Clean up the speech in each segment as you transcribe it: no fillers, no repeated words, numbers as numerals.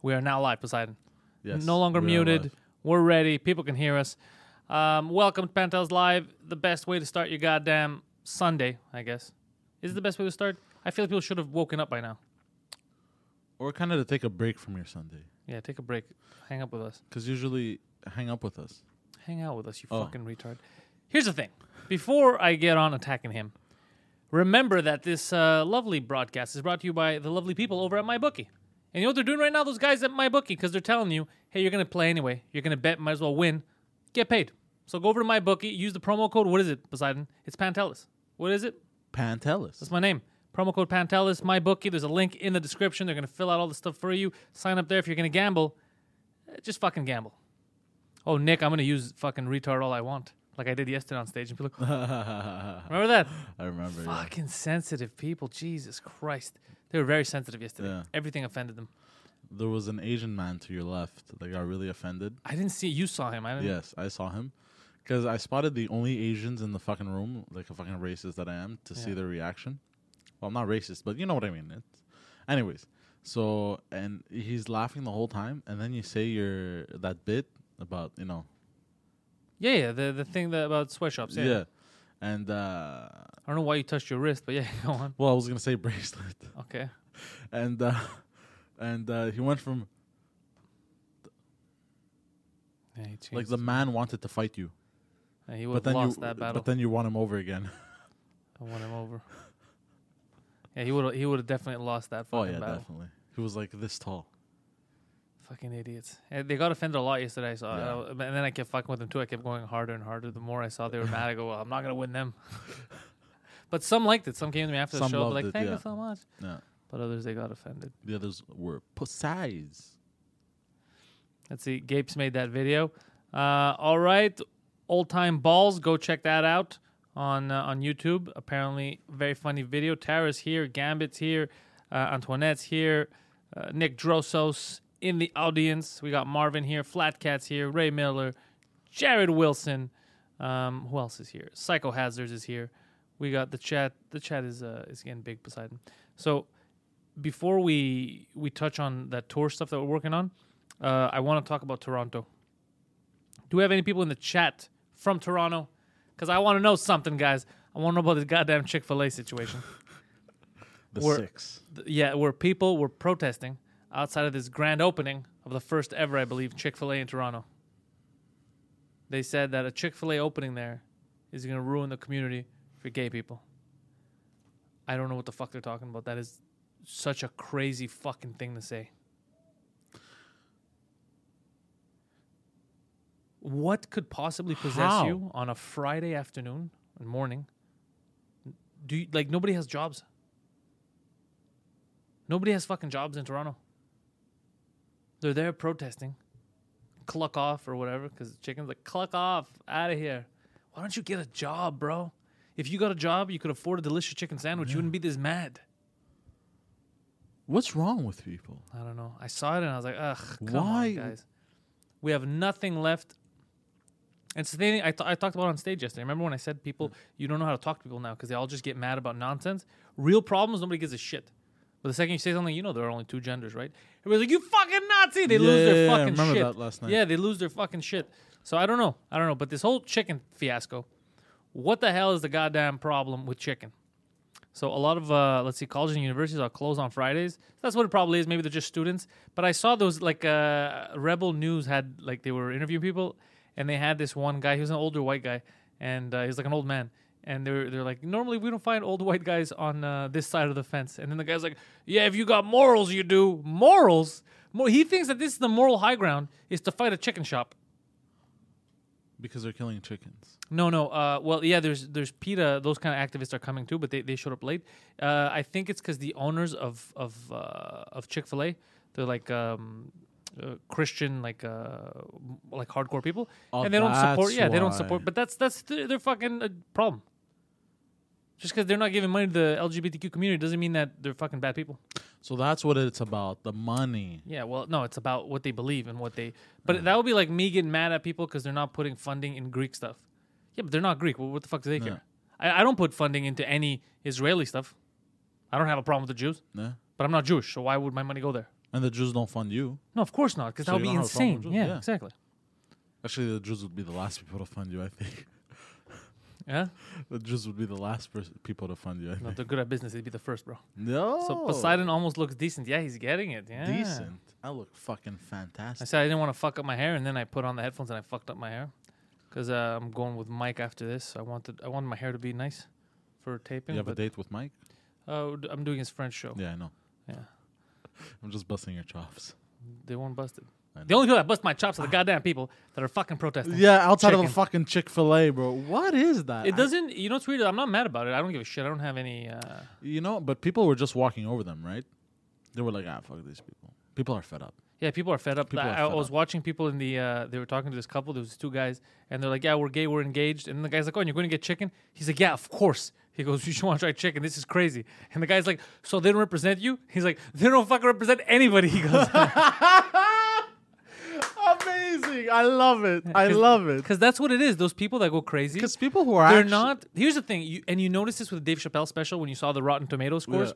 We are now live, Poseidon. Yes, no longer muted. We're ready. People can hear us. Welcome to Pantel's Live. The best way to start your goddamn Sunday, I guess. Is it the best way to start? I feel like people should have woken up by now. Or kind of to take a break from your Sunday. Yeah, take a break. Hang up with us. Because usually, hang up with us. Hang out with us, you fucking retard. Here's the thing. Before I get on attacking him, remember that this lovely broadcast is brought to you by the lovely people over at MyBookie. And you know what they're doing right now? Those guys at MyBookie, because they're telling you, hey, you're going to play anyway. You're going to bet, might as well win. Get paid. So go over to MyBookie, use the promo code. What is it, Poseidon? It's Pantelis. What is it? Pantelis. That's my name. Promo code Pantelis, MyBookie. There's a link in the description. They're going to fill out all the stuff for you. Sign up there if you're going to gamble. Just fucking gamble. Oh, Nick, I'm going to use fucking retard all I want, like I did yesterday on stage. And people like, remember that? I remember. Fucking sensitive people. Jesus Christ. They were very sensitive yesterday. Yeah. Everything offended them. There was an Asian man to your left that got really offended. I didn't see it. You saw him. Yes, I saw him. Because I spotted the only Asians in the fucking room, like a fucking racist that I am, to see their reaction. Well, I'm not racist, but you know what I mean. Anyways, so, and he's laughing the whole time. And then you say that bit about, you know. Yeah, the thing that about sweatshops. Yeah. And I don't know why you touched your wrist, but yeah, go on. Well, I was gonna say bracelet. Okay. And he went from like the man wanted to fight you. Yeah, he would have lost that battle. But then you won him over again. I won him over. Yeah, he would have definitely lost that fucking battle. Oh yeah, definitely. He was like this tall. Fucking idiots. And they got offended a lot yesterday, so and then I kept fucking with them too. I kept going harder and harder. The more I saw they were mad, I go, well, I'm not going to win them. But some liked it. Some came to me after the show, like, thank you so much. Yeah. But others, they got offended. The others were pussies. Let's see. Gapes made that video. All right. Old Time Balls. Go check that out on YouTube. Apparently, very funny video. Tara's here. Gambit's here. Antoinette's here. Nick Drosos in the audience. We got Marvin here, Flatcats here, Ray Miller, Jared Wilson. Who else is here? Psycho Hazards is here. We got the chat. The chat is getting big, Poseidon. So before we touch on that tour stuff that we're working on, I want to talk about Toronto. Do we have any people in the chat from Toronto? Because I want to know something, guys. I want to know about this goddamn Chick-fil-A situation. Where people were protesting outside of this grand opening of the first ever, I believe, Chick-fil-A in Toronto. They said that a Chick-fil-A opening there is going to ruin the community for gay people. I don't know what the fuck they're talking about. That is such a crazy fucking thing to say. What could possibly possess you on a Friday afternoon and morning? Nobody has jobs. Nobody has fucking jobs in Toronto. They're there protesting. Cluck off or whatever, because the chicken's like, cluck off, out of here. Why don't you get a job, bro? If you got a job, you could afford a delicious chicken sandwich. Yeah. You wouldn't be this mad. What's wrong with people? I don't know. I saw it and I was like, ugh, come on, guys. We have nothing left. And it's the thing I talked about on stage yesterday. Remember when I said you don't know how to talk to people now because they all just get mad about nonsense? Real problems, nobody gives a shit. But the second you say something, you know there are only two genders, right? Everybody's like, you fucking Nazi! They lose their fucking shit. I remember that last night. Yeah, they lose their fucking shit. So I don't know. But this whole chicken fiasco, what the hell is the goddamn problem with chicken? So a lot of, colleges and universities are closed on Fridays. That's what it probably is. Maybe they're just students. But I saw those, Rebel News had, they were interviewing people, and they had this one guy. He was an older white guy, and he was like an old man. And they're like, normally we don't find old white guys on this side of the fence. And then the guy's like, yeah, if you got morals, you do. Morals? He thinks that this is the moral high ground, is to fight a chicken shop. Because they're killing chickens. No. Well, yeah, there's PETA. Those kind of activists are coming too, but they showed up late. I think it's because the owners of Chick-fil-A, they're like Christian, like hardcore people, and they don't support. Yeah, they don't support. But that's their fucking problem. Just because they're not giving money to the LGBTQ community doesn't mean that they're fucking bad people. So that's what it's about, the money. Yeah, well, no, it's about what they believe and what they... But that would be like me getting mad at people because they're not putting funding in Greek stuff. Yeah, but they're not Greek. Well, what the fuck do they care? I don't put funding into any Israeli stuff. I don't have a problem with the Jews. Yeah. But I'm not Jewish, so why would my money go there? And the Jews don't fund you. No, of course not, because that would be insane. Yeah, exactly. Actually, the Jews would be the last people to fund you, I think. Yeah, the Jews would be the last people to fund you. No, they're good at business. They'd be the first, bro. No. So Poseidon almost looks decent. Yeah, he's getting it. Yeah. Decent. I look fucking fantastic. I said I didn't want to fuck up my hair, and then I put on the headphones and I fucked up my hair, because I'm going with Mike after this. So I wanted my hair to be nice for taping. You have a date with Mike? I'm doing his French show. Yeah, I know. Yeah. I'm just busting your chops. They won't bust it. The only people that bust my chops are the goddamn people that are fucking protesting. Yeah, outside of a fucking Chick-fil-A, bro. What is that? It doesn't... You know what's weird? I'm not mad about it. I don't give a shit. I don't have any... You know, but people were just walking over them, right? They were like, ah, fuck these people. People are fed up. Yeah, people are fed up. I was watching people in the... they were talking to this couple. There was two guys. And they're like, yeah, we're gay. We're engaged. And the guy's like, oh, and you're going to get chicken? He's like, yeah, of course. He goes, you should want to try chicken. This is crazy. And the guy's like, so they don't represent you? He's like, they don't fucking represent anybody. He goes... Amazing. I love it. I love it. Because that's what it is. Those people that go crazy. Because people who are... They're not... Here's the thing. You noticed this with the Dave Chappelle special when you saw the Rotten Tomatoes scores. Yeah.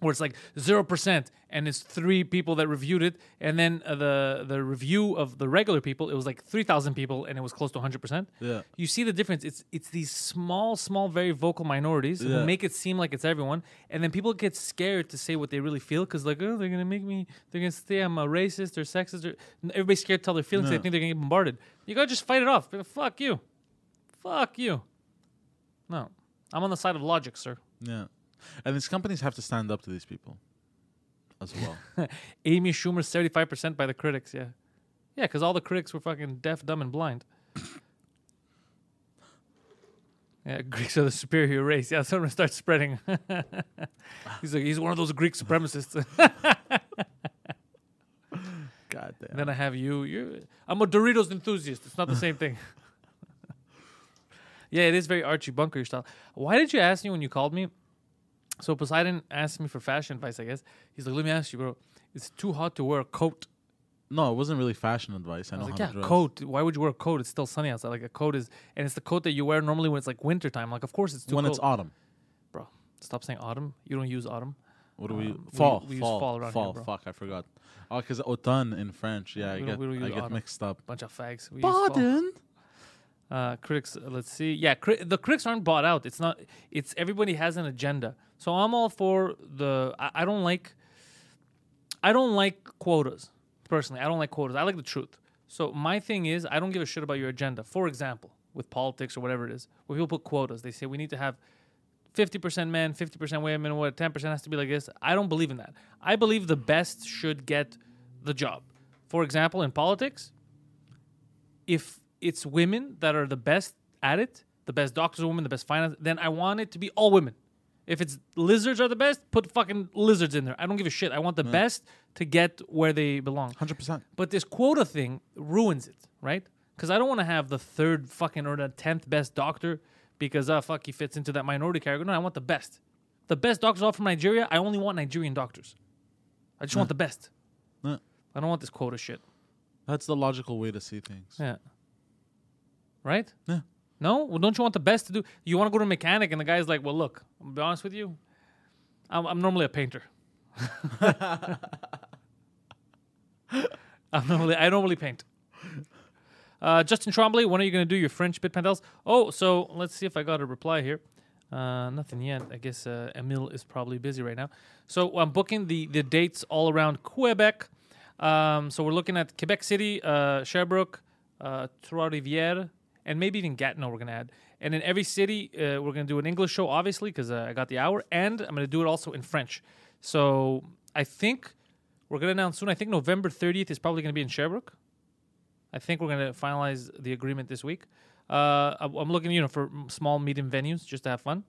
Where it's like 0%. And it's 3 people that reviewed it. And then the review of the regular people, it was like 3,000 people. And it was close to 100%. Yeah. You see the difference. It's these small, very vocal minorities who make it seem like it's everyone. And then people get scared to say what they really feel. Because like, oh, they're going to make me... They're going to say I'm a racist or sexist. Everybody's scared to tell their feelings. No. They think they're going to get bombarded. You got to just fight it off. Fuck you. Fuck you. No. I'm on the side of logic, sir. Yeah. And these companies have to stand up to these people as well. Amy Schumer's 75% by the critics, yeah. Yeah, because all the critics were fucking deaf, dumb, and blind. Yeah, Greeks are the superior race. Yeah, so I'm going to start spreading. He's like, he's one of those Greek supremacists. God damn. Then I have you. I'm a Doritos enthusiast. It's not the same thing. Yeah, it is very Archie Bunker style. Why did you ask me when you called me? So Poseidon asked me for fashion advice, I guess. He's like, let me ask you, bro. It's too hot to wear a coat. No, it wasn't really fashion advice. I was like, yeah, coat. Why would you wear a coat? It's still sunny outside. Like a coat is... And it's the coat that you wear normally when it's like wintertime. Like, of course it's too cold. When it's autumn. Bro, stop saying autumn. You don't use autumn. What do we... Fall. We use fall around here, bro. Fuck, I forgot. Oh, because automne in French. Yeah, I get mixed up. Bunch of fags. Pardon? Critics, let's see. Yeah, the critics aren't bought out. It's not. It's everybody has an agenda. So I'm all for the. I don't like quotas personally. I don't like quotas. I like the truth. So my thing is, I don't give a shit about your agenda. For example, with politics or whatever it is, where people put quotas, they say we need to have 50% men, 50% women, 10% has to be like this. I don't believe in that. I believe the best should get the job. For example, in politics, if it's women that are the best at it, the best doctors are women, the best finance, then I want it to be all women. If it's lizards are the best, put fucking lizards in there. I don't give a shit. I want the best to get where they belong. 100%. But this quota thing ruins it, right? Because I don't want to have the third fucking or the 10th best doctor because, fuck, he fits into that minority category. No, I want the best. The best doctors all from Nigeria. I only want Nigerian doctors. I just want the best. I don't want this quota shit. That's the logical way to see things. Yeah. Right? Yeah. No? Well, don't you want the best to do? You want to go to a mechanic and the guy's like, well, look, I'm going to be honest with you. I'm normally a painter. I don't really paint. Justin Trombley, when are you going to do your French bit, Pandels? Oh, so let's see if I got a reply here. Nothing yet. I guess Emil is probably busy right now. So I'm booking the dates all around Quebec. So we're looking at Quebec City, Sherbrooke, Trois-Rivières, and maybe even Gatineau we're going to add. And in every city, we're going to do an English show, obviously, because I got the hour. And I'm going to do it also in French. So I think we're going to announce soon. I think November 30th is probably going to be in Sherbrooke. I think we're going to finalize the agreement this week. I'm looking, for small, medium venues just to have fun.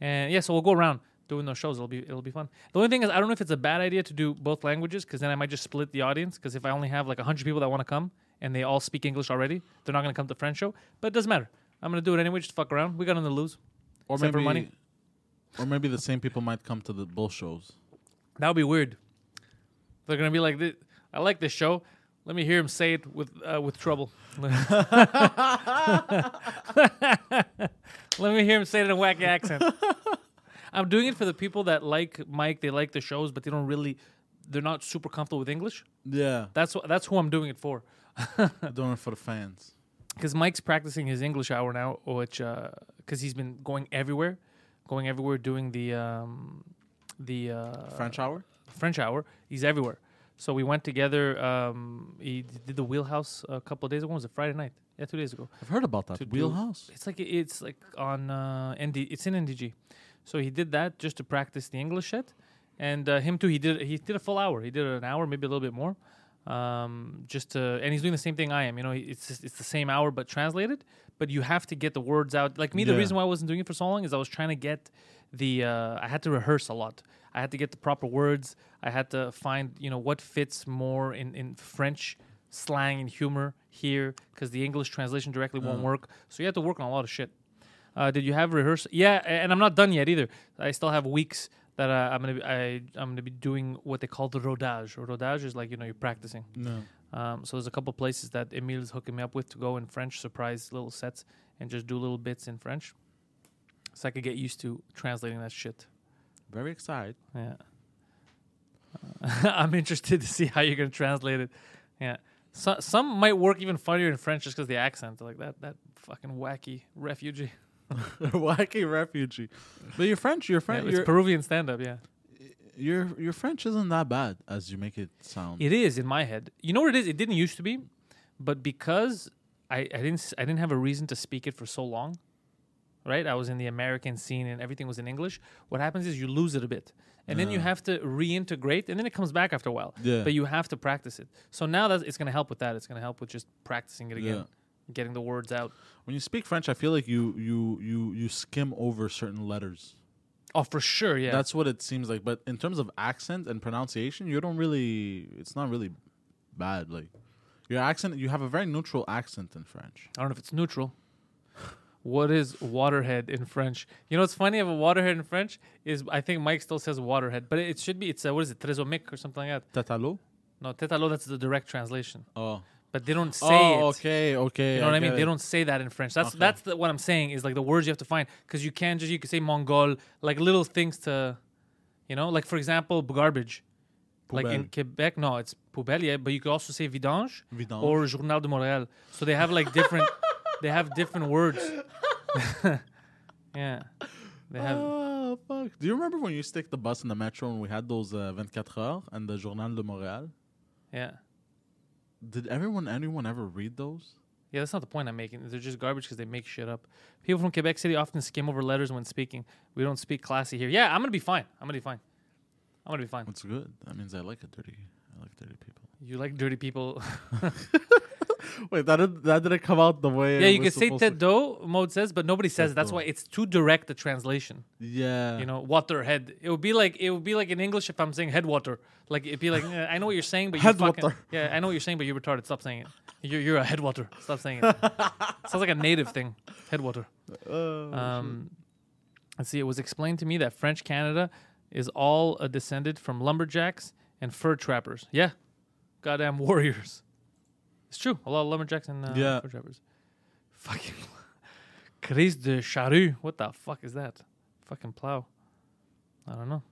And, yeah, so we'll go around doing those shows. It'll be fun. The only thing is I don't know if it's a bad idea to do both languages because then I might just split the audience because if I only have like 100 people that want to come and they all speak English already, they're not going to come to the French show. But it doesn't matter. I'm going to do it anyway. Just fuck around. We got nothing to lose. Or except maybe for money. Or maybe the same people might come to the both shows. That would be weird. They're going to be like, I like this show. Let me hear him say it with trouble. Let me hear him say it in a wacky accent. I'm doing it for the people that like Mike. They like the shows, but they're not super comfortable with English. Yeah. That's who I'm doing it for. I'm doing it for the fans. Because Mike's practicing his English hour now, which because he's been going everywhere, doing the French hour. French hour. He's everywhere. So we went together. He did the Wheelhouse a couple of days ago. Was it Friday night? Yeah, 2 days ago. I've heard about that. Wheelhouse. It's like on ND. It's in NDG. So he did that just to practice the English shit, and him too. He did a full hour. He did an hour, maybe a little bit more. And he's doing the same thing I am. It's the same hour but translated. But you have to get the words out. Like me, the reason why I wasn't doing it for so long is I was trying to get I had to rehearse a lot. I had to get the proper words. I had to find, what fits more in French slang and humor here because the English translation directly won't work. So you have to work on a lot of shit. Did you have rehearsal? Yeah, and I'm not done yet either. I still have weeks that I'm gonna be doing what they call the rodage. Rodage is like you're practicing. No. So there's a couple places that Emile's hooking me up with to go in French, surprise little sets, and just do little bits in French, so I could get used to translating that shit. Very excited. Yeah. I'm interested to see how you're going to translate it. Yeah. So, some might work even funnier in French just because the accent. Like that fucking wacky refugee. Wacky refugee. But your French. Yeah, it's Peruvian stand-up, yeah. Your French isn't that bad as you make it sound. It is in my head. You know what it is? It didn't used to be, but because I didn't have a reason to speak it for so long. Right, I was in the American scene and everything was in English. What happens is you lose it a bit. And then you have to reintegrate and then it comes back after a while. Yeah. But you have to practice it. So now it's going to help with that. It's going to help with just practicing it again, getting the words out. When you speak French, I feel like you skim over certain letters. Oh, for sure, yeah. That's what it seems like. But in terms of accent and pronunciation, it's not really bad. Like your accent, you have a very neutral accent in French. I don't know if it's neutral. What is waterhead in French? You know what's funny of a waterhead in French is I think Mike still says waterhead, but it should be trezomic or something like that. Tétalo? No, tétalo. That's the direct translation. Oh, but they don't say it. Okay. You know what I mean? It. They don't say that in French. That's what I'm saying is like the words you have to find because you can say Mongol, like little things to, like for example garbage. Like in Quebec, no, it's poubelle, yeah, but you could also say vidange or Journal de Montréal. So they have like different. They have different words. Yeah. They have. Oh, fuck. Do you remember when you used to take the bus in the metro and we had those 24 Heures and the Journal de Montréal? Yeah. Did anyone ever read those? Yeah, that's not the point I'm making. They're just garbage because they make shit up. People from Quebec City often skim over letters when speaking. We don't speak classy here. Yeah, I'm going to be fine. That's good. That means I like dirty people. You like dirty people. Wait, that didn't come out the way. Yeah, you can say tête d'eau, Mode says, but nobody says it. That's why it's too direct the translation. Yeah, waterhead. It would be like in English if I'm saying headwater. Like it'd be like I know what you're saying, but headwater. Yeah, I know what you're saying, but you're retarded. Stop saying it. You're a headwater. Stop saying it. Sounds like a native thing. Headwater. Let's see. It was explained to me that French Canada is all descended from lumberjacks and fur trappers. Yeah, goddamn warriors. It's true. A lot of lumberjacks and fur trappers. Fucking Chris de Charrue. What the fuck is that? Fucking plow. I don't know.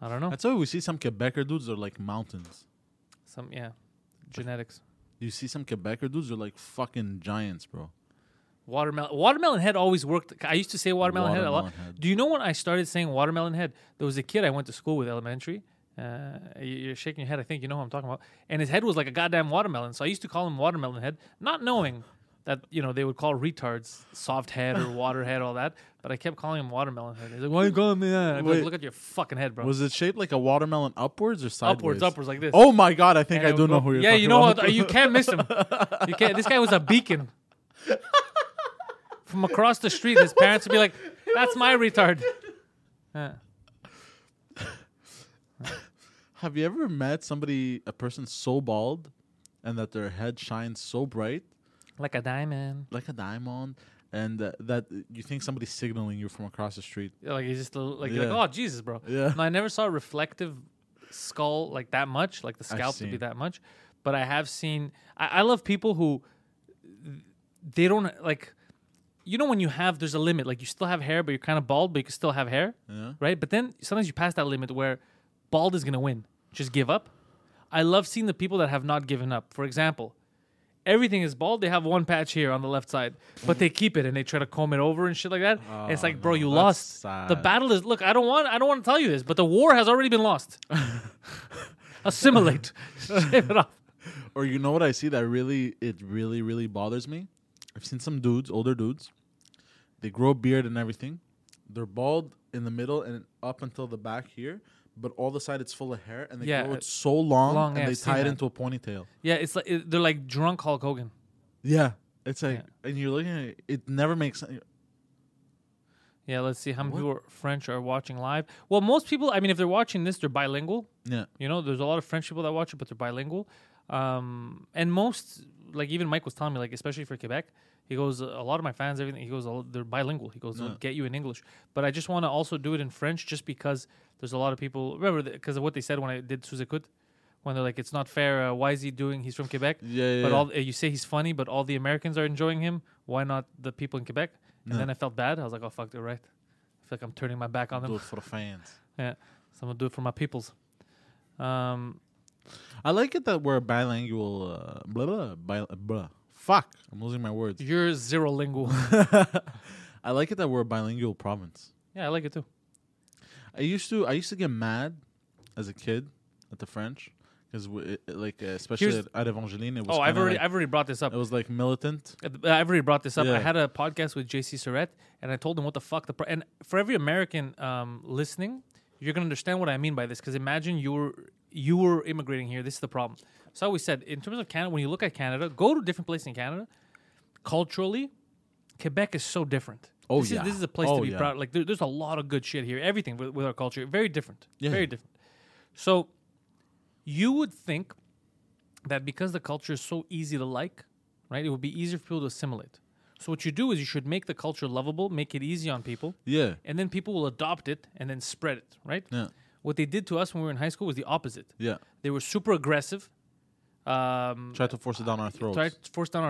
That's why we see some Quebecer dudes are like mountains. Some, yeah. Genetics. You see some Quebecer dudes are like fucking giants, bro. Watermelon head always worked. I used to say watermelon head a lot. Do you know when I started saying watermelon head? There was a kid I went to school with elementary. You're shaking your head. I think you know who I'm talking about. And his head was like a goddamn watermelon. So I used to call him watermelon head, not knowing that, you know, they would call retards soft head or water head, all that. But I kept calling him watermelon head. He's like, why are you calling me that? I'm like, look at your fucking head, bro. Was it shaped like a watermelon upwards or sideways? Upwards, like this. Oh my God, I think I do know who you're talking about. Yeah, you know what? You can't miss him. You can't. This guy was a beacon. From across the street, his parents would be like, that's my retard. Have you ever met somebody, a person so bald and that their head shines so bright? Like a diamond. Like a diamond. And that you think somebody's signaling you from across the street. Yeah, like, he's just like, yeah. You're like, oh, Jesus, bro. Yeah. No, I never saw a reflective skull like that much, like the scalp to be that much. But I have seen... I love people who... They don't, like... You know when you have... There's a limit. Like, you still have hair, but you're kind of bald, but you can still have hair. Yeah. Right? But then sometimes you pass that limit where bald is going to win. Just give up. I love seeing the people that have not given up. For example... Everything is bald. They have one patch here on the left side, but they keep it and they try to comb it over and shit like that. Oh, it's like, bro, you lost. Sad. The battle is. Look, I don't want to tell you this, but the war has already been lost. Assimilate. Shave it off. Or you know what I see that really bothers me? I've seen some dudes, older dudes. They grow a beard and everything. They're bald in the middle and up until the back here. But all the side, it's full of hair, and they grow it so long and they tie it into a ponytail. Yeah, it's like they're like drunk Hulk Hogan. Yeah, it's like, and you're looking at it, it never makes sense. Yeah, let's see how many people are French are watching live. Well, most people, I mean, if they're watching this, they're bilingual. Yeah. You know, there's a lot of French people that watch it, but they're bilingual. And most, like even Mike was telling me, like especially for Quebec, he goes, a lot of my fans, everything, he goes, they're bilingual. He goes, they'll get you in English. But I just want to also do it in French just because... There's a lot of people, remember, because of what they said when I did Sous-Écoute, when they're like, it's not fair, why is he doing, he's from Quebec, but all you say he's funny, but all the Americans are enjoying him, why not the people in Quebec? And then I felt bad, I was like, oh, fuck, they're right. I feel like I'm turning my back on them. Do it for the fans. Yeah, so I'm going to do it for my peoples. I like it that we're bilingual, fuck, I'm losing my words. You're zero-lingual. I like it that we're a bilingual province. Yeah, I like it too. I used to get mad as a kid at the French because like especially at Evangeline. It was I've already brought this up. It was like militant. I've already brought this up. Yeah. I had a podcast with JC Surrett and I told him what the fuck and for every American listening, you're gonna understand what I mean by this because imagine you were immigrating here. This is the problem. So I always said in terms of Canada, when you look at Canada, go to different places in Canada. Culturally, Quebec is so different. Oh, this is a place to be proud. Like there's a lot of good shit here. Everything with our culture, very different, very different. So you would think that because the culture is so easy to like, right? It would be easier for people to assimilate. So what you do is you should make the culture lovable, make it easy on people, and then people will adopt it and then spread it, right? Yeah. What they did to us when we were in high school was the opposite. Yeah. They were super aggressive. Tried to force it down our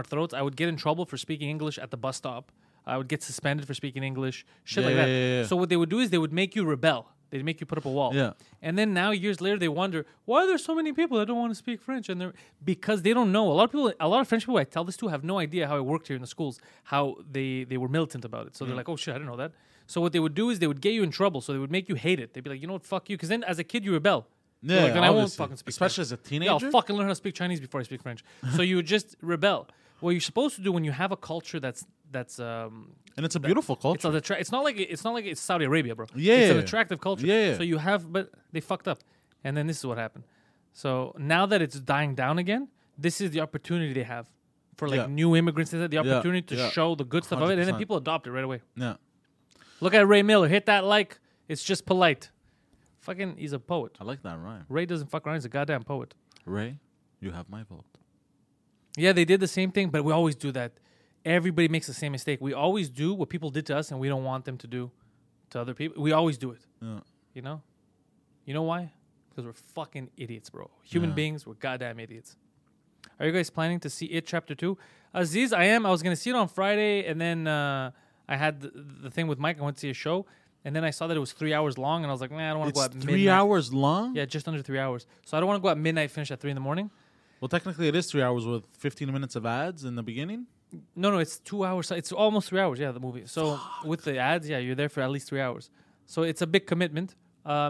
throats. I would get in trouble for speaking English at the bus stop. I would get suspended for speaking English, shit like that. So what they would do is they would make you rebel. They'd make you put up a wall. Yeah. And then now years later they wonder, why are there so many people that don't want to speak French? And they're because they don't know. A lot of French people I tell this to have no idea how it worked here in the schools, how they were militant about it. So they're like, oh shit, I didn't know that. So what they would do is they would get you in trouble. So they would make you hate it. They'd be like, you know what, fuck you. Because then as a kid you rebel. Yeah, like, then I won't fucking speak Especially French. As a teenager? Yeah, I'll fucking learn how to speak Chinese before I speak French. So you would just rebel. What you're supposed to do when you have a culture that's and it's a beautiful culture. It's not like it's Saudi Arabia, bro. Yeah, it's an attractive culture. Yeah. So you have, but they fucked up, and then this is what happened. So now that it's dying down again, this is the opportunity they have for like new immigrants. They have the opportunity to show the good stuff of it, and then people adopt it right away. Yeah. Look at Ray Miller. Hit that like. It's just polite. Fucking, he's a poet. I like that rhyme. Ray doesn't fuck around. He's a goddamn poet. Ray, you have my vote. Yeah, they did the same thing, but we always do that. Everybody makes the same mistake. We always do what people did to us, and we don't want them to do to other people. We always do it. Yeah. You know? You know why? Because we're fucking idiots, bro. Human beings, we're goddamn idiots. Are you guys planning to see It Chapter 2? Aziz, I am. I was going to see it on Friday, and then I had the thing with Mike. I went to see a show, and then I saw that it was 3 hours long, and I was like, nah, I don't want to go at midnight. 3 hours long? Yeah, just under 3 hours. So I don't want to go at midnight, finish at 3 in the morning. Well, technically, it is 3 hours with 15 minutes of ads in the beginning. No, it's 2 hours. It's almost 3 hours, the movie. So with the ads, you're there for at least 3 hours. So it's a big commitment.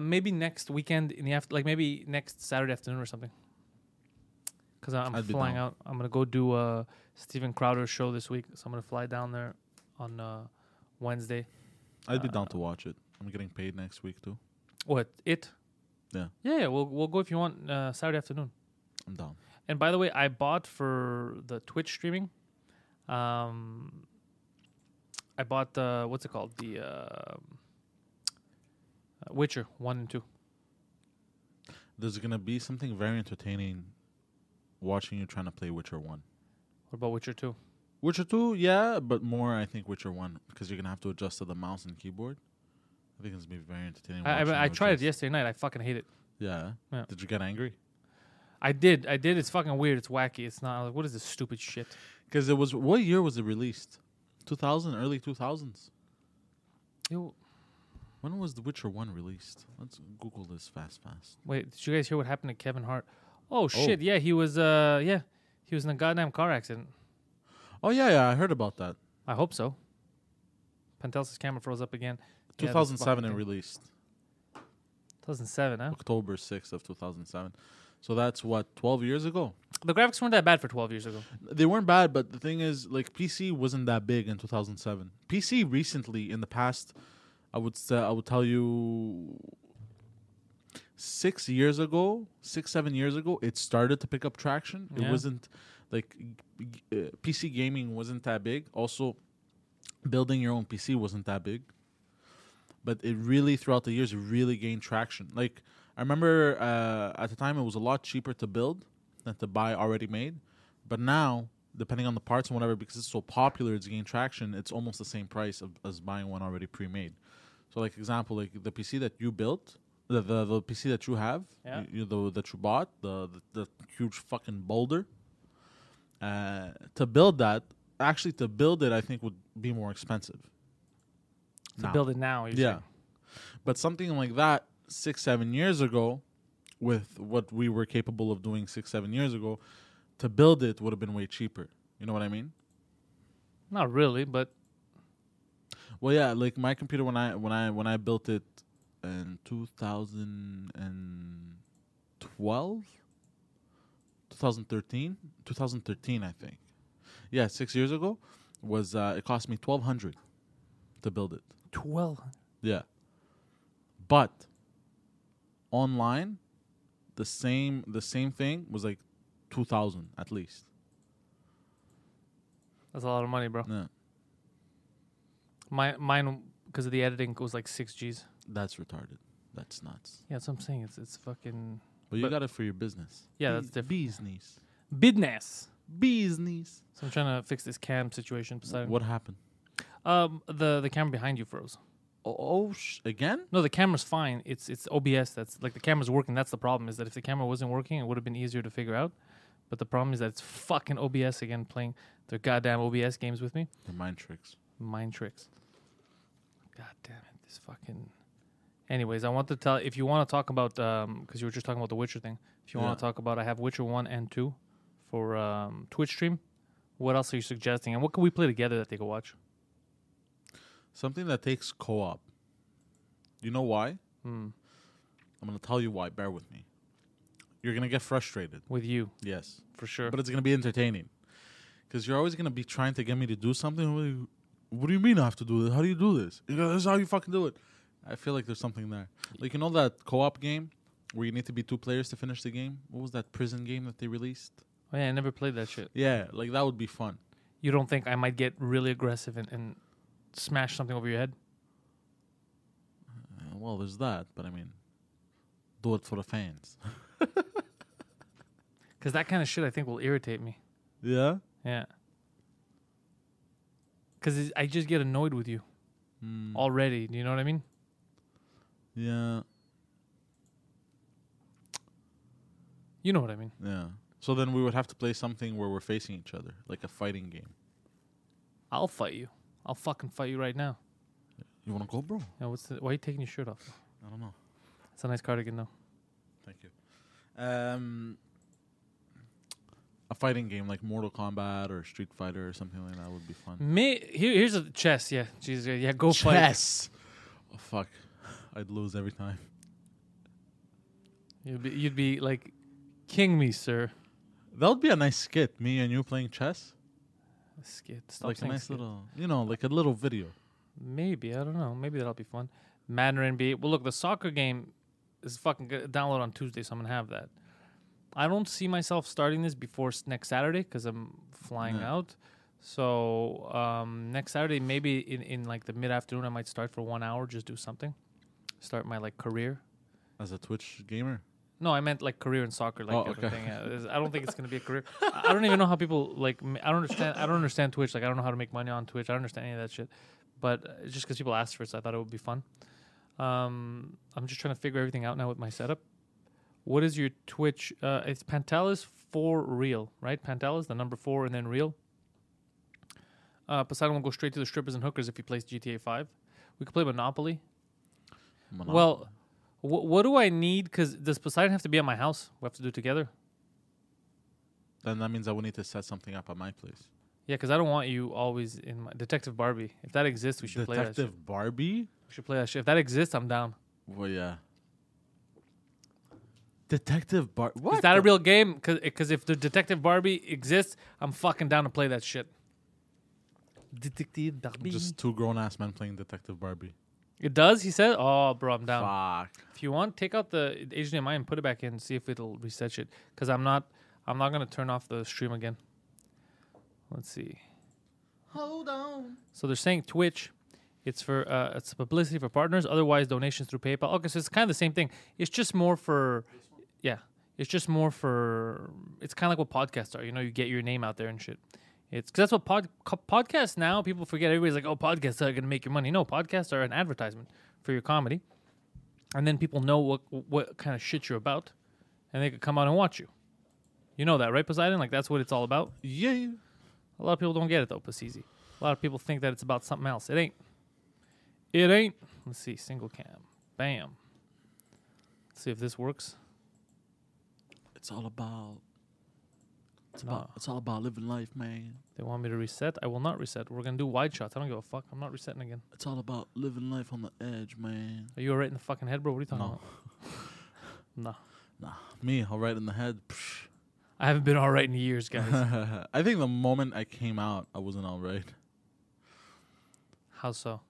Maybe next weekend, maybe next Saturday afternoon or something. because I'm flying out. I'm gonna go do a Steven Crowder show this week, so I'm gonna fly down there on Wednesday. I'd be down to watch it. I'm getting paid next week too. What it? Yeah. Yeah, we'll go if you want Saturday afternoon. I'm down. And by the way, I bought for the Twitch streaming. I bought the what's it called? The Witcher 1 and 2. There's gonna be something very entertaining watching you trying to play Witcher 1. What about Witcher 2? Witcher 2, yeah, but more I think Witcher 1 because you're gonna have to adjust to the mouse and keyboard. I think it's gonna be very entertaining. I tried it yesterday night. I fucking hate it. Yeah. Did you get angry? I did. It's fucking weird. It's wacky. It's not. Like, what is this stupid shit? Because it was. What year was it released? 2000, early 2000s. Yo. When was The Witcher 1 released? Let's Google this fast. Wait, did you guys hear what happened to Kevin Hart? Oh, shit, yeah, he was in a goddamn car accident. Oh, yeah, I heard about that. I hope so. Pentel's camera froze up again. 2007 it released. 2007, huh? October 6th of 2007. So that's, what, 12 years ago? The graphics weren't that bad for 12 years ago. They weren't bad, but the thing is, like, PC wasn't that big in 2007. PC recently, in the past... I would tell you 6, 7 years ago, it started to pick up traction. Yeah. It wasn't like PC gaming wasn't that big. Also, building your own PC wasn't that big. But it really, throughout the years, it really gained traction. Like, I remember at the time, it was a lot cheaper to build than to buy already made. But now... depending on the parts and whatever, because it's so popular, it's gained traction, it's almost the same price as buying one already pre-made. So, like, example, like, the PC that you built, the PC that you have, yeah. That you bought, the huge fucking boulder, to build it, I think, would be more expensive. Build it now. Yeah. But something like that, 6, 7 years ago, with what we were capable of doing 6, 7 years ago, to build it would have been way cheaper. You know what I mean? Not really, but well, yeah. Like my computer, when I built it in 2012, 2013, I think. Yeah, 6 years ago was it cost me $1,200 to build it. $1,200. Yeah, but online, the same thing was like. 2,000 at least. That's a lot of money, bro. Yeah. Mine, because of the editing, was like 6Gs. That's retarded. That's nuts. Yeah, that's what I'm saying. It's fucking... Well, you got it for your business. Yeah, that's different. Business. So I'm trying to fix this cam situation. What happened? The camera behind you froze. Again? No, the camera's fine. It's OBS. That's like the camera's working. That's the problem. Is that if the camera wasn't working, it would have been easier to figure out. But the problem is that it's fucking OBS again playing their goddamn OBS games with me. The mind tricks. God damn it! This fucking. Anyways, I want to tell if you want to talk about because you were just talking about the Witcher thing. If you want to talk about, I have Witcher 1 and 2 for Twitch stream. What else are you suggesting? And what can we play together that they can watch? Something that takes co-op. You know why? I'm going to tell you why. Bear with me. You're going to get frustrated. With you. Yes. For sure. But it's going to be entertaining. Because you're always going to be trying to get me to do something. What do you mean I have to do this? How do you do this? This is how you fucking do it. I feel like there's something there. Like, you know that co-op game where you need to be 2 players to finish the game? What was that prison game that they released? Oh, yeah. I never played that shit. Yeah. Like, that would be fun. You don't think I might get really aggressive and smash something over your head? Well, there's that, but I mean, do it for the fans. Because that kind of shit, I think, will irritate me. Yeah? Yeah. Because I just get annoyed with you already. Do you know what I mean? Yeah. You know what I mean. Yeah. So then we would have to play something where we're facing each other, like a fighting game. I'll fight you. I'll fucking fight you right now. You want to go, bro? Yeah, why are you taking your shirt off? I don't know. It's a nice cardigan, though. Thank you. A fighting game like Mortal Kombat or Street Fighter or something like that would be fun. Here's a chess, yeah. Jesus, yeah, go chess. Fight. Chess! Oh, fuck. I'd lose every time. You'd be like, king me, sir. That would be a nice skit, me and you playing chess. A skit. Stop like a nice skit. Little, you know, like a little video. Maybe, I don't know. Maybe that'll be fun. Mandarin B. Well, look, the soccer game is fucking good. Download on Tuesday, so I'm gonna have that. I don't see myself starting this before next Saturday because I'm flying out. So next Saturday, maybe in like the mid-afternoon, I might start for 1 hour, just do something. Start my like career. As a Twitch gamer? No, I meant like career in soccer, like everything. I don't think it's gonna be a career. I don't even know how people like. I don't understand Twitch. Like I don't know how to make money on Twitch. I don't understand any of that shit. But just because people asked for it, so I thought it would be fun. I'm just trying to figure everything out now with my setup. What is your Twitch? It's Pantelis for real, right? Pantelis, the number 4, and then real. Poseidon will go straight to the strippers and hookers if he plays GTA 5. We could play Monopoly. Well, what do I need? Because does Poseidon have to be at my house? We have to do it together. Then that means I will need to set something up at my place. Yeah, because I don't want you always in my... Detective Barbie. If that exists, we should play that shit. Detective Barbie? We should play that shit. If that exists, I'm down. Well, yeah. Detective Barbie? What? Is that a real game? Because if the Detective Barbie exists, I'm fucking down to play that shit. Detective Barbie. Just two grown-ass men playing Detective Barbie. It does, he said? Oh, bro, I'm down. Fuck. If you want, take out the HDMI and put it back in and see if it'll reset shit. Because I'm not going to turn off the stream again. Let's see. Hold on. So they're saying Twitch. It's for it's publicity for partners. Otherwise, donations through PayPal. Okay, so it's kind of the same thing. It's just more for... Yeah. It's just more for... It's kind of like what podcasts are. You know, you get your name out there and shit. It's because that's what podcasts now, people forget. Everybody's like, oh, podcasts are going to make your money. No, podcasts are an advertisement for your comedy. And then people know what kind of shit you're about. And they could come out and watch you. You know that, right, Poseidon? Like, that's what it's all about? Yeah. A lot of people don't get it, though, Pasizi. A lot of people think that it's about something else. It ain't. It ain't. Let's see. Single cam. Bam. Let's see if this works. It's all about... It's all about living life, man. They want me to reset. I will not reset. We're going to do wide shots. I don't give a fuck. I'm not resetting again. It's all about living life on the edge, man. Are you all right in the fucking head, bro? What are you talking about? Nah. Me, all right in the head. Psh. I haven't been all right in years, guys. I think the moment I came out, I wasn't all right. How so?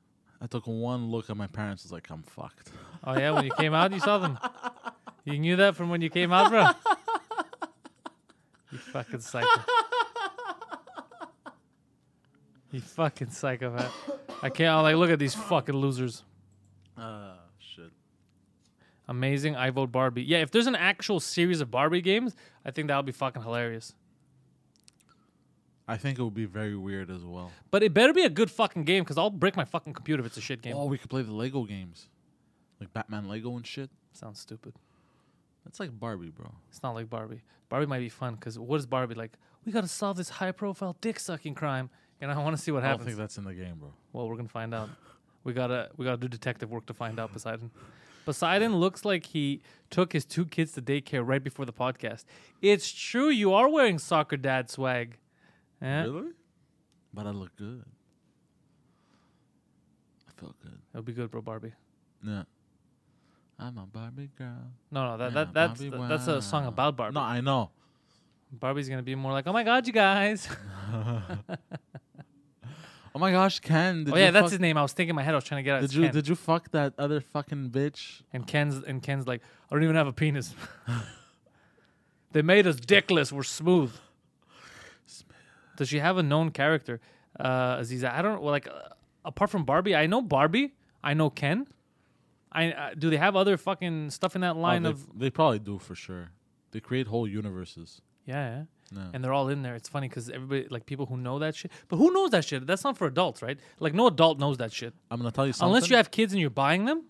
I took one look at my parents. I was like, I'm fucked. Oh, yeah? When you came out, you saw them? You knew that from when you came out, bro? You fucking psycho. You fucking psychopath. I'm like, look at these fucking losers. Shit. Amazing. I vote Barbie. Yeah, if there's an actual series of Barbie games, I think that would be fucking hilarious. I think it would be very weird as well. But it better be a good fucking game, because I'll break my fucking computer if it's a shit game. Oh, we could play the Lego games. Like Batman Lego and shit. Sounds stupid. It's like Barbie, bro. It's not like Barbie. Barbie might be fun, because what is Barbie like? We got to solve this high-profile dick-sucking crime, and I want to see what happens. I don't think that's in the game, bro. Well, we're going to find out. We gotta do detective work to find out, Poseidon. Poseidon looks like he took his 2 kids to daycare right before the podcast. It's true. You are wearing soccer dad swag. Eh? Really? But I look good. I felt good. It'll be good, bro, Barbie. Yeah. I'm a Barbie girl. No, that's a song about Barbie. No, I know. Barbie's going to be more like, oh my God, you guys. Oh my gosh, Ken. That's his name. I was thinking in my head. I was trying to get out. Did you fuck that other fucking bitch? And Ken's like, I don't even have a penis. They made us dickless. We're smooth. Does she have a known character? Aziza, I don't like apart from Barbie. I know Barbie. I know Ken. Do they have other fucking stuff in that line of... They probably do, for sure. They create whole universes. Yeah, yeah. And they're all in there. It's funny because everybody, like people who know that shit. But who knows that shit? That's not for adults, right? Like no adult knows that shit. I'm going to tell you something. Unless you have kids and you're buying them,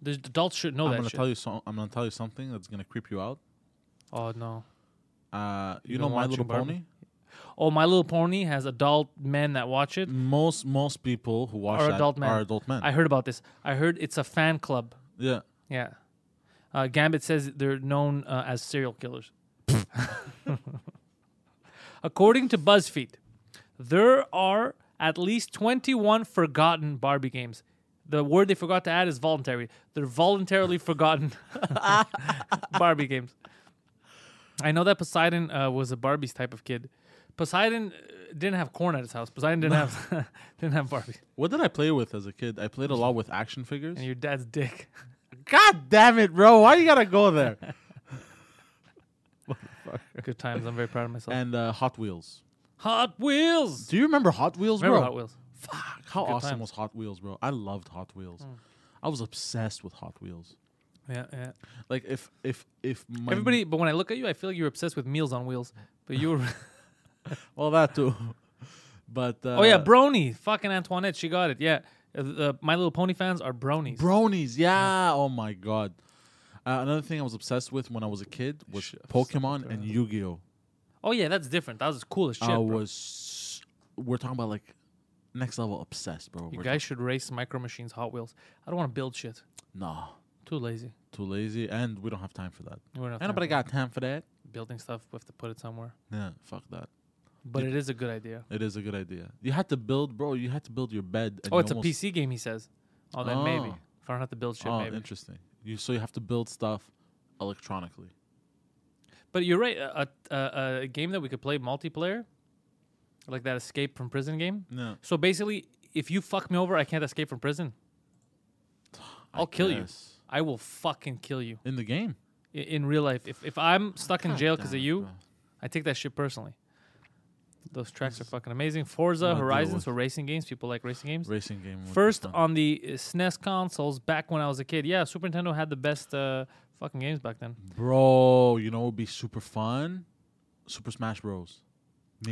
the adults should know that shit. I'm going to tell you something that's going to creep you out. Oh, no. You know My Little Pony? Oh, My Little Pony has adult men that watch it. Most people who watch that are adult men. I heard about this. I heard it's a fan club. Yeah. Yeah. Gambit says they're known as serial killers. According to BuzzFeed, there are at least 21 forgotten Barbie games. The word they forgot to add is voluntary. They're voluntarily forgotten Barbie games. I know that Poseidon was a Barbie's type of kid. Poseidon didn't have corn at his house. Poseidon didn't have didn't have Barbie. What did I play with as a kid? I played a lot with action figures. And your dad's dick. God damn it, bro! Why you gotta go there? Good times. I'm very proud of myself. And Hot Wheels. Hot Wheels. Do you remember Hot Wheels, bro? Remember Hot Wheels. Fuck! How awesome was Hot Wheels, bro? I loved Hot Wheels. Mm. I was obsessed with Hot Wheels. Yeah, yeah. Like if my everybody, but when I look at you, I feel like you're obsessed with Meals on Wheels. But you were. Well, that too. But oh yeah, Brony. Fucking Antoinette, she got it. Yeah, My Little Pony fans are bronies. Bronies, yeah. Oh my god. Another thing I was obsessed with when I was a kid was Pokemon and Yu-Gi-Oh. Oh yeah, that's different. That was cool as shit. We're talking about like next level obsessed, bro. You guys should race Micro Machines, Hot Wheels. I don't want to build shit. No. Too lazy. Too lazy, and we don't have time for that. Anybody got time for that? Building stuff, we have to put it somewhere. Yeah, fuck that. But it is a good idea. It is a good idea. You had to build, bro. You had to build your bed. And oh, it's a PC game, he says. Oh, then maybe. If I don't have to build shit, maybe. Oh, interesting. So you have to build stuff electronically. But you're right. A game that we could play multiplayer, like that escape from prison game. No. So basically, if you fuck me over, I can't escape from prison. I'll kill you. I will fucking kill you. In the game? In real life. If I'm stuck in jail because of you, I take that shit personally. Those tracks are fucking amazing. Forza Horizon, so racing games. People like racing games. Racing game. First on the SNES consoles back when I was a kid. Yeah, Super Nintendo had the best fucking games back then. Bro, you know what would be super fun? Super Smash Bros.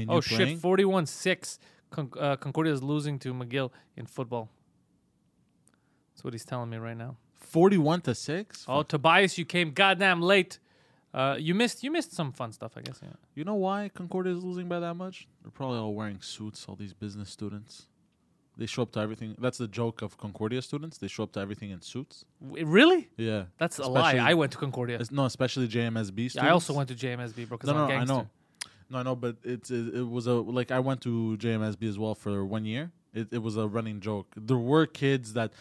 Oh shit, 41-6. Concordia's losing to McGill in football. That's what he's telling me right now. 41-6? Oh, Tobias, you came goddamn late. You missed some fun stuff, I guess. Yeah. You know why Concordia is losing by that much? They're probably all wearing suits, all these business students. They show up to everything. That's the joke of Concordia students. They show up to everything in suits. Really? Yeah. That's especially a lie. I went to Concordia. No, especially JMSB students. Yeah, I also went to JMSB, bro, because I'm a gangster. I know. No, I know, but it was a... Like, I went to JMSB as well for 1 year. It was a running joke. There were kids that...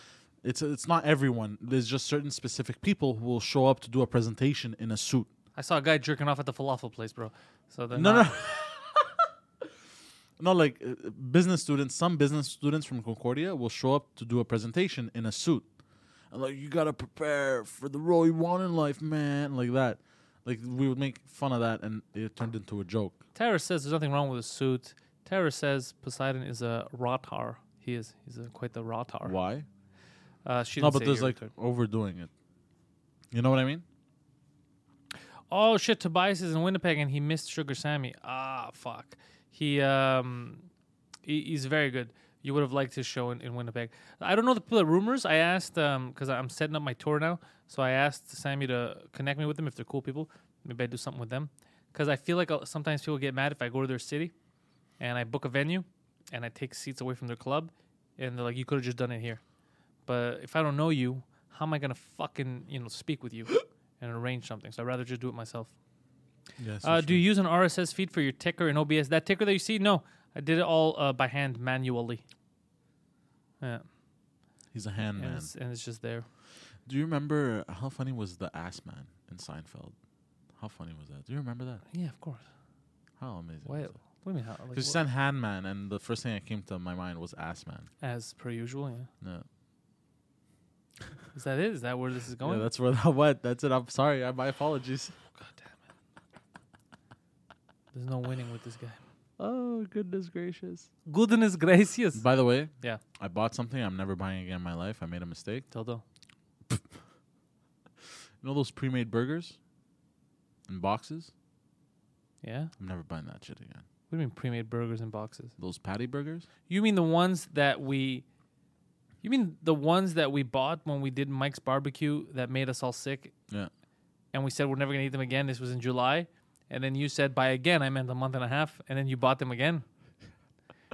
It's not everyone. There's just certain specific people who will show up to do a presentation in a suit. I saw a guy jerking off at the falafel place, bro. So no. No, like business students. Some business students from Concordia will show up to do a presentation in a suit. And like, you gotta prepare for the role you want in life, man. Like that. Like, we would make fun of that, and it turned into a joke. Tara says there's nothing wrong with a suit. Tara says Poseidon is a rotar. He is. He's quite the rotar. Why? No, but there's like overdoing it. You know what I mean? Oh shit! Tobias is in Winnipeg and he missed Sugar Sammy. Ah, fuck. He's very good. You would have liked his show in Winnipeg. I don't know the rumors. I asked because I'm setting up my tour now, so I asked Sammy to connect me with them if they're cool people. Maybe I do something with them because I feel like sometimes people get mad if I go to their city and I book a venue and I take seats away from their club and they're like, "You could have just done it here." But if I don't know you, how am I going to fucking, speak with you and arrange something? So I'd rather just do it myself. Yes. Do you use an RSS feed for your ticker in OBS? That ticker that you see? No. I did it all by hand, manually. Yeah. He's a hand man. And it's just there. Do you remember how funny was the ass man in Seinfeld? How funny was that? Do you remember that? Yeah, of course. How amazing was that? What do you mean? Because you said hand man, and the first thing that came to my mind was ass man. As per usual, yeah. Yeah. Is that it? Is that where this is going? Yeah, that's where that's it. I'm sorry. My apologies. God damn it. There's no winning with this guy. Oh, goodness gracious. Goodness gracious. By the way, yeah, I bought something I'm never buying again in my life. I made a mistake. Dildo. You know those pre-made burgers in boxes? Yeah. I'm never buying that shit again. What do you mean pre-made burgers in boxes? Those patty burgers? You mean the ones that we... You mean the ones that we bought when we did Mike's Barbecue that made us all sick? Yeah. And we said we're never going to eat them again. This was in July. And then you said, by again, I meant a month and a half. And then you bought them again.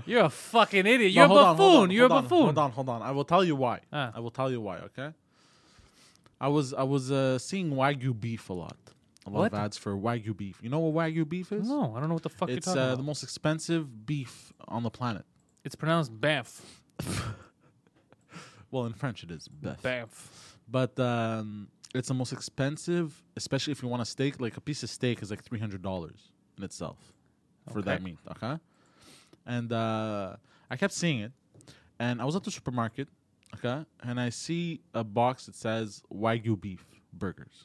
You're a fucking idiot. You're a buffoon. You're a buffoon. Hold on. I will tell you why. I will tell you why, okay? I was seeing Wagyu beef a lot. A lot of ads for Wagyu beef. You know what Wagyu beef is? No, I don't know what the fuck you're talking about. It's the most expensive beef on the planet. It's pronounced Banff. Well, in French, it is Banff. But it's the most expensive, especially if you want a steak. Like a piece of steak is like $300 in itself for that meat. Okay, and I kept seeing it, and I was at the supermarket. Okay, and I see a box that says Wagyu beef burgers.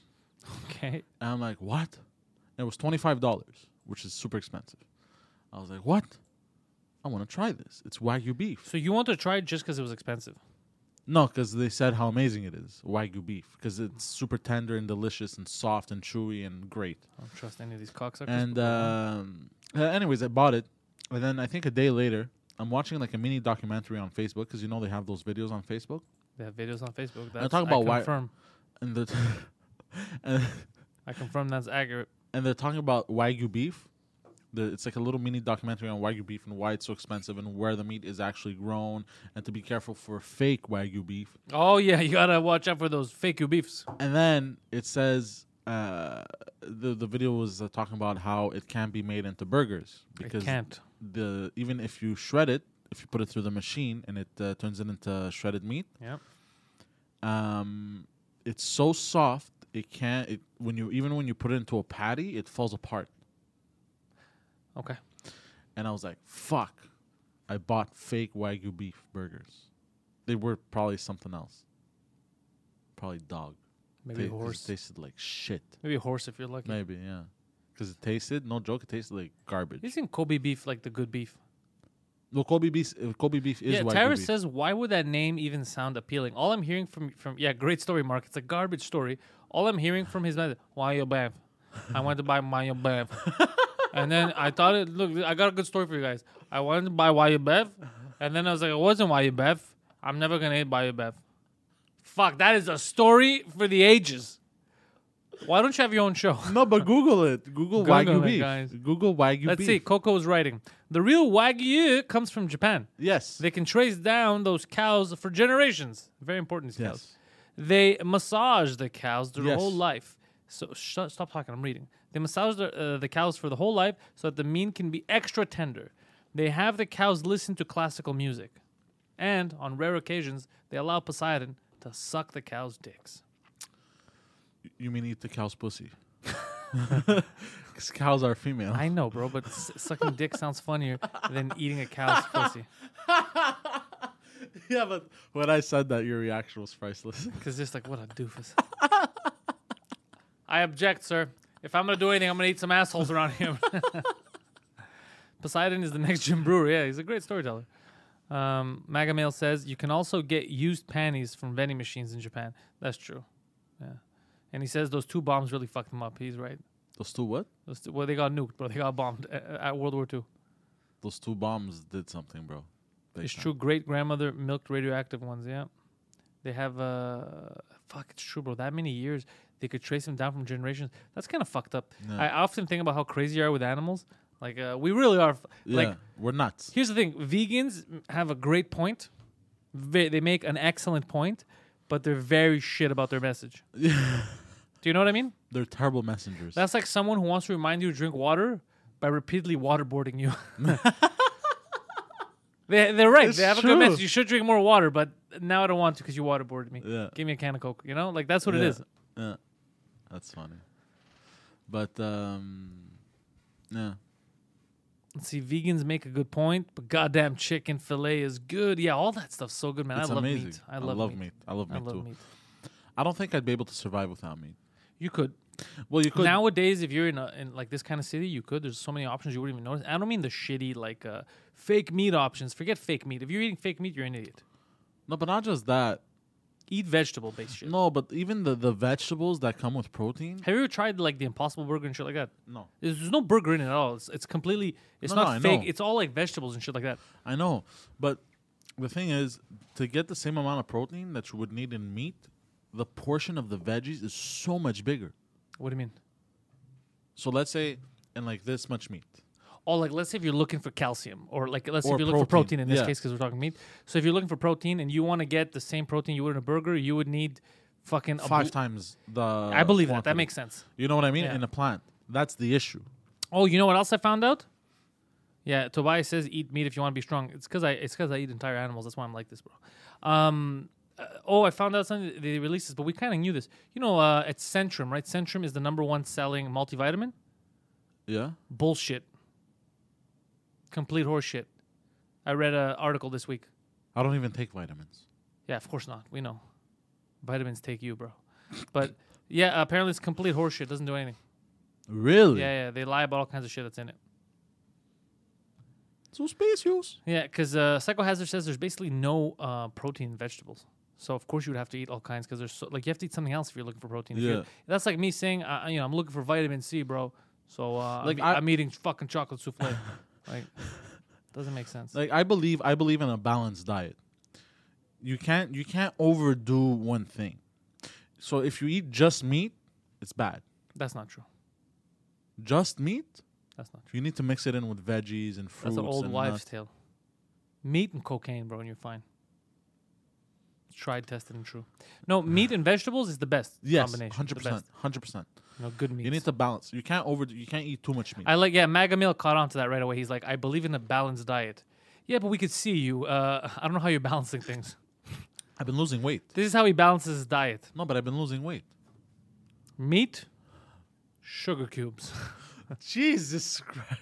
Okay, and I'm like, what? And it was $25, which is super expensive. I was like, what? I want to try this. It's Wagyu beef. So you want to try it just because it was expensive? No, because they said how amazing it is, Wagyu beef, because it's super tender and delicious and soft and chewy and great. I don't trust any of these cocksuckers. And anyways, I bought it. And then I think a day later, I'm watching like a mini documentary on Facebook, because you know they have those videos on Facebook. They have videos on Facebook. That's I confirm that's accurate. And they're talking about Wagyu beef. It's like a little mini documentary on Wagyu beef and why it's so expensive and where the meat is actually grown and to be careful for fake Wagyu beef. Oh, yeah. You got to watch out for those fake beefs. And then it says the video was talking about how it can't be made into burgers. Because it can't. Even if you shred it, if you put it through the machine and it turns it into shredded meat, it's so soft. It can't. Even when you put it into a patty, it falls apart. Okay. And I was like, fuck. I bought fake Wagyu beef burgers. They were probably something else. Probably dog. Maybe horse. It tasted like shit. Maybe horse if you're lucky. Maybe, yeah. Because it tasted, no joke, it tasted like garbage. Isn't Kobe beef like the good beef? Well, Kobe beef is Wagyu beef. Yeah, Tara says, why would that name even sound appealing? All I'm hearing from great story, Mark. It's a garbage story. All I'm hearing from his mother, Wagyu beef. I want to buy Wagyu beef. And then I thought, I got a good story for you guys. I wanted to buy Wagyu beef, and then I was like, it wasn't Wagyu beef. I'm never going to eat Wagyu beef. Fuck, that is a story for the ages. Why don't you have your own show? No, but Google it. Google Wagyu beef. Guys. Google Wagyu beef. Let's see, Coco's writing. The real Wagyu comes from Japan. Yes. They can trace down those cows for generations. Very important, these cows. They massage the cows their whole life. So stop talking, I'm reading. They massage the cows for the whole life so that the meat can be extra tender. They have the cows listen to classical music. And, on rare occasions, they allow Poseidon to suck the cows' dicks. You mean eat the cow's pussy? Because cows are female. I know, bro, but sucking dick sounds funnier than eating a cow's pussy. Yeah, but when I said that, your reaction was priceless. Because it's like, what a doofus. I object, sir. If I'm going to do anything, I'm going to eat some assholes around here. Poseidon is the next Jim Brewer. Yeah, he's a great storyteller. Magamail says, you can also get used panties from vending machines in Japan. That's true. Yeah. And he says those two bombs really fucked him up. He's right. Those two what? Well, they got nuked, bro. They got bombed at World War II. Those two bombs did something, bro. It's true. Great-grandmother milked radioactive ones, yeah. They have... Fuck, it's true, bro. That many years... They could trace them down from generations. That's kind of fucked up. Yeah. I often think about how crazy you are with animals. Like, we really are. We're nuts. Here's the thing. Vegans have a great point. They make an excellent point, but they're very shit about their message. Do you know what I mean? They're terrible messengers. That's like someone who wants to remind you to drink water by repeatedly waterboarding you. They're right. They have a good message. You should drink more water, but now I don't want to because you waterboarded me. Yeah. Give me a can of Coke. You know? Like, that's what it is. Yeah. That's funny. But, yeah. Let's see. Vegans make a good point, but goddamn chicken fillet is good. Yeah, all that stuff's so good, man. It's amazing. Meat. I love meat. I love meat too. I don't think I'd be able to survive without meat. You could. Well, you could. Nowadays, if you're in like this kind of city, you could. There's so many options you wouldn't even notice. I don't mean the shitty, like, fake meat options. Forget fake meat. If you're eating fake meat, you're an idiot. No, but not just that. Eat vegetable-based shit. No, but even the vegetables that come with protein. Have you ever tried like the Impossible Burger and shit like that? No. There's no burger in it at all. It's completely... It's not fake. It's all like vegetables and shit like that. I know. But the thing is, to get the same amount of protein that you would need in meat, the portion of the veggies is so much bigger. What do you mean? So let's say, in like this much meat. Oh, like let's say if you're looking for calcium, or like let's say if you're looking for protein in this case because we're talking meat. So if you're looking for protein and you want to get the same protein you would in a burger, you would need fucking five times the. I believe that. That makes sense. You know what I mean? Yeah. In a plant, that's the issue. Oh, you know what else I found out? Yeah, Tobias says eat meat if you want to be strong. It's because I eat entire animals. That's why I'm like this, bro. oh, I found out something. They released this, but we kind of knew this. You know, it's Centrum, right? Centrum is the number one selling multivitamin. Yeah. Bullshit. Complete horseshit. I read an article this week. I don't even take vitamins. Yeah, of course not. We know. Vitamins take you, bro. But yeah, apparently it's complete horseshit. Doesn't do anything. Really? Yeah, yeah. They lie about all kinds of shit that's in it. Suspicious. Yeah, because Psychohazard says there's basically no protein in vegetables. So, of course, you would have to eat all kinds because there's so, like, you have to eat something else if you're looking for protein. Yeah. That's like me saying, you know, I'm looking for vitamin C, bro. So, like I'm eating fucking chocolate souffle. Like, doesn't make sense. Like, I believe in a balanced diet. You can't overdo one thing. So, if you eat just meat, it's bad. That's not true. Just meat? That's not true. You need to mix it in with veggies and fruits. That's an old wives' tale. Meat and cocaine, bro, and you're fine. Tried, tested, and true. No, meat and vegetables is the best combination. Yes, 100%. 100%. No, good meat. You need to balance. You can't overdo. You can't eat too much meat. I like, yeah, Magamil caught on to that right away. He's like, I believe in a balanced diet. Yeah, but we could see you. I don't know how you're balancing things. I've been losing weight. This is how he balances his diet. No, but I've been losing weight. Meat, sugar cubes. Jesus Christ.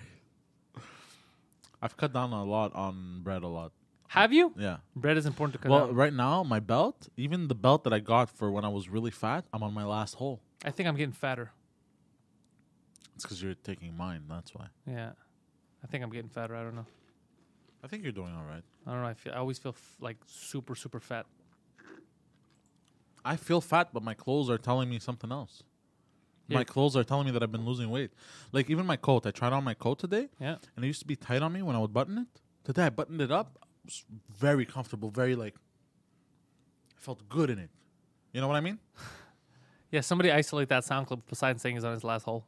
I've cut down a lot on bread a lot. Have you? Yeah. Bread is important to cut down. Well, right now, my belt, even the belt that I got for when I was really fat, I'm on my last hole. I think I'm getting fatter. It's because you're taking mine, that's why. Yeah. I think I'm getting fatter, I don't know. I think you're doing all right. I don't know, I always feel like super, super fat. I feel fat, but my clothes are telling me something else. My clothes are telling me that I've been losing weight. Like, even my coat. I tried on my coat today. Yeah. And it used to be tight on me when I would button it. Today, I buttoned it up. It was very comfortable. Very, like, I felt good in it. You know what I mean? Yeah, somebody isolate that sound clip besides saying he's on his last hole.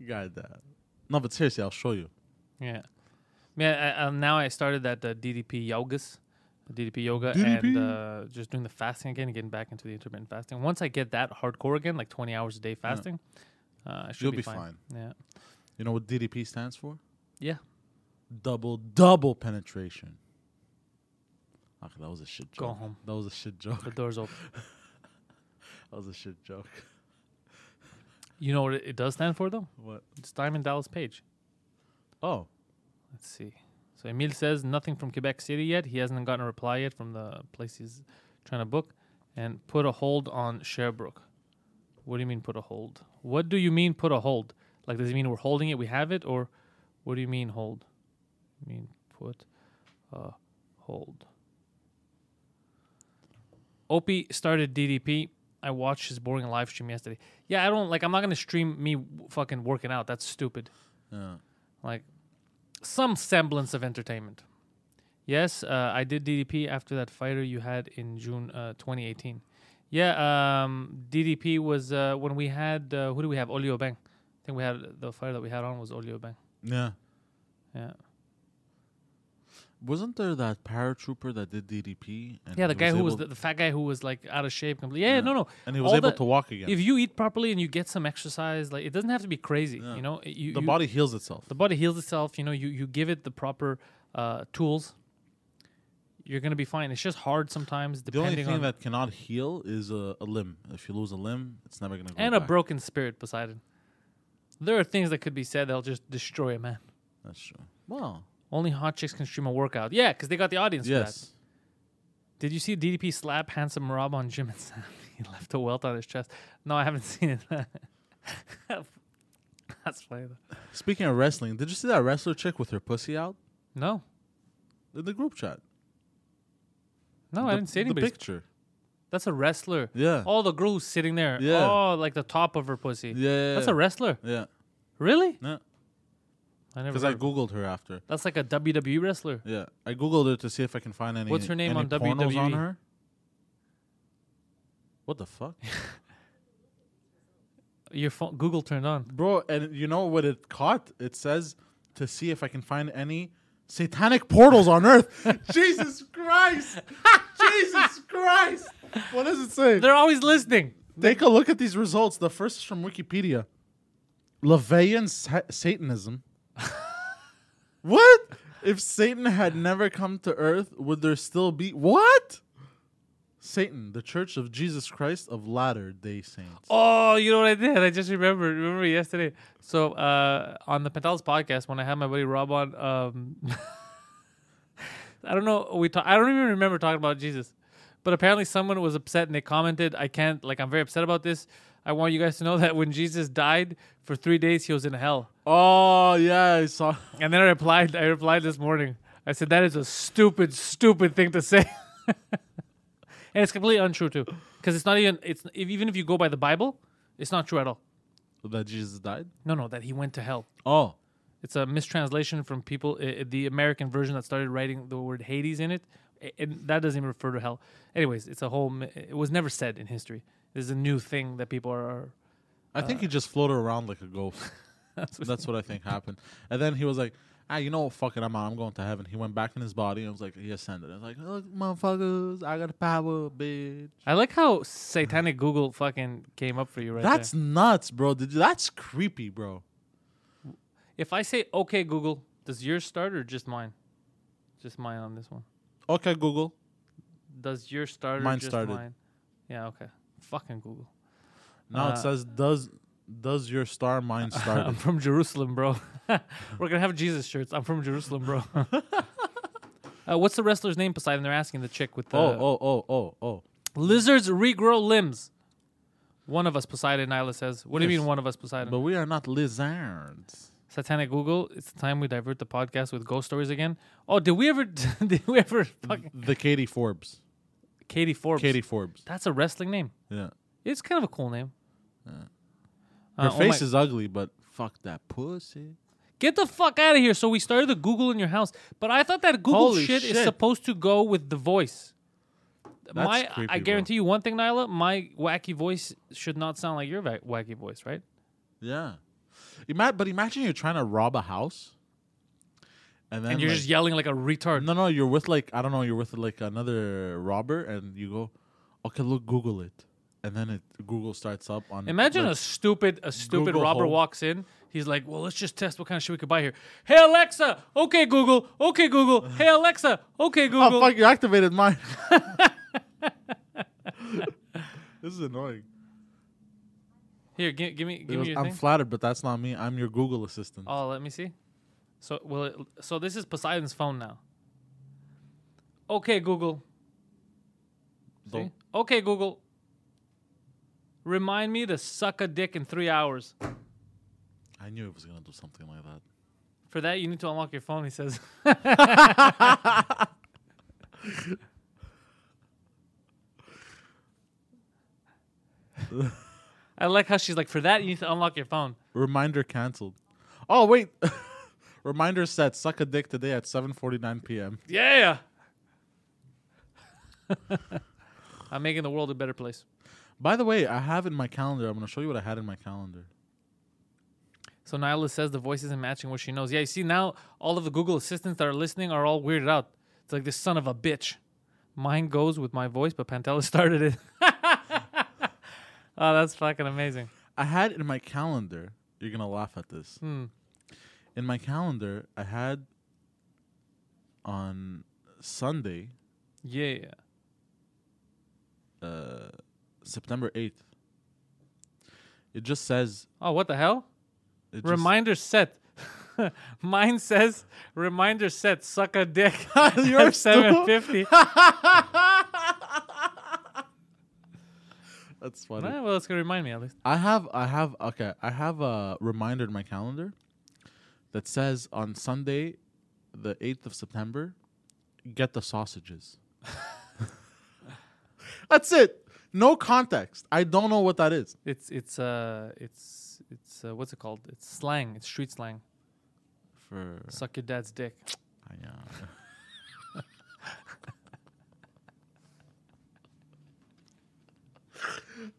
You got that. No, but seriously, I'll show you. Yeah. Man, now I started that DDP yoga. And just doing the fasting again and getting back into the intermittent fasting. Once I get that hardcore again, like 20 hours a day fasting, I should be fine. Yeah. You know what DDP stands for? Yeah. Double penetration. Okay, that was a shit joke. Go home. That was a shit joke. The door's open. That was a shit joke. You know what it does stand for, though? What? It's Diamond Dallas Page. Oh. Let's see. So Emil says nothing from Quebec City yet. He hasn't gotten a reply yet from the place he's trying to book. And put a hold on Sherbrooke. What do you mean put a hold? What do you mean put a hold? Like, does it mean we're holding it, we have it? Or what do you mean hold? I mean put a hold. Opie started DDP. I watched his boring live stream yesterday. Yeah, I don't, like, I'm not going to stream me fucking working out. That's stupid. Yeah. Like, some semblance of entertainment. Yes, I did DDP after that fighter you had in June 2018. Yeah, DDP was when we had... who do we have? Oliobeng. I think we had... The fighter that we had on was Oliobeng. Yeah. Yeah. Wasn't there that paratrooper that did DDP? And yeah, the guy who was... The fat guy who was, like, out of shape completely. Yeah, yeah. No. And he was able to walk again. If you eat properly and you get some exercise, like, it doesn't have to be crazy, you know? The body heals itself. The body heals itself. You know, you give it the proper tools. You're going to be fine. It's just hard sometimes, depending on... The only thing that cannot heal is a limb. If you lose a limb, it's never going to go back. A broken spirit, Poseidon. There are things that could be said that'll just destroy a man. That's true. Wow. Only hot chicks can stream a workout. Yeah, because they got the audience for that. Did you see DDP slap handsome Rob on Jim and Sam? He left a welt on his chest. No, I haven't seen it. That's funny. Speaking of wrestling, did you see that wrestler chick with her pussy out? No. In the group chat. No, I didn't see anybody. The picture. That's a wrestler. Yeah. Oh, the girl who's sitting there. Yeah. Oh, like the top of her pussy. Yeah. That's a wrestler. Yeah. Really? Yeah. Because I googled her after. That's like a WWE wrestler. Yeah, I googled her to see if I can find any. What's her name on WWE? On her? What the fuck? Your phone, Google turned on, bro. And you know what it caught? It says to see if I can find any satanic portals on Earth. Jesus Christ! Jesus Christ! What does it say? They're always listening. Take a look at these results. The first is from Wikipedia. Levian Satanism. What? If Satan had never come to earth, would there still be... What? Satan, the Church of Jesus Christ of Latter-day Saints. Oh, you know what I did? I just remembered. Remember yesterday? So on the Pentales podcast, when I had my buddy Rob on... I don't know. I don't even remember talking about Jesus. But apparently someone was upset and they commented, I can't... Like, I'm very upset about this. I want you guys to know that when Jesus died, for 3 days, he was in hell. Oh, yeah, I saw. And then I replied this morning. I said, that is a stupid, stupid thing to say. And it's completely untrue, too. Because it's not even... Even if you go by the Bible, it's not true at all. That Jesus died? No, that he went to hell. Oh. It's a mistranslation from people... the American version that started writing the word Hades in it. And that doesn't even refer to hell. Anyways, it's a whole... It was never said in history. There's a new thing that people are... I think he just floated around like a ghost. That's what I think happened. And then he was like, you know what, fuck it, I'm out. I'm going to heaven. He went back in his body and was like, he ascended. I was like, look, motherfuckers, I got power, bitch. I like how satanic Google fucking came up for you right there. That's nuts, bro. That's creepy, bro. If I say, okay, Google, does yours start or just mine? Just mine on this one. Okay, Google. Does yours start or just mine? Yeah, okay. Fucking Google. Now it says, does your star mine start? I'm from Jerusalem, bro. We're going to have Jesus shirts. I'm from Jerusalem, bro. What's the wrestler's name, Poseidon? They're asking the chick with the... Oh. Lizards regrow limbs. One of us, Poseidon, Nyla says. What do you mean, one of us, Poseidon? But we are not lizards. Satanic Google, it's time we divert the podcast with ghost stories again. Oh, did we ever fucking... The Katie Forbes. Katie Forbes. Katie Forbes. That's a wrestling name. Yeah. It's kind of a cool name. Yeah. Her face is ugly, but fuck that pussy. Get the fuck out of here. So we started the Google in your house. But I thought that Google shit is supposed to go with the voice. That's creepy, I guarantee you one thing, Nyla, my wacky voice should not sound like your wacky voice, right? Yeah. But imagine you're trying to rob a house. And you're like, just yelling like a retard. No, you're with like another robber, and you go, okay, look, Google it, and then Google starts up on. Imagine like, a stupid Google robber walks in. He's like, well, let's just test what kind of shit we could buy here. Hey Alexa, okay Google, okay Google. Hey Alexa, okay Google. Oh fuck, you activated mine. This is annoying. Here, give me your thing. I'm flattered, but that's not me. I'm your Google assistant. Oh, let me see. So this is Poseidon's phone now. Okay, Google. See? Okay, Google. Remind me to suck a dick in 3 hours. I knew it was going to do something like that. For that, you need to unlock your phone, he says. I like how she's like, for that, you need to unlock your phone. Reminder canceled. Oh, wait. Reminder set, suck a dick today at 7:49 p.m. Yeah. I'm making the world a better place. By the way, I have in my calendar. I'm going to show you what I had in my calendar. So Nyla says the voice isn't matching what she knows. Yeah, you see now all of the Google assistants that are listening are all weirded out. It's like this son of a bitch. Mine goes with my voice, but Pantella started it. Oh, that's fucking amazing. I had in my calendar. You're going to laugh at this. In my calendar, I had on Sunday, September 8th. It just says... Oh, what the hell? Reminder set. Mine says, reminder set, suck a dick. You're 7:50. That's funny. Well, it's going to remind me at least. I have a reminder in my calendar. That says on Sunday, the 8th of September, get the sausages. That's it. No context. I don't know what that is. It's what's it called? It's slang. It's street slang. For suck your dad's dick. I know.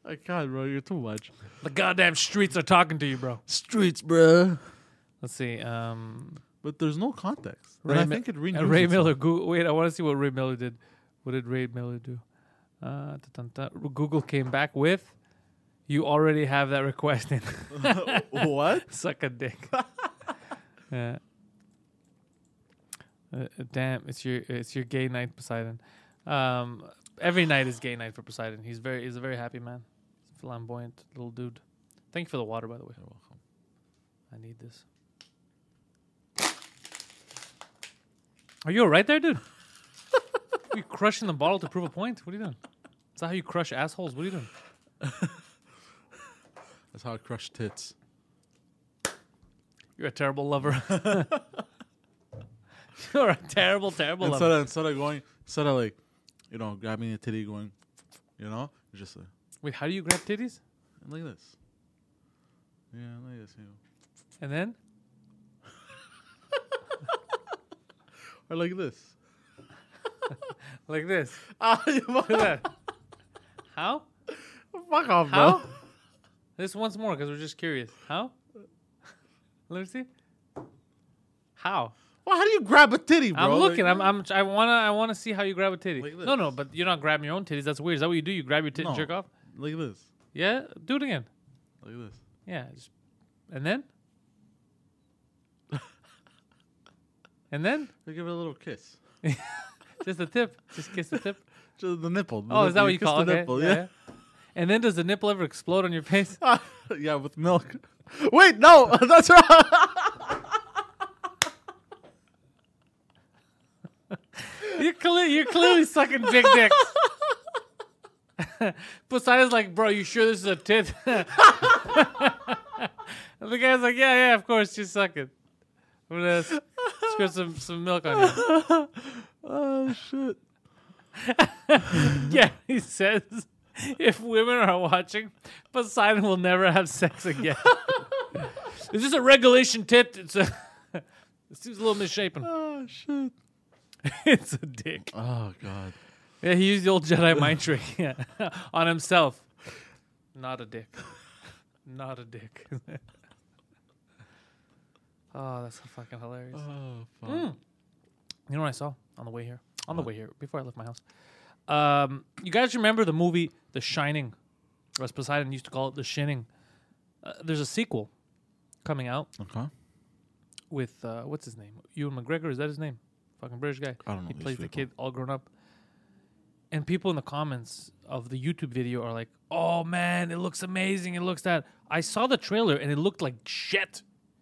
I can't, bro. You're too much. The goddamn streets are talking to you, bro. Streets, bro. Let's see. But there's no context. And I think it renews Ray Miller. Wait, I want to see what Ray Miller did. What did Ray Miller do? Google came back with, you already have that request in. What? Suck a dick. Yeah. Damn, it's your gay night, Poseidon. Every night is gay night for Poseidon. He's a very happy man. Flamboyant little dude. Thank you for the water, by the way. You're welcome. I need this. Are you all right there, dude? Are you crushing the bottle to prove a point? What are you doing? Is that how you crush assholes? What are you doing? That's how I crush tits. You're a terrible lover. You're a terrible instead lover. Instead of like, you know, grabbing a titty, going, you know, just like. Wait, how do you grab titties? Like this. Yeah, like this. You know. And then? Or like this. Like this. Look at that. How? Fuck off, bro. This once more, because we're just curious. How? Let me see. How? Well, how do you grab a titty, bro? I'm looking. Like, I wanna see how you grab a titty. Like this. No, but you're not grabbing your own titties. That's weird. Is that what you do? You grab your titty and jerk off? Like this. Yeah? Do it again. Like this. Yeah. Just, and then? And then? We give it a little kiss. Just the tip. Just kiss the tip. Just the nipple. The nipple. Is that what you call it? The nipple, yeah. And then does the nipple ever explode on your face? Yeah, with milk. Wait, no, that's wrong. You're clearly sucking big dicks. Poseidon's like, bro, you sure this is a tit? And the guy's like, yeah, of course, you suck it. I'm gonna squirt some milk on you. Oh shit. Yeah, he says. If women are watching, Poseidon will never have sex again. Is this a regulation tit? It seems a little misshapen. Oh, shit. It's a dick. Oh, God. Yeah, he used the old Jedi mind trick on himself. Not a dick. Not a dick. Oh, that's so fucking hilarious. Oh, fuck. You know what I saw on the way here? On the way here, before I left my house. You guys remember the movie The Shining? Or as Poseidon used to call it, The Shining. There's a sequel coming out. Okay. With, what's his name? Ewan McGregor, is that his name? Fucking British guy. I don't know. He plays the kid all grown up. And people in the comments of the YouTube video are like, oh man, it looks amazing. It looks that. I saw the trailer and it looked like shit.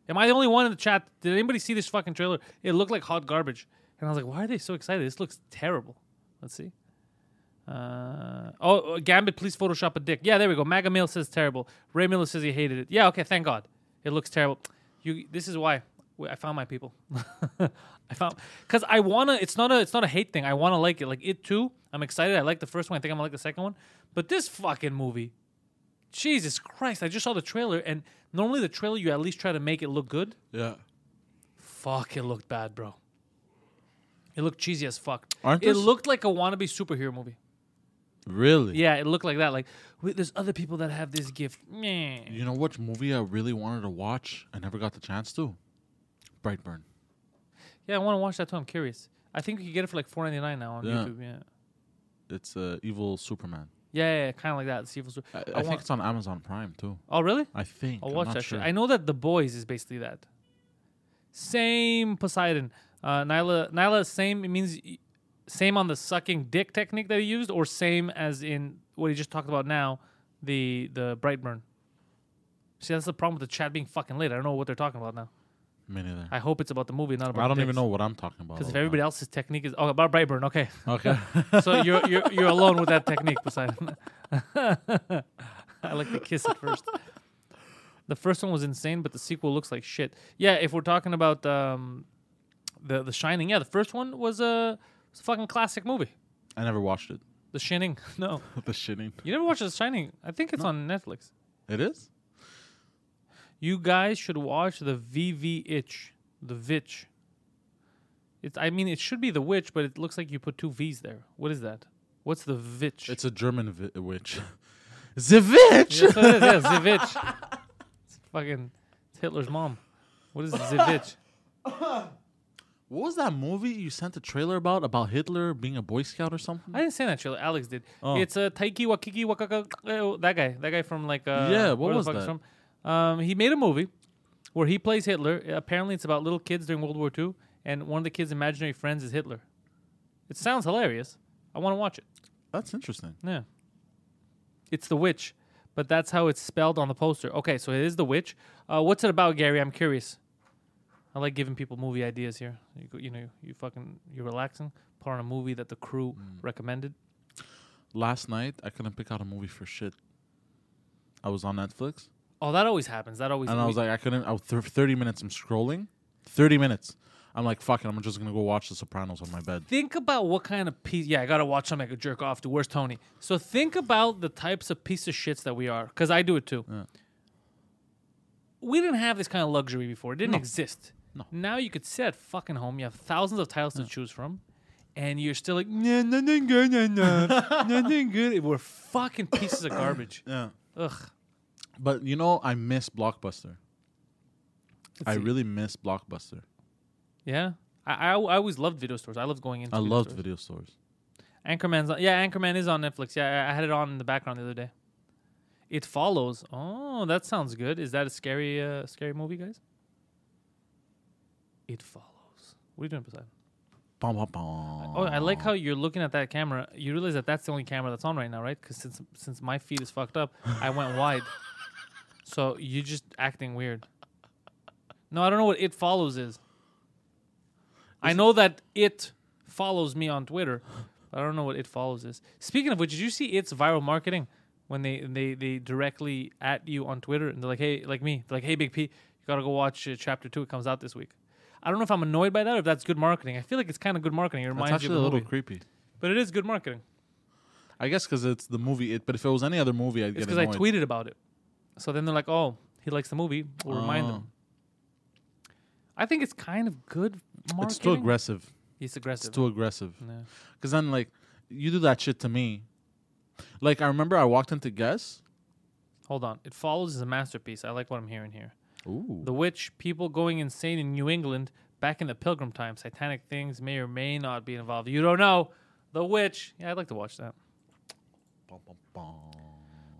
Am I the only one in the chat? Did anybody see this fucking trailer? It looked like hot garbage. And I was like, why are they so excited? This looks terrible. Let's see. Gambit, please Photoshop a dick. Yeah, there we go. Maga Mail says terrible. Ray Miller says he hated it. Yeah, okay, thank God. It looks terrible. This is why I found my people. Because I wanna. It's not a hate thing. I wanna like it. Like it too. I'm excited. I like the first one. I think I'm gonna like the second one. But this fucking movie, Jesus Christ! I just saw the trailer, and normally the trailer you at least try to make it look good. Yeah. Fuck! It looked bad, bro. It looked cheesy as fuck. It looked like a wannabe superhero movie. Really? Yeah, it looked like that. Like, there's other people that have this gift. You know which movie I really wanted to watch? I never got the chance to. Brightburn. Yeah, I want to watch that too. I'm curious. I think you can get it for like $4.99 now on YouTube. Yeah. It's Evil Superman. Yeah, kind of like that. It's Evil Superman. I think it's on Amazon Prime too. Oh, really? I think. I'll watch that shit. I know that The Boys is basically that. Same Poseidon. Nyla, same. It means. Same on the sucking dick technique that he used, or same as in what he just talked about now, the Brightburn. See, that's the problem with the chat being fucking late. I don't know what they're talking about now. Me neither. I hope it's about the movie, not about. I don't even know what I'm talking about. Because if everybody else's technique is about Brightburn, okay. So you're alone with that technique, Poseidon. I like to kiss it first. The first one was insane, but the sequel looks like shit. Yeah, if we're talking about the Shining, yeah, the first one was It's a fucking classic movie. I never watched it. The Shining. No. The Shining. You never watched The Shining? I think it's on Netflix. It is? You guys should watch the VVitch. The Vitch. It should be The Witch, but it looks like you put two V's there. What is that? What's The Vitch? It's a German witch. The Vitch! That's what it is. Yeah, The Vitch. It's Hitler's mom. What is The Vitch? What was that movie you sent a trailer about Hitler being a Boy Scout or something? I didn't send that trailer. Alex did. Oh. It's Taiki Wakiki Wakaka. That guy from like... yeah, what was that? From? He made a movie where he plays Hitler. Apparently, it's about little kids during World War II. and one of the kids' imaginary friends is Hitler. It sounds hilarious. I want to watch it. That's interesting. Yeah. It's The Witch, but that's how it's spelled on the poster. Okay, so it is The Witch. What's it about, Gary? I'm curious. I like giving people movie ideas here. You know, you're relaxing. Put on a movie that the crew recommended. Last night, I couldn't pick out a movie for shit. I was on Netflix. Oh, that always happens. That always. And I was like, I couldn't. 30 minutes. I'm scrolling. 30 minutes. I'm like, fuck it. I'm just gonna go watch The Sopranos on my bed. Think about what kind of piece. Yeah, I gotta watch something I could jerk off to. Where's Tony? So think about the types of piece of shits that we are, because I do it too. Yeah. We didn't have this kind of luxury before. It didn't exist. No. Now you could sit at fucking home. You have thousands of titles to choose from. And you're still like, nah, nothing good, nothing good. We're fucking pieces of garbage. Yeah. Ugh. But, you know, I miss Blockbuster. I really miss Blockbuster. Yeah? I always loved video stores. I loved going into video stores. Anchorman's on, Anchorman is on Netflix. Yeah, I had it on in the background the other day. It Follows. Oh, that sounds good. Is that a scary movie, guys? It Follows. What are you doing, Poseidon? Bum, bum, bum. Oh, I like how you're looking at that camera. You realize that that's the only camera that's on right now, right? Because since my feed is fucked up, I went wide. So you're just acting weird. No, I don't know what It Follows is. I know that it follows me on Twitter. But I don't know what It Follows is. Speaking of which, did you see It's viral marketing when they directly at you on Twitter and they're like, hey, like me, they're like, hey, Big P, you gotta go watch Chapter 2. It comes out this week. I don't know if I'm annoyed by that or if that's good marketing. I feel like it's kind of good marketing. It reminds you of the movie. It's actually a little creepy. But it is good marketing. I guess because it's the movie. But if it was any other movie, I'd get annoyed. It's because I tweeted about it. So then they're like, oh, he likes the movie. We'll remind him. I think it's kind of good marketing. It's too aggressive. It's too aggressive. Because then, like, you do that shit to me. Like, I remember I walked into Guess. Hold on. It Follows is a masterpiece. I like what I'm hearing here. Ooh. The Witch, people going insane in New England back in the Pilgrim time. Satanic things may or may not be involved. You don't know. The Witch. Yeah, I'd like to watch that.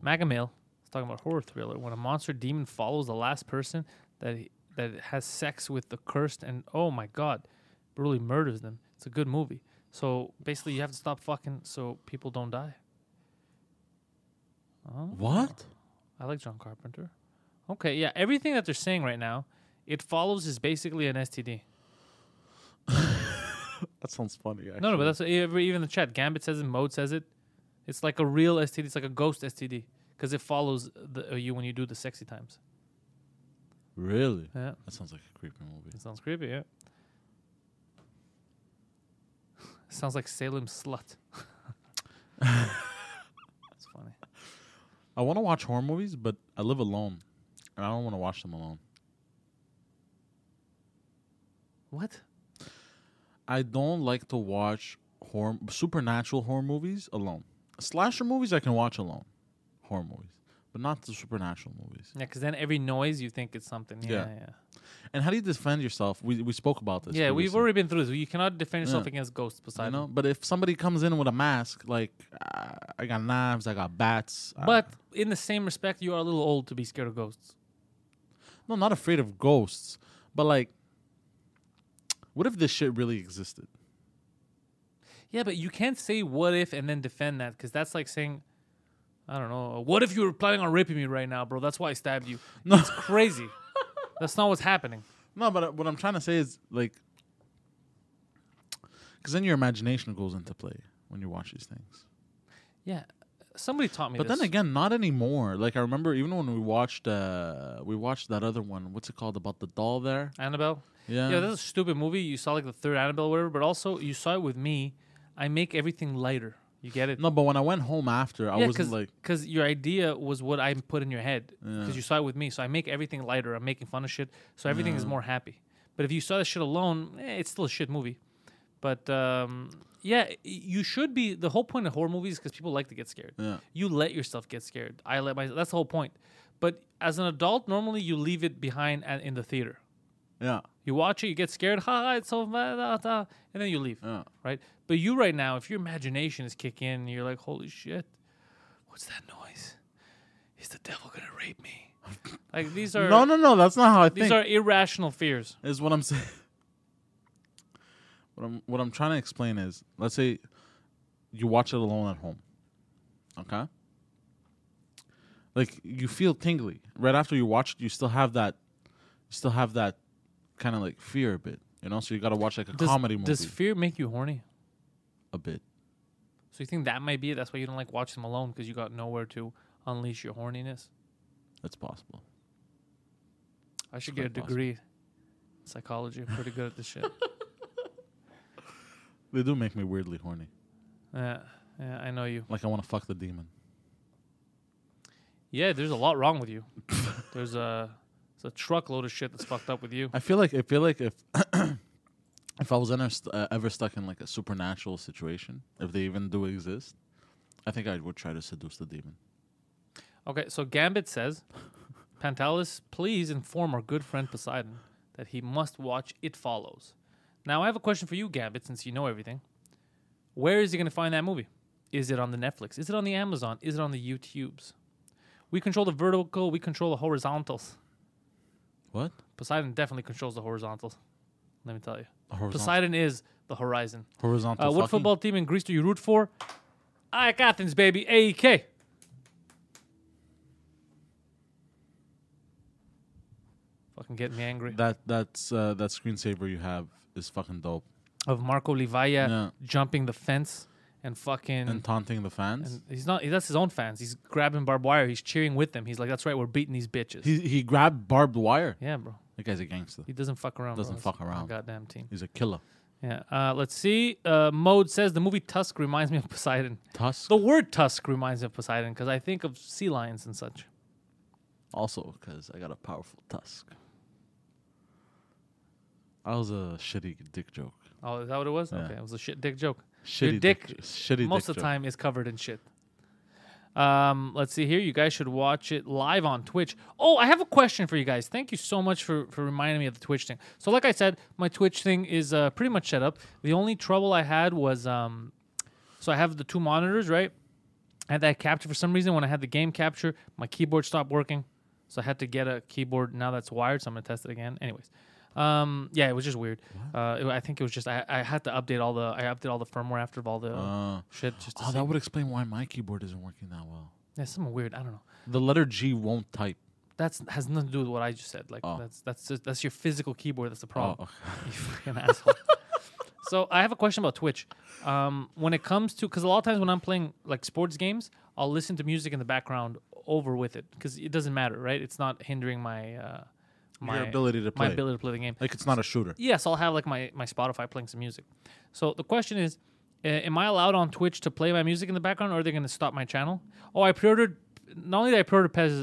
Magamil. It's talking about horror thriller. When a monster demon follows the last person that has sex with the cursed and, oh my God, brutally murders them. It's a good movie. So basically you have to stop fucking so people don't die. Oh. What? I like John Carpenter. Okay, yeah. Everything that they're saying right now, It Follows is basically an STD. That sounds funny, actually. No, but that's even the chat. Gambit says it. Mode says it. It's like a real STD. It's like a ghost STD because it follows you when you do the sexy times. Really? Yeah. That sounds like a creepy movie. It sounds creepy, yeah. It sounds like Salem Slut. That's funny. I want to watch horror movies, but I live alone. And I don't want to watch them alone. What? I don't like to watch supernatural horror movies alone. Slasher movies I can watch alone. Horror movies. But not the supernatural movies. Yeah, because then every noise you think it's something. Yeah. And how do you defend yourself? We spoke about this. Yeah, previously. We've already been through this. You cannot defend yourself against ghosts, Poseidon. You know? But if somebody comes in with a mask, like, I got knives, I got bats. But in the same respect, you are a little old to be scared of ghosts. No, I'm not afraid of ghosts. But, like, what if this shit really existed? Yeah, but you can't say what if and then defend that, because that's like saying... I don't know. What if you were planning on raping me right now, bro? That's why I stabbed you. No. It's crazy. That's not what's happening. No, but what I'm trying to say is, like... Because then your imagination goes into play when you watch these things. Yeah. Somebody taught me this. But then again, not anymore. Like, I remember even when we watched that other one. What's it called? About the doll there? Annabelle? Yeah. Yeah, that's a stupid movie. You saw, like, the third Annabelle or whatever. But also, you saw it with me. I make everything lighter. You get it? No, but when I went home after, I wasn't like... Because your idea was what I put in your head. Because you saw it with me. So I make everything lighter. I'm making fun of shit. So everything is more happy. But if you saw that shit alone, it's still a shit movie. But yeah, you should be... The whole point of horror movies is because people like to get scared. Yeah. You let yourself get scared. That's the whole point. But as an adult, normally you leave it behind in the theater. Yeah. You watch it, you get scared, ha, it's so bad, and then you leave, right? But you right now, if your imagination is kicking in, you're like, holy shit, what's that noise? Is the devil going to rape me? Like, these are... No, that's not how I think. These are irrational fears. Is what I'm saying. What I'm trying to explain is, let's say you watch it alone at home, okay? Like, you feel tingly right after you watch it. You still have that kind of like fear a bit, you know. So you got to watch like a comedy movie. Does fear make you horny? A bit. So you think that might be it? That's why you don't like watch them alone, because you got nowhere to unleash your horniness. That's possible. I should get a degree in psychology. I'm pretty good at this shit. They do make me weirdly horny. Yeah, I know you. Like, I want to fuck the demon. Yeah, there's a lot wrong with you. There's a truckload of shit that's fucked up with you. I feel like if if I was ever stuck in like a supernatural situation, if they even do exist, I think I would try to seduce the demon. Okay, so Gambit says, Pantalis, please inform our good friend Poseidon that he must watch It Follows. Now, I have a question for you, Gambit, since you know everything. Where is he going to find that movie? Is it on the Netflix? Is it on the Amazon? Is it on the YouTubes? We control the vertical. We control the horizontals. What? Poseidon definitely controls the horizontals. Let me tell you. Poseidon is the horizon. Horizontal. What football team in Greece do you root for? AEK Athens, baby. AEK. Fucking getting me angry. That screensaver you have is fucking dope. Of Marco Livaya jumping the fence and fucking... And taunting the fans? And he's not... That's his own fans. He's grabbing barbed wire. He's cheering with them. He's like, that's right, we're beating these bitches. He grabbed barbed wire? Yeah, bro. That guy's a gangster. He doesn't fuck around. That's goddamn team. He's a killer. Yeah. Let's see. Mode says, the movie Tusk reminds me of Poseidon. Tusk? The word Tusk reminds me of Poseidon because I think of sea lions and such. Also because I got a powerful tusk. That was a shitty dick joke. Oh, is that what it was? Yeah. Okay, it was a shit dick joke. Shitty your dick, shitty most dick of the time, is covered in shit. Let's see here. You guys should watch it live on Twitch. Oh, I have a question for you guys. Thank you so much for reminding me of the Twitch thing. So like I said, my Twitch thing is pretty much set up. The only trouble I had was... so I have the two monitors, right? I had that capture. For some reason, when I had the game capture, my keyboard stopped working. So I had to get a keyboard now that's wired, so I'm going to test it again. Anyways. Yeah, it was just weird. I think it was just I had to update all the firmware after all the shit. Just to see. That would explain why my keyboard isn't working that well. Yeah, something weird. I don't know. The letter G won't type. That has nothing to do with what I just said. Like that's your physical keyboard. That's the problem. Oh, okay. You fucking asshole. So I have a question about Twitch. When it comes to, because a lot of times when I'm playing like sports games, I'll listen to music in the background over with it because it doesn't matter, right? It's not hindering my. My ability to play the game. Like, it's not a shooter. Yes, I'll have, like, my Spotify playing some music. So the question is, am I allowed on Twitch to play my music in the background, or are they going to stop my channel? Oh, I pre-ordered... Not only did I pre-order PES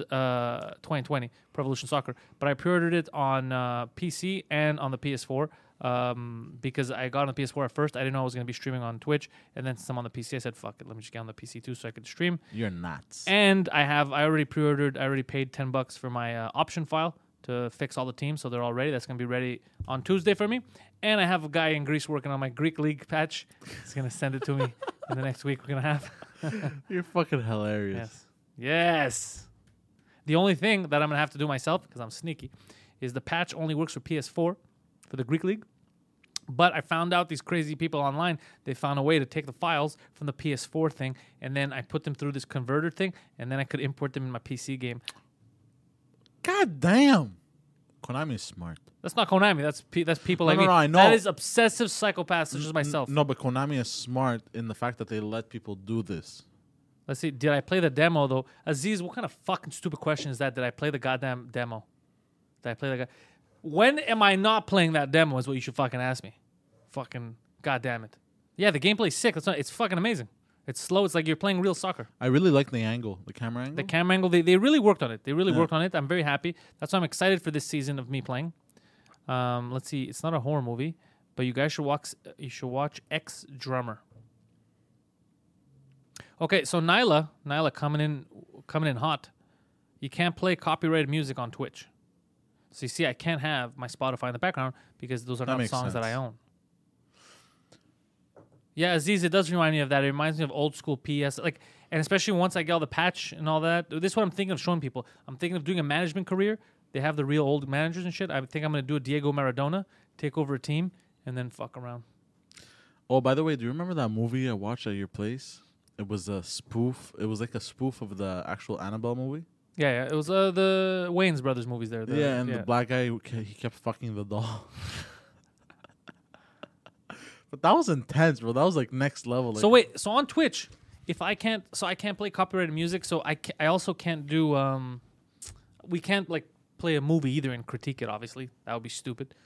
2020, Pro Evolution Soccer, but I pre-ordered it on PC and on the PS4 because I got on the PS4 at first. I didn't know I was going to be streaming on Twitch, and then since I'm on the PC, I said, fuck it, let me just get on the PC too so I could stream. You're nuts. And I already paid $10 for my option file to fix all the teams, so they're all ready. That's going to be ready on Tuesday for me. And I have a guy in Greece working on my Greek League patch. He's going to send it to me in the next week. We're going to have... You're fucking hilarious. Yes. The only thing that I'm going to have to do myself, because I'm sneaky, is the patch only works for PS4, for the Greek League. But I found out these crazy people online, they found a way to take the files from the PS4 thing, and then I put them through this converter thing, and then I could import them in my PC game. God damn. Konami is smart. That's not Konami. That's people like me. No, I know. That is obsessive psychopaths such as myself. No, but Konami is smart in the fact that they let people do this. Let's see. Did I play the demo, though? Aziz, what kind of fucking stupid question is that? Did I play the goddamn demo? When am I not playing that demo is what you should fucking ask me. Fucking goddamn it. Yeah, the gameplay's sick. It's fucking amazing. It's slow. It's like you're playing real soccer. I really like the angle, the camera angle. They really worked on it. I'm very happy. That's why I'm excited for this season of me playing. Let's see. It's not a horror movie, but you guys should watch X Drummer. Okay, so Nyla coming in hot. You can't play copyrighted music on Twitch. So you see, I can't have my Spotify in the background because those are not songs that I own. Yeah, Aziz, it does remind me of that. It reminds me of old school PS. Like, and especially once I get all the patch and all that. This is what I'm thinking of showing people. I'm thinking of doing a management career. They have the real old managers and shit. I think I'm going to do a Diego Maradona, take over a team, and then fuck around. Oh, by the way, do you remember that movie I watched at your place? It was a spoof. It was like a spoof of the actual Annabelle movie. Yeah, yeah. It was the Wayans Brothers movies there. The black guy, he kept fucking the doll. But that was intense, bro. That was like next level. Like, so wait, so on Twitch, if I can't, so I can't play copyrighted music. So I also can't do. We can't like play a movie either and critique it. Obviously, that would be stupid.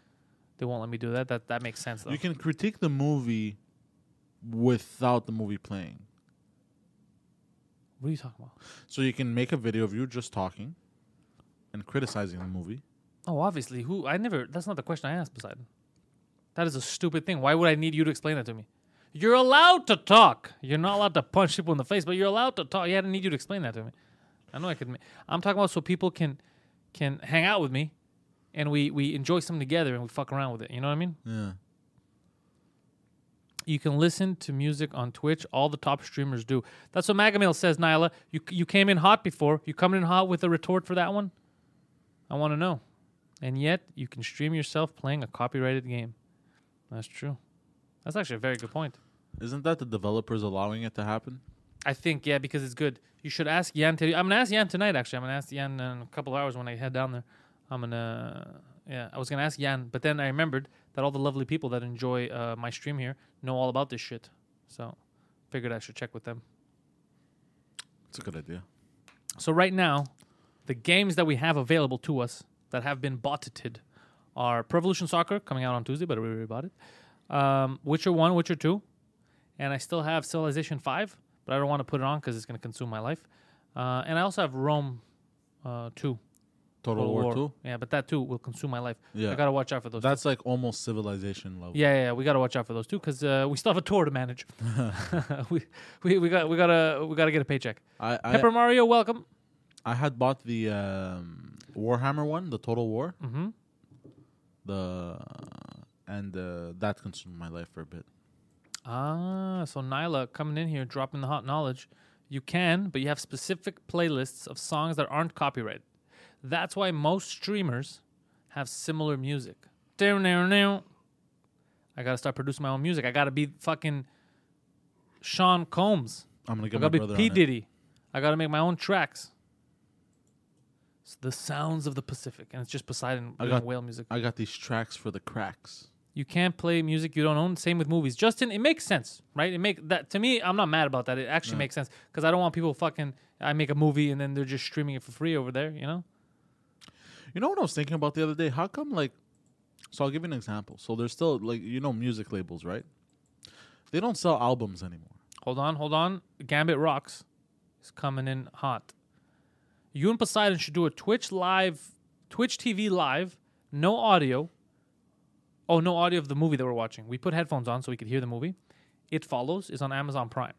They won't let me do that. That makes sense though. You can critique the movie without the movie playing. What are you talking about? So you can make a video of you just talking and criticizing the movie. Oh, obviously. Who? I never. That's not the question I asked, Poseidon. That is a stupid thing. Why would I need you to explain that to me? You're allowed to talk. You're not allowed to punch people in the face, but you're allowed to talk. Yeah, I didn't need you to explain that to me. I know I could. I'm talking about so people can hang out with me, and we enjoy something together and we fuck around with it. You know what I mean? Yeah. You can listen to music on Twitch. All the top streamers do. That's what Magamil says, Nyla. You came in hot before. You coming in hot with a retort for that one? I want to know. And yet, you can stream yourself playing a copyrighted game. That's true. That's actually a very good point. Isn't that the developers allowing it to happen? I think, yeah, because it's good. You should ask Yan. I'm going to ask Yan tonight, actually. I'm going to ask Yan in a couple of hours when I head down there. I was going to ask Yan, but then I remembered that all the lovely people that enjoy my stream here know all about this shit. So figured I should check with them. It's a good idea. So right now, the games that we have available to us that have been botted are Pro Evolution Soccer, coming out on Tuesday, but we already bought it. Witcher 1, Witcher 2. And I still have Civilization 5, but I don't want to put it on because it's going to consume my life. And I also have Rome 2. Total War 2? Yeah, but that too will consume my life. Yeah. I got to watch out for those. That's two. Like almost Civilization level. Yeah. We got to watch out for those two because we still have a tour to manage. we gotta get a paycheck. Pepper Mario, welcome. I had bought the Warhammer one, the Total War. Mm-hmm. That consumed my life for a bit. Ah, so Nyla coming in here, dropping the hot knowledge. You can, but you have specific playlists of songs that aren't copyrighted. That's why most streamers have similar music. I gotta start producing my own music. I gotta be fucking Sean Combs. I'm gonna get my brother on it. I gotta be P. Diddy. I gotta make my own tracks. The sounds of the Pacific, and it's just Poseidon whale music. I got these tracks for the cracks. You can't play music you don't own. Same with movies. Justin, it makes sense, right? It make that to me. I'm not mad about that. It actually makes sense because I don't want people fucking. I make a movie and then they're just streaming it for free over there. You know. You know what I was thinking about the other day? How come like? So I'll give you an example. So there's still like music labels, right? They don't sell albums anymore. Hold on. Gambit Rocks is coming in hot. You and Poseidon should do a Twitch TV live, no audio. Oh, no audio of the movie that we're watching. We put headphones on so we could hear the movie. It Follows is on Amazon Prime.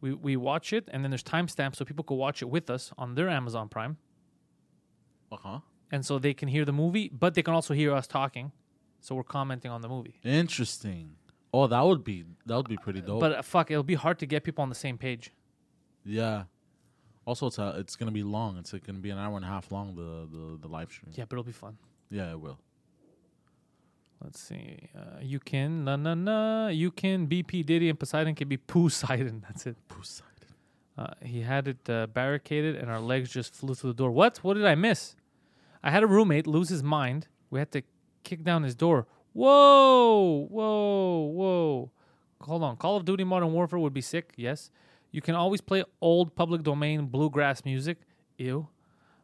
We watch it, and then there's timestamps so people can watch it with us on their Amazon Prime. Uh-huh. And so they can hear the movie, but they can also hear us talking. So we're commenting on the movie. Interesting. Oh, that would be pretty dope. But fuck, it'll be hard to get people on the same page. Yeah. Also, it's going to be long. It's going to be an hour and a half long, the live stream. Yeah, but it'll be fun. Yeah, it will. Let's see. You can be P. Diddy and Poseidon can be Poseidon. That's it. Poseidon. He had it barricaded and our legs just flew through the door. What? What did I miss? I had a roommate lose his mind. We had to kick down his door. Whoa. Hold on. Call of Duty Modern Warfare would be sick. Yes. You can always play old public domain bluegrass music. Ew.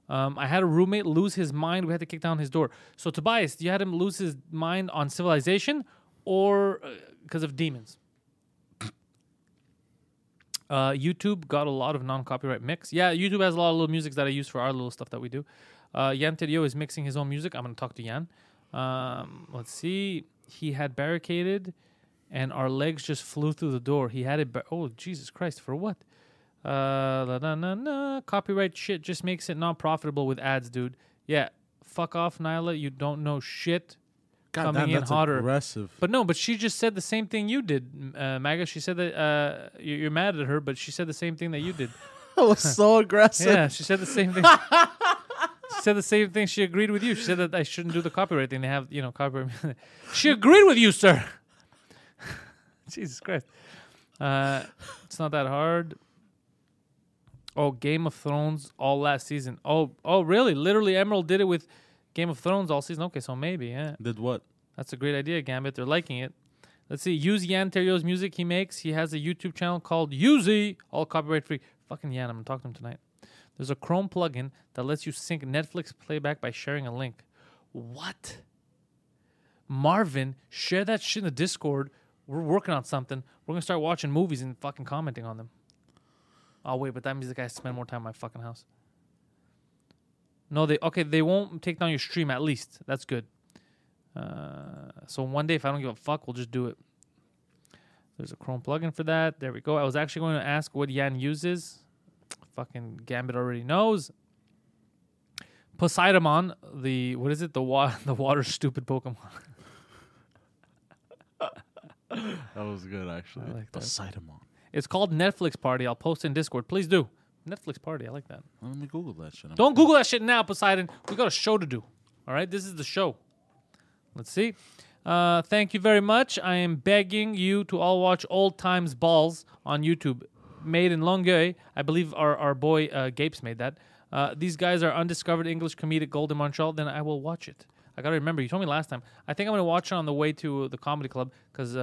I had a roommate lose his mind. We had to kick down his door. So, Tobias, you had him lose his mind on Civilization or because of demons? YouTube got a lot of non-copyright mix. Yeah, YouTube has a lot of little music that I use for our little stuff that we do. Yan Terio is mixing his own music. I'm going to talk to Yan. Let's see. He had barricaded... And our legs just flew through the door. He had it. Oh, Jesus Christ. For what? Copyright shit just makes it not profitable with ads, dude. Yeah. Fuck off, Nyla. You don't know shit. God, coming in hotter. Aggressive. But no, but she just said the same thing you did, Maga. She said that you're mad at her, but she said the same thing that you did. That was so aggressive. Yeah, she said the same thing. Said the same thing. She agreed with you. She said that I shouldn't do the copyright thing. They have, copyright. She agreed with you, sir. Jesus Christ. It's not that hard. Oh, Game of Thrones all last season. Oh, really? Literally, Emerald did it with Game of Thrones all season. Okay, so maybe, yeah. Did what? That's a great idea, Gambit. They're liking it. Let's see. Use Yan Terrio's music he makes. He has a YouTube channel called Yuzi. All copyright free. Fucking Yan, I'm going to talk to him tonight. There's a Chrome plugin that lets you sync Netflix playback by sharing a link. What? Marvin, share that shit in the Discord. We're working on something. We're going to start watching movies and fucking commenting on them. Oh, wait, but that means the guy spend more time in my fucking house. No, they won't take down your stream at least. That's good. So one day, if I don't give a fuck, we'll just do it. There's a Chrome plugin for that. There we go. I was actually going to ask what Yan uses. Fucking Gambit already knows. Poseidon, the, what is it? The water stupid Pokemon. That was good, actually. I like Poseidon. It's called Netflix Party. I'll post in Discord. Please do. Netflix Party. I like that. Let me Google that shit. Don't Google that shit now, Poseidon. We got a show to do. All right? This is the show. Let's see. Thank you very much. I am begging you to all watch Old Times Balls on YouTube. Made in Longueuil. I believe our boy Gapes made that. These guys are undiscovered English comedic gold in Montreal. Then I will watch it. I got to remember. You told me last time. I think I'm going to watch it on the way to the comedy club because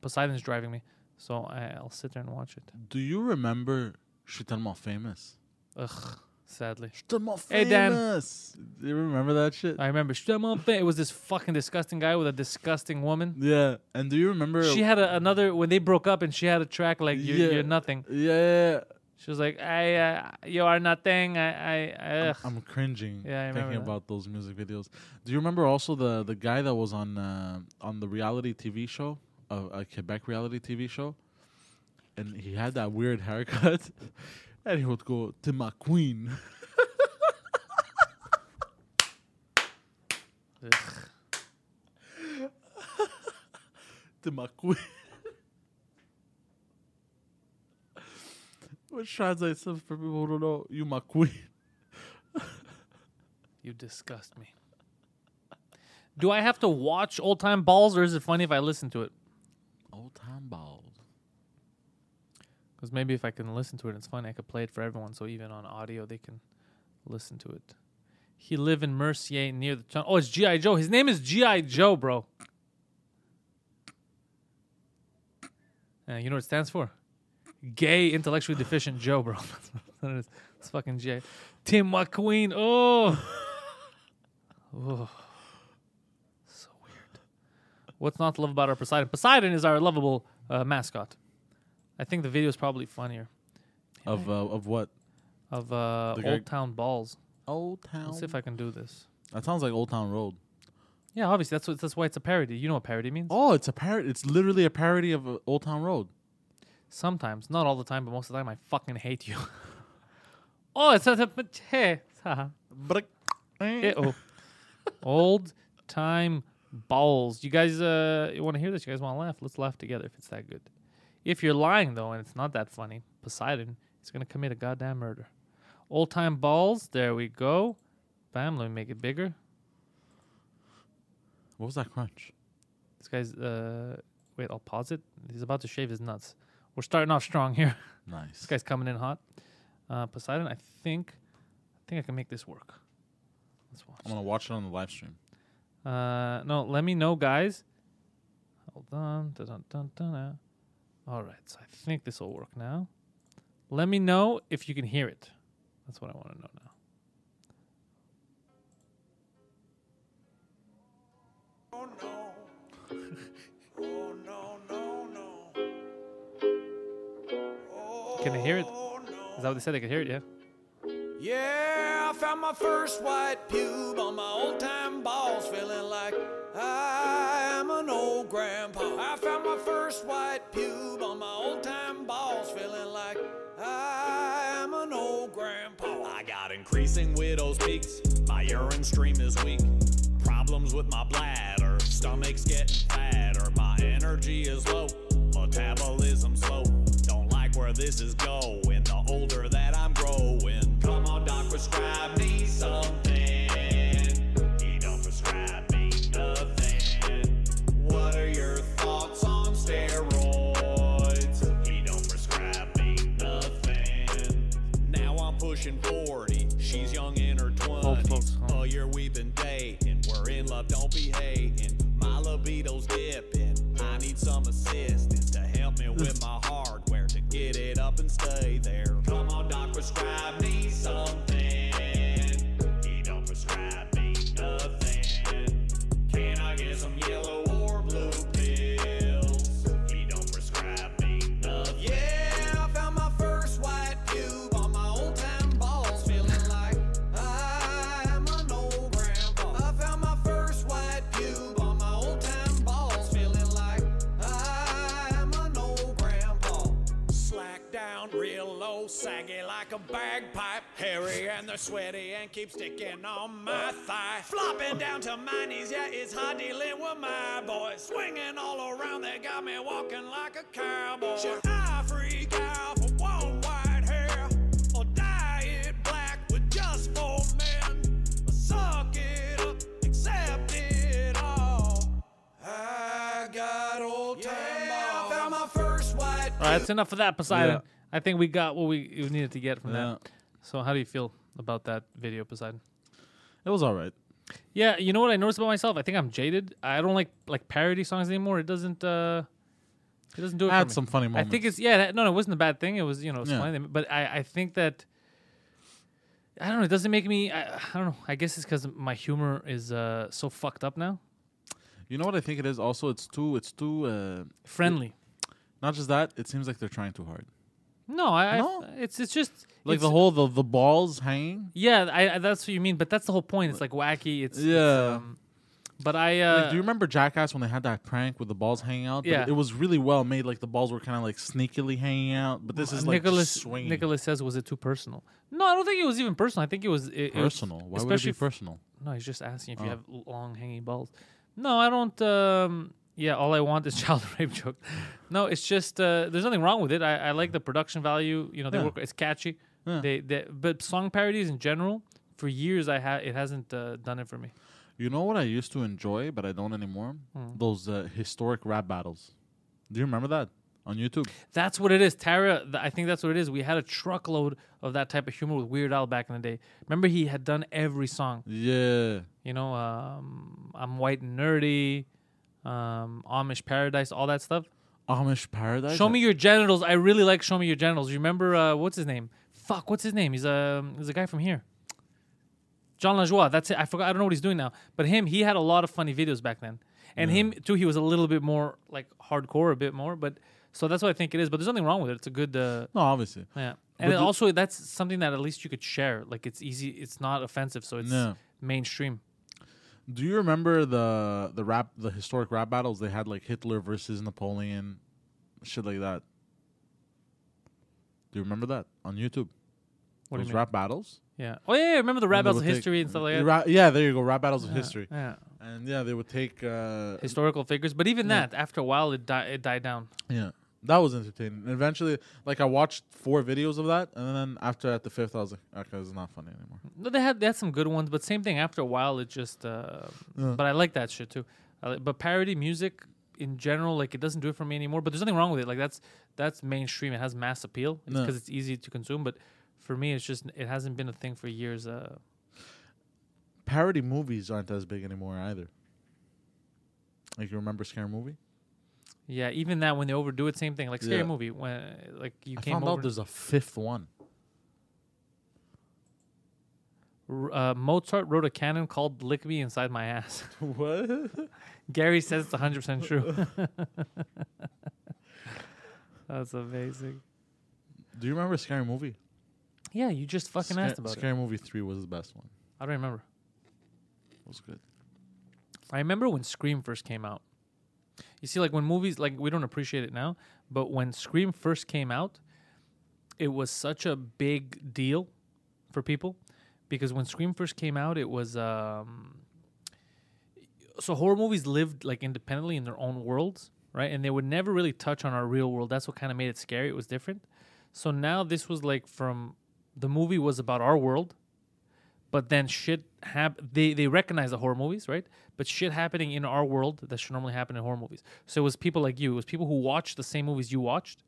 Poseidon's driving me. So I'll sit there and watch it. Do you remember Je suis tellement famous? Ugh, sadly. Je suis tellement famous. Hey, Dan. Do you remember that shit? I remember. Je suis tellement famous. It was this fucking disgusting guy with a disgusting woman. Yeah. And do you remember? She had another, when they broke up and she had a track like, you're nothing. Yeah. She was like, you are nothing. I'm cringing thinking about those music videos. Do you remember also the guy that was on the reality TV show? A Quebec reality TV show, and he had that weird haircut, and he would go to my queen. To my queen, which translates for people who don't know, you my queen. You disgust me. Do I have to watch Old Time Balls, or is it funny if I listen to it? Old Time Balls. Because maybe if I can listen to it, it's funny. I could play it for everyone, so even on audio, they can listen to it. He live in Mercier near the town. Oh, it's G.I. Joe. His name is G.I. Joe, bro. You know what it stands for? Gay, intellectually deficient Joe, bro. It's fucking G.I. Tim McQueen. Oh. Oh. So weird. What's not to love about our Poseidon? Poseidon is our lovable mascot. I think the video is probably funnier. Of what? Of Old Town Balls. Old Town. Let's see if I can do this. That sounds like Old Town Road. Yeah, obviously that's why it's a parody. You know what parody means? Oh, it's a parody. It's literally a parody of Old Town Road. Sometimes, not all the time, but most of the time, I fucking hate you. Oh, it's a hey, Old Time Balls. You guys, you want to hear this? You guys want to laugh? Let's laugh together if it's that good. If you're lying, though, and it's not that funny, Poseidon is going to commit a goddamn murder. Old-time balls. There we go. Bam, let me make it bigger. What was that crunch? This guy's... wait, I'll pause it. He's about to shave his nuts. We're starting off strong here. Nice. This guy's coming in hot. Poseidon, I think I can make this work. Let's watch. I'm going to watch it on the live stream. No, let me know, guys. Hold on. Dun-dun-dun-dun-dun. All right, so I think this will work now. Let me know if you can hear it. That's what I want to know now. Oh, no. Oh, no, no, no. Oh, can they hear it? Is that what they said? They could hear it, yeah? Yeah, I found my first white pube on my old-time balls, feeling like I am an old grandpa. I found my first white pube on my old-time balls, feeling like I am an old grandpa. I got increasing widow's peaks, my urine stream is weak. Problems with my bladder, stomach's getting fatter. My energy is low, metabolism slow. Don't like where this is going, the older that I'm growing. Come on, doc, prescribe me something. He don't prescribe me nothing. What are your thoughts on steroids? dating. We're in love, don't be hating. My libido's dipping. I need some assistance to help me with my hardware to get it up and stay there. Come on, doc, prescribe me something. He don't prescribe me nothing. Can I get some yellow or blue pills? He don't prescribe me nothing. Yeah, I found my first white cube on my old time balls, feeling like I am an old grandpa. I found my first white cube on my old time balls, feeling like I am an old grandpa. Slack down real low, saggy like a bagpipe, hairy and they're sweaty and keep sticking on my thigh. Flopping down to my knees, yeah, it's hard dealing with my boys. Swinging all around, they got me walking like a cowboy. Should I freak out for one white hair, or dye it black with just four men? Suck it up, accept it all. I got old time. Yeah, I found my first white. All right, that's enough for that, Poseidon. Yeah. I think we got what we needed to get from that. So how do you feel about that video, Poseidon? It was all right. Yeah, you know what I noticed about myself? I think I'm jaded. I don't like parody songs anymore. It doesn't do it. I had some funny moments. I think it's it wasn't a bad thing. It was funny, but I think that I don't know. It doesn't make me. I don't know. I guess it's because my humor is so fucked up now. You know what I think it is? Also, it's too friendly. Not just that. It seems like they're trying too hard. No, it's just like the whole the balls hanging. Yeah, that's what you mean, but that's the whole point. It's like wacky. Do you remember Jackass when they had that prank with the balls hanging out? Yeah, it was really well made. Like the balls were kind of like sneakily hanging out, but this is like Nicholas just swinging. Nicholas says, "Was it too personal?" No, I don't think it was even personal. I think it was personal. Why would it be personal? No, he's just asking if you have long hanging balls. No, I don't. Yeah, all I want is child rape joke. No, it's just there's nothing wrong with it. I like the production value. You know, they work. It's catchy. Yeah. But song parodies in general, for years it hasn't done it for me. You know what I used to enjoy, but I don't anymore. Those historic rap battles. Do you remember that on YouTube? That's what it is, Tara. I think that's what it is. We had a truckload of that type of humor with Weird Al back in the day. Remember, he had done every song. Yeah. You know, I'm white and nerdy. Amish Paradise, all that stuff. Amish Paradise? Show me your genitals. I really like Show Me Your Genitals. You remember, what's his name? Fuck, what's his name? He's a guy from here. John LaJoie, that's it. I forgot. I don't know what he's doing now. But him, he had a lot of funny videos back then. And him, too, he was a little bit more, like, hardcore, a bit more. But so that's what I think it is. But there's nothing wrong with it. It's a good... no, obviously. Yeah. And also, that's something that at least you could share. Like, it's easy. It's not offensive, so it's mainstream. Do you remember the historic rap battles? They had like Hitler versus Napoleon, shit like that. Do you remember that on YouTube? What do you mean? Rap battles? Yeah. Oh yeah, remember the rap battles of history and stuff like that. Yeah, there you go, rap battles of history. Yeah. And yeah, they would take historical figures, but even that, after a while, it died down. Yeah, that was entertaining. Eventually, like I watched 4 videos of that, and then at the 5th, I was like, okay, it's not funny anymore. No, they had some good ones, but same thing. After a while, it just. But I like that shit too. But parody music in general, like it doesn't do it for me anymore. But there's nothing wrong with it. Like that's mainstream. It has mass appeal because it's easy to consume. But for me, it's just it hasn't been a thing for years. Parody movies aren't as big anymore either. Like you remember Scary Movie? Yeah, even that when they overdo it, same thing. Like Scary Movie, when like you came over. I found out there's a 5th one. Mozart wrote a canon called "Lick Me Inside My Ass." What? Gary says it's 100% true. That's amazing. Do you remember Scary Movie? Yeah, you just fucking asked about Scary it. Scary Movie 3 was the best one. I don't remember. It was good. I remember when Scream first came out. You see, like when movies, like we don't appreciate it now, but when Scream first came out, it was such a big deal for people because when Scream first came out, it was so horror movies lived like independently in their own worlds, right? And they would never really touch on our real world. That's what kind of made it scary. It was different. So now this was like from the movie was about our world, but then shit happened. They recognize the horror movies, right? But shit happening in our world that should normally happen in horror movies. So it was people like you. It was people who watched the same movies you watched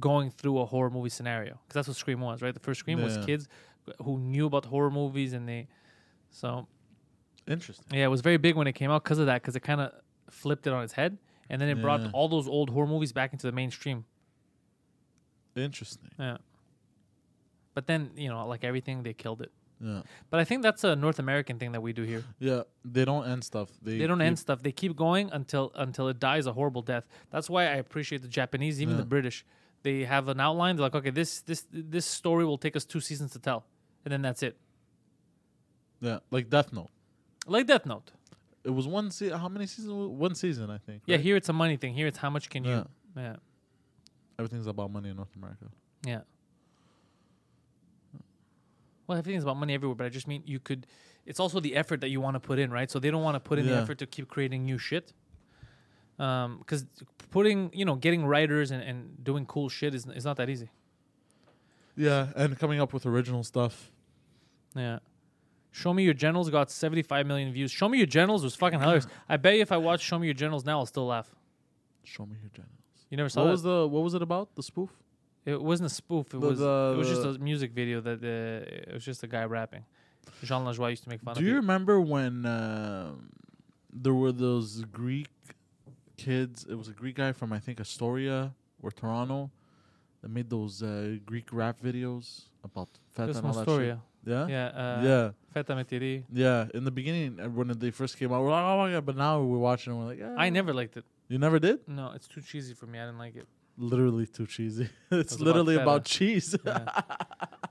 going through a horror movie scenario. Because that's what Scream was, right? The first Scream was kids who knew about horror movies and they... So Interesting. Yeah, it was very big when it came out because of that, because it kind of flipped it on its head, and then it brought all those old horror movies back into the mainstream. Interesting. Yeah. But then, you know, like everything, they killed it. Yeah. But I think that's a North American thing that we do here. Yeah, they don't end stuff. They don't end stuff. They keep going until it dies a horrible death. That's why I appreciate the Japanese, even the British. They have an outline. They're like, okay, this story will take us 2 seasons to tell, and then that's it. Yeah, like Death Note. It was one season. How many seasons? One season, I think. Yeah, right? Here it's a money thing. Here it's how much can you. Yeah. Everything's about money in North America. Yeah. Well, everything's about money everywhere, but I just mean you could... It's also the effort that you want to put in, right? So they don't want to put in the effort to keep creating new shit. Because putting... You know, getting writers and doing cool shit is not that easy. Yeah, and coming up with original stuff. Yeah. Show Me Your Generals got 75 million views. Show Me Your Generals was fucking hilarious. I bet you if I watch Show Me Your Generals now, I'll still laugh. Show Me Your Generals. You never saw that? What was it about? The spoof? It wasn't a spoof. It was just a music video that it was just a guy rapping. Jean Lajoie used to make fun of it. Do you remember when there were those Greek kids? It was a Greek guy from, I think, Astoria or Toronto that made those Greek rap videos about feta and all that shit. Yeah? Yeah. Feta Metiri. Yeah. In the beginning, when they first came out, we're like, oh my God. But now we're watching and we're like, yeah. I never liked it. You never did? No, it's too cheesy for me. I didn't like it. Literally too cheesy. It's literally about cheese. Yeah.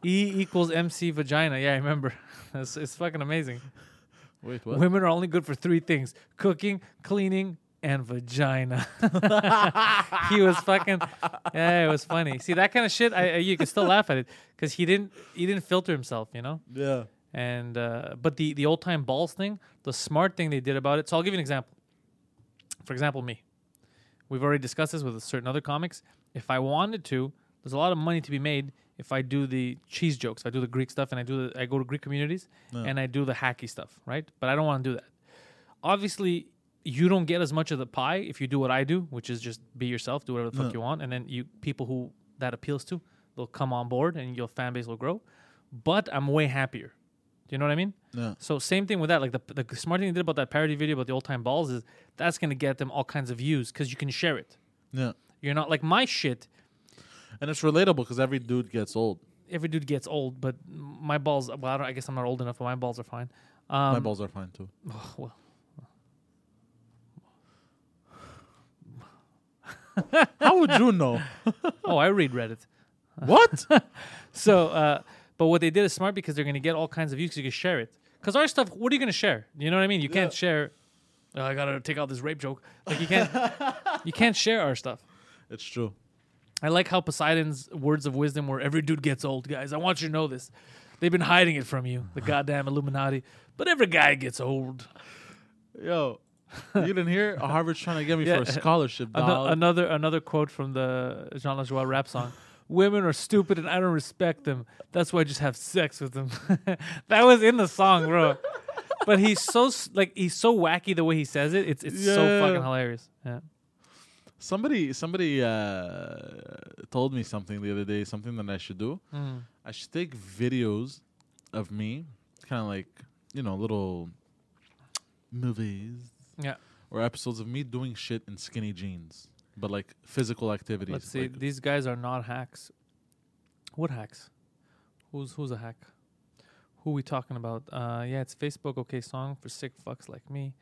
E = MC vagina. Yeah, I remember. It's fucking amazing. Wait, what? Women are only good for 3 things: cooking, cleaning, and vagina. He was fucking. Yeah, it was funny. See, that kind of shit. You can still laugh at it because he didn't filter himself. You know. Yeah. And but the old time balls thing, the smart thing they did about it. So I'll give you an example. For example, me. We've already discussed this with certain other comics. If I wanted to, there's a lot of money to be made if I do the cheese jokes, if I do the Greek stuff, and I go to Greek communities and I do the hacky stuff, right? But I don't want to do that. Obviously, you don't get as much of the pie if you do what I do, which is just be yourself, do whatever the fuck you want, and then people who that appeals to, they'll come on board and your fan base will grow. But I'm way happier. Do you know what I mean? Yeah. So same thing with that. Like the smart thing they did about that parody video about the old time balls is that's gonna get them all kinds of views because you can share it. Yeah. You're not like my shit. And it's relatable because every dude gets old. But my balls. Well, I guess I'm not old enough, but my balls are fine. My balls are fine too. Oh, well. How would you know? Oh, I read Reddit. What? So. But what they did is smart because they're going to get all kinds of views because you can share it. Because our stuff, what are you going to share? You know what I mean? You can't share, I got to take out this rape joke. Like you can't share our stuff. It's true. I like how Poseidon's words of wisdom were, every dude gets old, guys. I want you to know this. They've been hiding it from you, the goddamn Illuminati. But every guy gets old. Yo, you didn't hear? Harvard's trying to get me for a scholarship, dog. Another quote from the Jean Lajoie rap song. Women are stupid and I don't respect them. That's why I just have sex with them. That was in the song, bro. But he's so wacky the way he says it. It's so fucking hilarious. Yeah. Somebody told me something the other day. Something that I should do. I should take videos of me, kind of like little movies. Yeah. Or episodes of me doing shit in skinny jeans. But like physical activities. Let's see. Like these guys are not hacks. What hacks? Who's a hack? Who we talking about? Yeah, it's Facebook. Okay, song for sick fucks like me.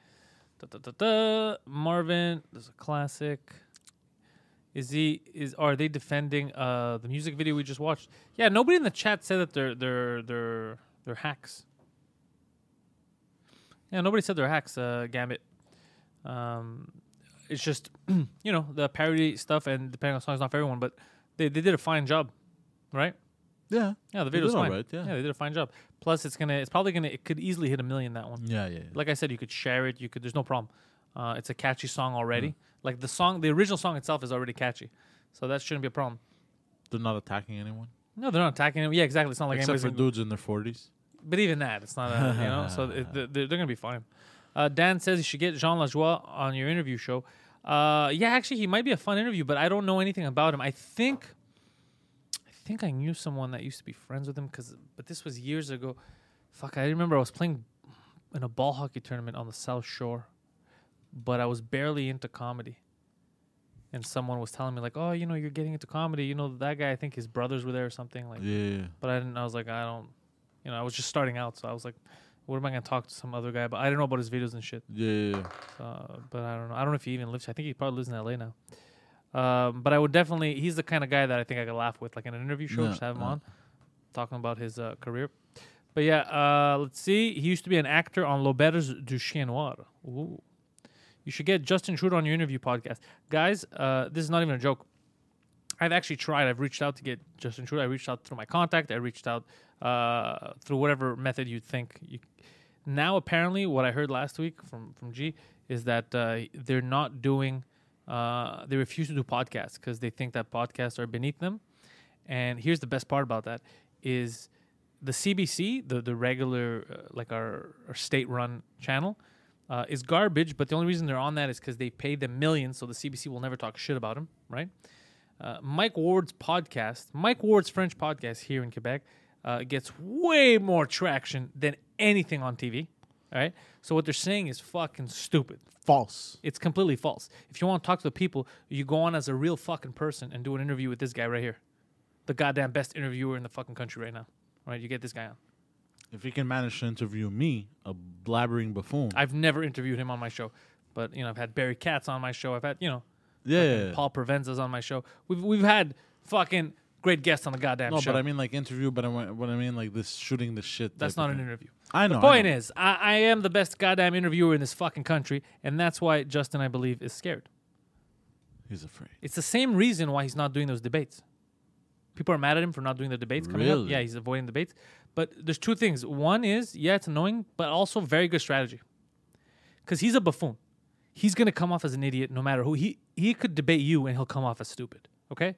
Marvin, there's a classic. Are they defending the music video we just watched? Yeah, nobody in the chat said that they're hacks. Yeah, nobody said they're hacks. Gambit. It's just, the parody stuff, and depending on songs, not for everyone, but they did a fine job, right? Yeah. Yeah, the video's fine. Right, yeah, they did a fine job. Plus, it could easily hit 1 million, that one. Yeah. Like I said, you could share it. There's no problem. It's a catchy song already. Yeah. Like the original song itself is already catchy. So that shouldn't be a problem. They're not attacking anyone? No, they're not attacking anyone. Yeah, exactly. It's not like anybody's... Except for dudes in their 40s. But even that, it's not, so they're going to be fine. Dan says you should get Jean Lajoie on your interview show. Yeah, actually, he might be a fun interview, but I don't know anything about him. I think I knew someone that used to be friends with him, but this was years ago. Fuck, I remember I was playing in a ball hockey tournament on the South Shore, but I was barely into comedy. And someone was telling me like, oh, you know, you're getting into comedy. You know, that guy, I think his brothers were there or something. Like, yeah. But I didn't. I was like, I don't. You know, I was just starting out, so I was like, what am I gonna talk to some other guy? But I didn't know about his videos and shit. Yeah. So, but I don't know. I don't know if he even lives. I think he probably lives in LA now. But I would definitely. He's the kind of guy that I think I could laugh with, like in an interview show. Just have him on, talking about his career. But yeah, let's see. He used to be an actor on L'Auberge du Chien Noir. Ooh. You should get Justin Trudeau on your interview podcast. Guys, this is not even a joke. I've actually tried. I've reached out to get Justin Trudeau. I reached out through my contact. I reached out through whatever method you'd think. Now, apparently, what I heard last week from G is that they're not doing... they refuse to do podcasts because they think that podcasts are beneath them. And here's the best part about that is the CBC, the regular, like our state-run channel... is garbage, but the only reason they're on that is because they pay them millions, so the CBC will never talk shit about him, right? Mike Ward's French podcast here in Quebec, gets way more traction than anything on TV, all right? So what they're saying is fucking stupid. False. It's completely false. If you want to talk to the people, you go on as a real fucking person and do an interview with this guy right here. The goddamn best interviewer in the fucking country right now, all right? You get this guy on. If he can manage to interview me, a blabbering buffoon. I've never interviewed him on my show, but you know I've had Barry Katz on my show. I've had Paul Provenza's on my show. We've had fucking great guests on the goddamn show. No, but I mean like interview. But what I mean like this shooting the shit. That's not an interview. I know. The point is, I am the best goddamn interviewer in this fucking country, and that's why Justin, I believe, is scared. He's afraid. It's the same reason why he's not doing those debates. People are mad at him for not doing the debates coming up. Yeah, he's avoiding debates. But there's two things. One is, yeah, it's annoying, but also very good strategy. Because he's a buffoon. He's going to come off as an idiot no matter who. He could debate you and he'll come off as stupid. Okay?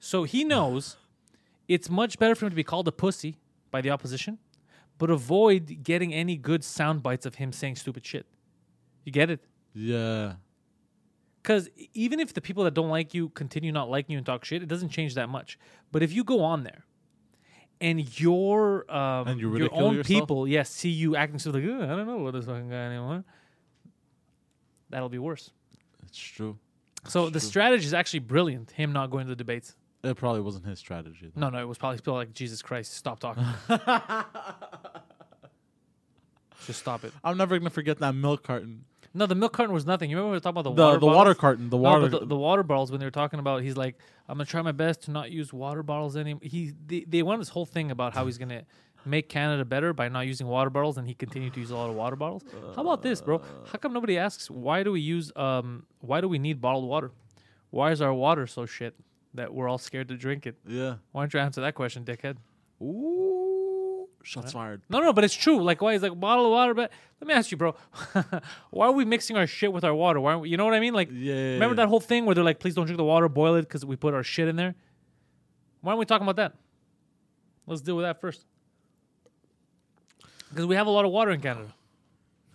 So he knows it's much better for him to be called a pussy by the opposition, but avoid getting any good sound bites of him saying stupid shit. You get it? Yeah. Because even if the people that don't like you continue not liking you and talk shit, it doesn't change that much. But if you go on there and your own yourself? People, yes, see you acting so like, I don't know about this fucking guy anymore, that'll be worse. It's true. So the strategy is actually brilliant, him not going to the debates. It probably wasn't his strategy, though. No, it was probably people like, Jesus Christ, stop talking. Just stop it. I'm never going to forget that milk carton. No, the milk carton was nothing. You remember we were talking about the water bottles when they were talking about, he's like, I'm going to try my best to not use water bottles anymore. They won this whole thing about how he's going to make Canada better by not using water bottles, and he continued to use a lot of water bottles. How about this, bro? How come nobody asks, why do we need bottled water? Why is our water so shit that we're all scared to drink it? Yeah. Why don't you answer that question, dickhead? Ooh. Shots fired. No, but it's true. Like, why is like bottle of water? But let me ask you, bro. Why are we mixing our shit with our water? Why aren't we, you know what I mean? Like, remember that whole thing where they're like, please don't drink the water, boil it because we put our shit in there. Why aren't we talking about that? Let's deal with that first. Because we have a lot of water in Canada.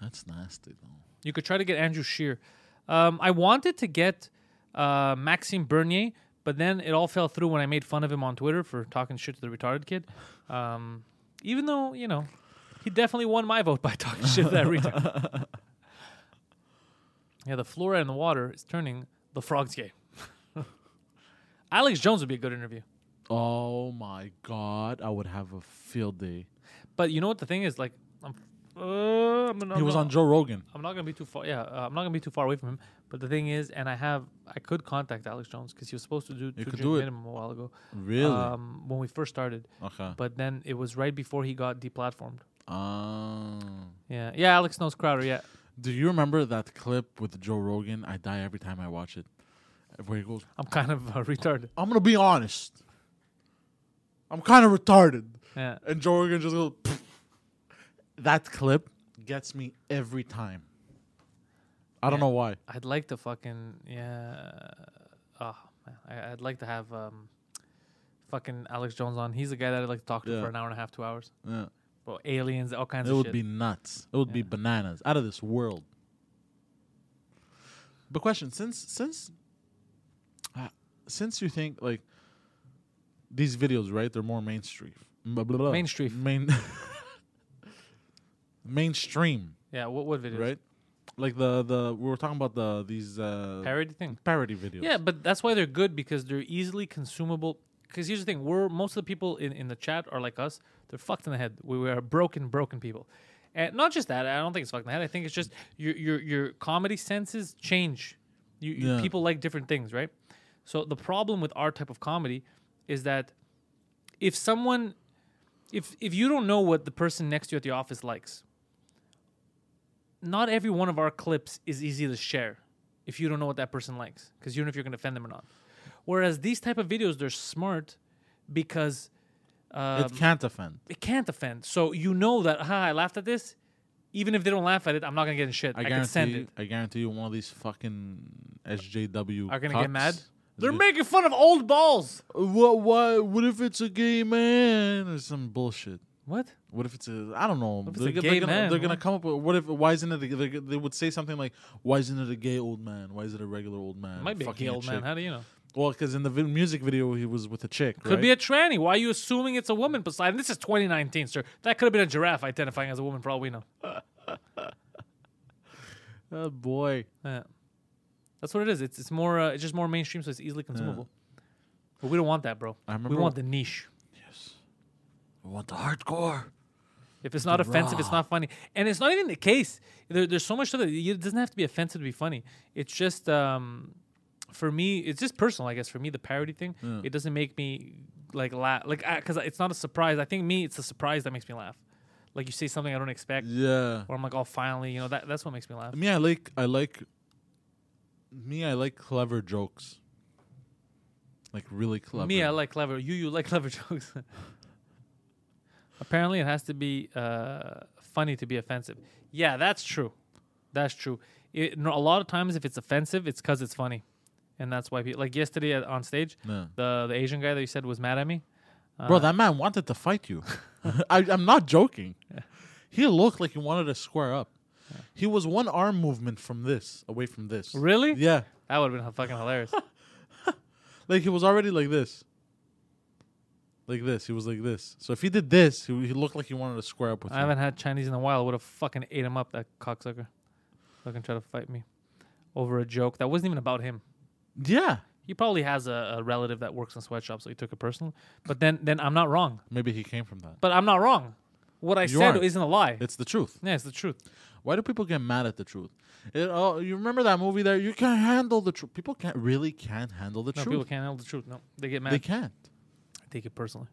That's nasty, though. You could try to get Andrew Scheer. I wanted to get Maxime Bernier, but then it all fell through when I made fun of him on Twitter for talking shit to the retarded kid. Even though, you know, he definitely won my vote by talking shit to that retard. Yeah, the flora in the water is turning the frogs gay. Alex Jones would be a good interview. Oh, my God. I would have a field day. But you know what the thing is? Like, he was on Joe Rogan. I'm not going to be too far. Yeah, I'm not going to be too far away from him. But the thing is, and I could contact Alex Jones because he was supposed to do two-drink minimum a while ago. Really? When we first started. Okay. But then it was right before he got deplatformed. Oh. Yeah. Yeah, Alex knows Crowder, yeah. Do you remember that clip with Joe Rogan? I die every time I watch it. Where he goes, I'm kind of retarded. I'm going to be honest. I'm kind of retarded. Yeah. And Joe Rogan just goes, pfft. That clip gets me every time. I don't know why. I'd like to fucking Oh man, I'd like to have fucking Alex Jones on. He's the guy that I'd like to talk to for an hour and a half, 2 hours. Yeah. Well, aliens, all kinds of shit. It would be nuts. It would be bananas, out of this world. But question, since you think like these videos, right? They're more mainstream. Mainstream. Mainstream. Yeah, what videos? Right? Like the we were talking about these parody thing. Parody videos. Yeah, but that's why they're good, because they're easily consumable. Because here's the thing, most of the people in the chat are like us. They're fucked in the head. We are broken people. And not just that, I don't think it's fucked in the head. I think it's just your comedy senses change. People like different things, right? So the problem with our type of comedy is that if someone, if you don't know what the person next to you at the office likes, not every one of our clips is easy to share if you don't know what that person likes, because you don't know if you're going to offend them or not. Whereas these type of videos, they're smart because... it can't offend. It can't offend. So you know that, I laughed at this. Even if they don't laugh at it, I'm not going to get in shit. I can send it. I guarantee you one of these fucking SJW are going to get mad. They're making fun of old balls. What if it's a gay man or some bullshit? What? What if it's a... I don't know. They're going to come up with... What if... Why isn't it... They would say something like, why isn't it a gay old man? Why is it a regular old man? It might be a gay old man. How do you know? Well, because in the music video, he was with a chick, right? Could be a tranny. Why are you assuming it's a woman, Poseidon? This is 2019, sir. That could have been a giraffe identifying as a woman for all we know. Oh, boy. Yeah. That's what it is. It's more... it's just more mainstream, so it's easily consumable. Yeah. But we don't want that, bro. We want the niche. I want the hardcore. If it's not offensive, it's not funny. And it's not even the case. There's so much stuff that it doesn't have to be offensive to be funny. It's just, for me, it's just personal, I guess. For me, the parody thing, it doesn't make me, like, laugh. Like, because it's not a surprise. I think it's a surprise that makes me laugh. Like, you say something I don't expect. Yeah. Or I'm like, oh, finally. You know, that's what makes me laugh. I like clever jokes. Like, really clever. I like clever. You like clever jokes. Apparently, it has to be funny to be offensive. Yeah, that's true. That's true. A lot of times, if it's offensive, it's because it's funny. And that's why people... Like yesterday on stage, the Asian guy that you said was mad at me. Bro, that man wanted to fight you. I'm not joking. Yeah. He looked like he wanted to square up. Yeah. He was one arm movement from this, away from this. Really? Yeah. That would have been fucking hilarious. Like, he was already like this. Like this. He was like this. So if he did this, he looked like he wanted to square up with you. I haven't had Chinese in a while. I would have fucking ate him up, that cocksucker. Fucking try to fight me over a joke that wasn't even about him. Yeah. He probably has a relative that works in sweatshops, so he took it personal. But then I'm not wrong. Maybe he came from that. But I'm not wrong. What I said isn't a lie. It's the truth. Yeah, it's the truth. Why do people get mad at the truth? You remember that movie there? You can't handle the truth. People can't handle the truth. No, people can't handle the truth. No, they get mad. They can't. Take it personally.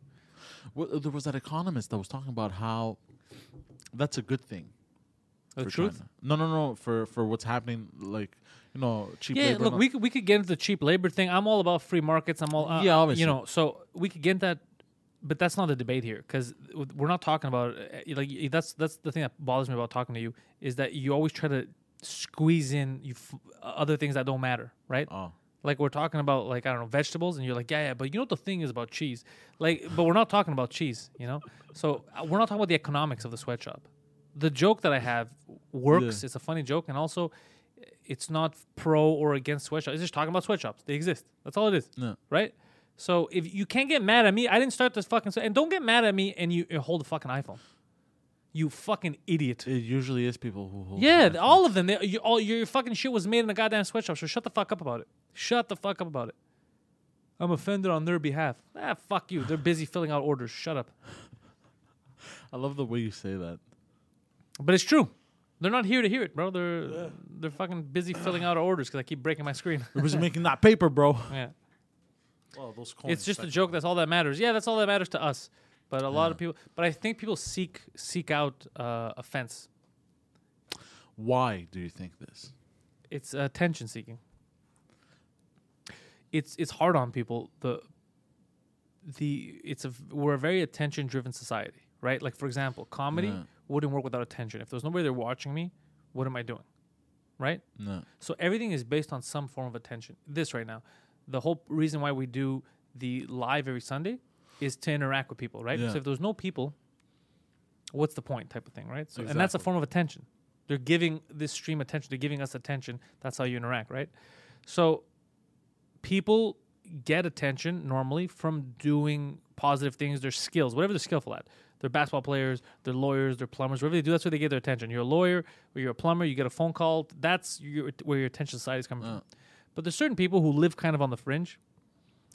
Well, there was that economist that was talking about how that's a good thing. The truth? China. No. For what's happening, like, you know, cheap labor. Yeah, look, we could get into the cheap labor thing. I'm all about free markets. I'm all obviously. You know, so we could get into that, but that's not a debate here, because we're not talking about like that's the thing that bothers me about talking to you, is that you always try to squeeze in other things that don't matter, right? Oh. Like, we're talking about, like, I don't know, vegetables, and you're like, yeah, but you know what the thing is about cheese? Like, but we're not talking about cheese, you know? So we're not talking about the economics of the sweatshop. The joke that I have works. Yeah. It's a funny joke, and also it's not pro or against sweatshops. It's just talking about sweatshops. They exist. That's all it is, right? So if you can't get mad at me, I didn't start this fucking... And don't get mad at me and you hold a fucking iPhone. You fucking idiot. It usually is people who hold... Yeah, all of them. Your fucking shit was made in a goddamn sweatshop, so shut the fuck up about it. Shut the fuck up about it. I'm offended on their behalf. Fuck you. They're busy filling out orders. Shut up. I love the way you say that. But it's true. They're not here to hear it, bro. They're fucking busy filling out orders because I keep breaking my screen. They're busy making that paper, bro. Yeah. Oh, those coins. It's just a joke. That's all that matters. Yeah, that's all that matters to us. But a lot of people... But I think people seek out offense. Why do you think this? It's attention seeking. It's hard on people. We're a very attention driven society, right? Like, for example, comedy wouldn't work without attention. If there's nobody there watching me, what am I doing, right? No. So everything is based on some form of attention. This right now, the whole reason why we do the live every Sunday is to interact with people, right? Yeah. So if there's no people, what's the point, type of thing, right? So exactly. And that's a form of attention. They're giving this stream attention. They're giving us attention. That's how you interact, right? So people get attention normally from doing positive things, their skills, whatever they're skillful at. They're basketball players, they're lawyers, they're plumbers. Whatever they do, that's where they get their attention. You're a lawyer or you're a plumber, you get a phone call. That's where your attention society is coming from. But there's certain people who live kind of on the fringe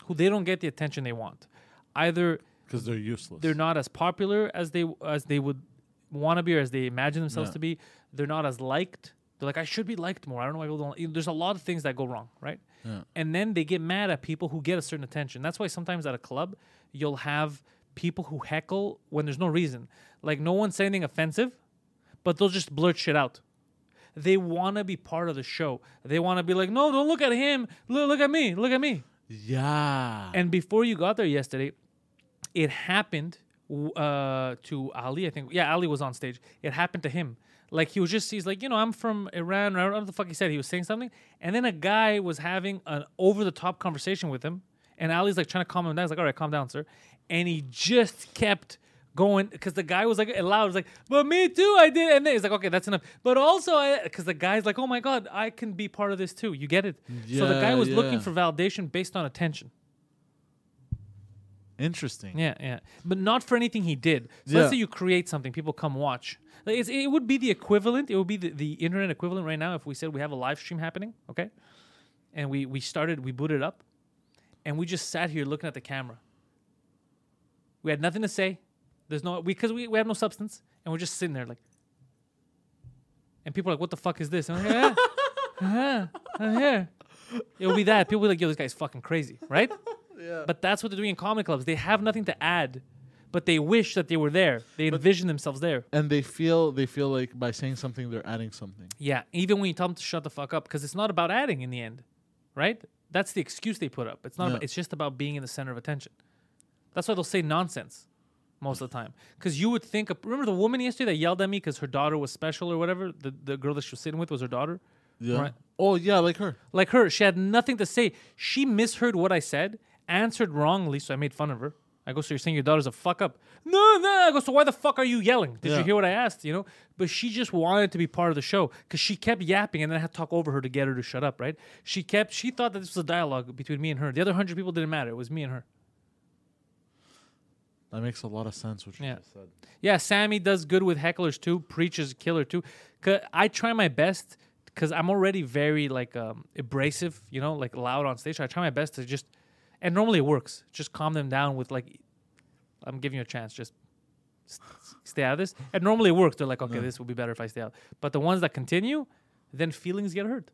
who they don't get the attention they want. Either because they're useless. They're not as popular as they would want to be or as they imagine themselves to be. They're not as liked. They're like, I should be liked more. I don't know why people don't. There's a lot of things that go wrong, right? Yeah. And then they get mad at people who get a certain attention. That's why sometimes at a club, you'll have people who heckle when there's no reason. Like, no one's saying anything offensive, but they'll just blurt shit out. They want to be part of the show. They want to be like, no, don't look at him. Look at me. Look at me. Yeah. And before you got there yesterday, it happened to Ali, I think. Yeah, Ali was on stage. It happened to him. Like, he was just, he's like, you know, I'm from Iran. I don't know what the fuck he said. He was saying something. And then a guy was having an over-the-top conversation with him. And Ali's, like, trying to calm him down. He's like, all right, calm down, sir. And he just kept going. Because the guy was, like, loud. He's like, but me too, I did. And then he's like, okay, that's enough. But also, because the guy's like, oh, my God, I can be part of this too. You get it? Yeah, so the guy was looking for validation based on attention. Interesting. Yeah, yeah. But not for anything he did. So let's say you create something. People come watch. Like, it would be the equivalent. It would be the internet equivalent right now if we said we have a live stream happening, okay? And we booted up, and we just sat here looking at the camera. We had nothing to say. There's no... Because we have no substance, and we're just sitting there like... And people are like, what the fuck is this? And I'm like, I'm here. It would be that. People would be like, yo, this guy's fucking crazy, right? Yeah. But that's what they're doing in comedy clubs. They have nothing to add, but they wish that they were there. They envision themselves there. And they feel like by saying something, they're adding something. Yeah, even when you tell them to shut the fuck up, because it's not about adding in the end, right? That's the excuse they put up. It's not. It's just about being in the center of attention. That's why they'll say nonsense most of the time. Because you would think, remember the woman yesterday that yelled at me because her daughter was special or whatever? The girl that she was sitting with was her daughter? Yeah. Right? Oh, yeah, like her. Like her. She had nothing to say. She misheard what I said, answered wrongly, so I made fun of her. I go, so you're saying your daughter's a fuck up? No. I go, so why the fuck are you yelling? Did you hear what I asked? You know? But she just wanted to be part of the show because she kept yapping, and then I had to talk over her to get her to shut up, right? She thought that this was a dialogue between me and her. The other 100 people didn't matter. It was me and her. That makes a lot of sense, what you just said. Yeah, Sammy does good with hecklers too. Preach is killer too. I try my best because I'm already very like abrasive, you know, like loud on stage. So I try my best to just... And normally it works. Just calm them down with like, I'm giving you a chance. Just stay out of this. And normally it works. They're like, okay, this will be better if I stay out. But the ones that continue, then feelings get hurt.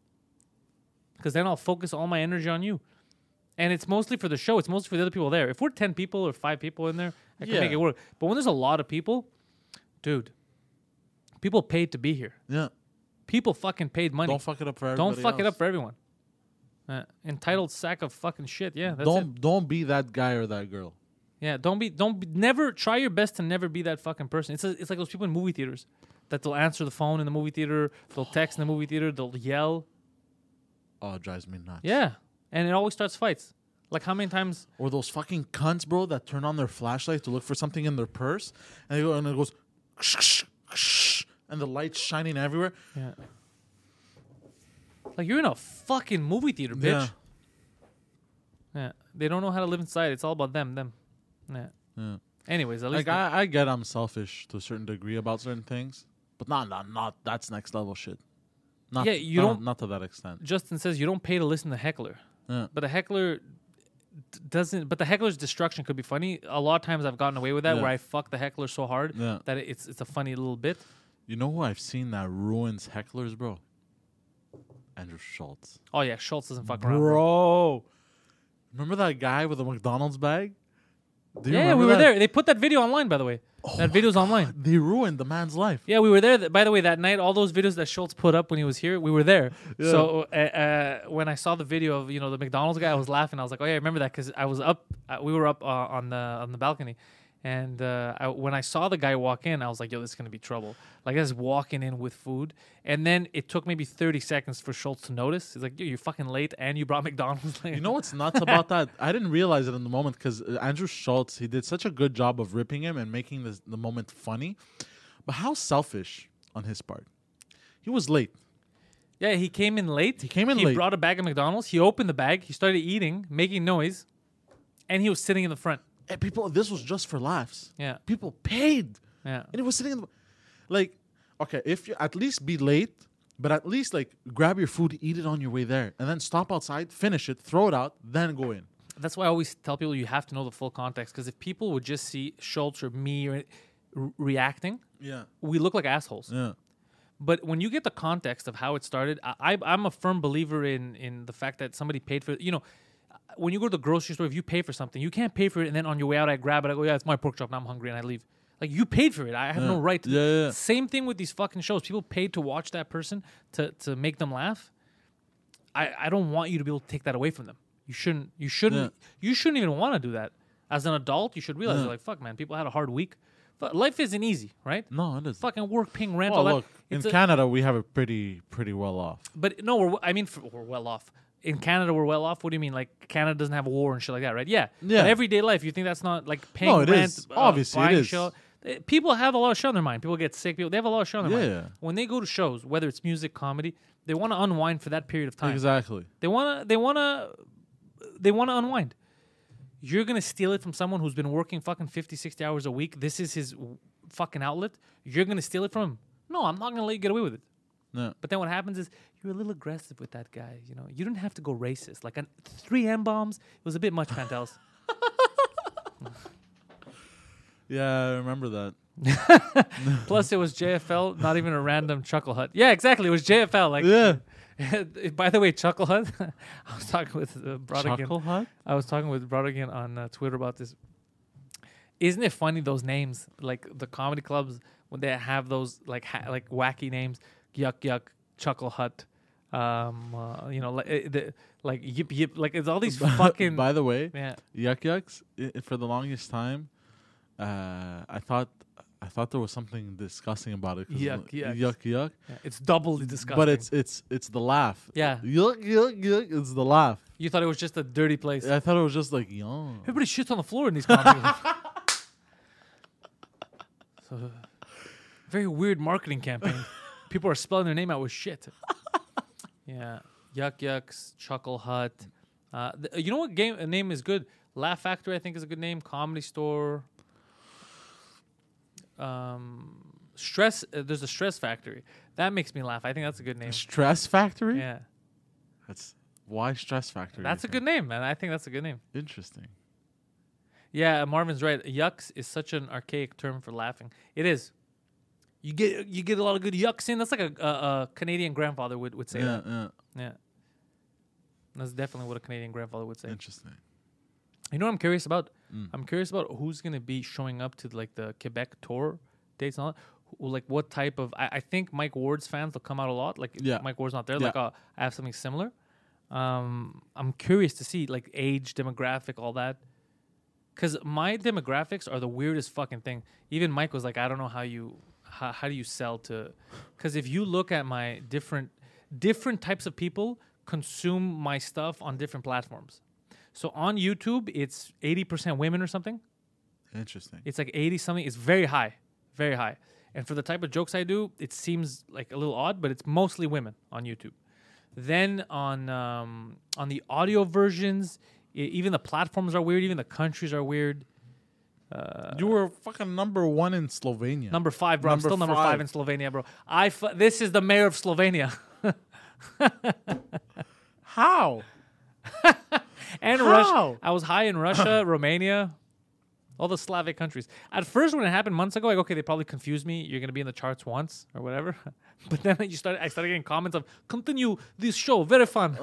Because then I'll focus all my energy on you. And it's mostly for the show. It's mostly for the other people there. If we're 10 people or 5 people in there, I can make it work. But when there's a lot of people, dude, people paid to be here. Yeah. People fucking paid money. Don't fuck it up for everyone. Don't fuck it up for everyone. Entitled sack of fucking shit. Yeah, that's it. Don't be that guy or that girl. Yeah, never try your best to never be that fucking person. It's like those people in movie theaters that they'll answer the phone in the movie theater, they'll text in the movie theater, they'll yell. Oh, it drives me nuts. Yeah, and it always starts fights. Like how many times? Or those fucking cunts, bro, that turn on their flashlight to look for something in their purse, and they go and it goes, and the light's shining everywhere. Yeah. Like, you're in a fucking movie theater, bitch. Yeah. They don't know how to live inside. It's all about them. Yeah. Anyways, at least... Like, I get I'm selfish to a certain degree about certain things. But not that's next level shit. Not to that extent. Justin says you don't pay to listen to heckler. Yeah. But the heckler doesn't... But the heckler's destruction could be funny. A lot of times I've gotten away with that where I fuck the heckler so hard that it's a funny little bit. You know who I've seen that ruins hecklers, bro? Andrew Schultz. Oh, yeah. Schultz doesn't fuck around. Bro. Remember that guy with the McDonald's bag? Yeah, we were there. They put that video online, by the way. Oh, that video's online. They ruined the man's life. Yeah, we were there. By the way, that night, all those videos that Schultz put up when he was here, we were there. Yeah. So when I saw the video of, you know, the McDonald's guy, I was laughing. I was like, oh, yeah, I remember that because I was up. We were up on the balcony. And when I saw the guy walk in, I was like, yo, this is going to be trouble. Like, I was walking in with food. And then it took maybe 30 seconds for Schultz to notice. He's like, yo, you're fucking late, and you brought McDonald's. You know what's nuts about that? I didn't realize it in the moment because Andrew Schultz, he did such a good job of ripping him and making the moment funny. But how selfish on his part. He was late. Yeah, he came in late. He brought a bag of McDonald's. He opened the bag. He started eating, making noise. And he was sitting in the front. And people, this was just for laughs. Yeah. People paid. Yeah. And it was sitting in the... Like, okay, if you at least be late, but at least, like, grab your food, eat it on your way there, and then stop outside, finish it, throw it out, then go in. That's why I always tell people you have to know the full context, because if people would just see Schultz or me or reacting, yeah, we look like assholes. Yeah. But when you get the context of how it started, I'm a firm believer in the fact that somebody paid for it. You know, when you go to the grocery store, if you pay for something, you can't pay for it, and then on your way out, I grab it, I go, yeah, it's my pork chop, now I'm hungry, and I leave. Like, you paid for it. I have no right to. Yeah. Same thing with these fucking shows. People paid to watch that person to make them laugh. I don't want you to be able to take that away from them. You shouldn't even want to do that. As an adult, you should realize, you're like, fuck, man, people had a hard week. But life isn't easy, right? No, it isn't. Fucking work, paying rent. Well, look, in Canada, we have it pretty well off. But no, we're well off. In Canada, we're well off. What do you mean? Like, Canada doesn't have a war and shit like that, right? Yeah. Yeah. But everyday life, you think that's not like paying rent? No, it is. Obviously, it is. Show. People have a lot of shit on their mind. People get sick. They have a lot of shit on their mind. When they go to shows, whether it's music, comedy, they want to unwind for that period of time. Exactly. They want to unwind. You're going to steal it from someone who's been working fucking 50, 60 hours a week. This is his fucking outlet. You're going to steal it from him. No, I'm not going to let you get away with it. No. But then what happens is you're a little aggressive with that guy. You know, you didn't have to go racist. Like 3 M-bombs, it was a bit much, Pantels. Yeah, I remember that. Plus, it was JFL, not even a random Chuckle Hut. Yeah, exactly. It was JFL. Like, yeah. By the way, Chuckle Hut. I was talking with Brodigan. Chuckle Hut? I was talking with Brodigan on Twitter about this. Isn't it funny, those names? Like the comedy clubs, when they have those like wacky names. Yuck Yuck, Chuckle Hut, you know, like Yip Yip, like it's all these fucking. By the way, yeah. Yuck Yucks. For the longest time, I thought there was something disgusting about it. Yuck Yuck, Yuck Yuck. Yeah, it's doubly disgusting. But it's the laugh. Yeah. Yuck Yuck Yuck. It's the laugh. You thought it was just a dirty place. I thought it was just like yum. Everybody shits on the floor in these comedies. So, very weird marketing campaign. People are spelling their name out with shit. Yeah. Yuck Yucks, Chuckle Hut. You know what name is good? Laugh Factory, I think, is a good name. Comedy Store. Stress. There's a Stress Factory. That makes me laugh. I think that's a good name. Stress Factory? Yeah. Why Stress Factory? That's a good name, man. I think that's a good name. Interesting. Yeah, Marvin's right. Yucks is such an archaic term for laughing. It is. You get a lot of good yucks in. That's like a Canadian grandfather would say that. Yeah. That's definitely what a Canadian grandfather would say. Interesting. You know what I'm curious about? I'm curious about who's going to be showing up to like the Quebec tour dates and all that. Like what type of... I think Mike Ward's fans will come out a lot. Like if Mike Ward's not there, like I have something similar. I'm curious to see like age, demographic, all that. Because my demographics are the weirdest fucking thing. Even Mike was like, I don't know how you... How do you sell to... Because if you look at my different types of people consume my stuff on different platforms. So on YouTube, it's 80% women or something. Interesting. It's like 80-something. It's very high. Very high. And for the type of jokes I do, it seems like a little odd, but it's mostly women on YouTube. Then on the audio versions, even the platforms are weird. Even the countries are weird. You were fucking #1 in Slovenia. #5, bro. I'm still number five in Slovenia, bro. This is the mayor of Slovenia. How? And Russia. I was high in Russia, Romania, all the Slavic countries. At first, when it happened months ago, like, okay, they probably confused me. You're gonna be in the charts once or whatever. But then I started getting comments of continue this show, very fun.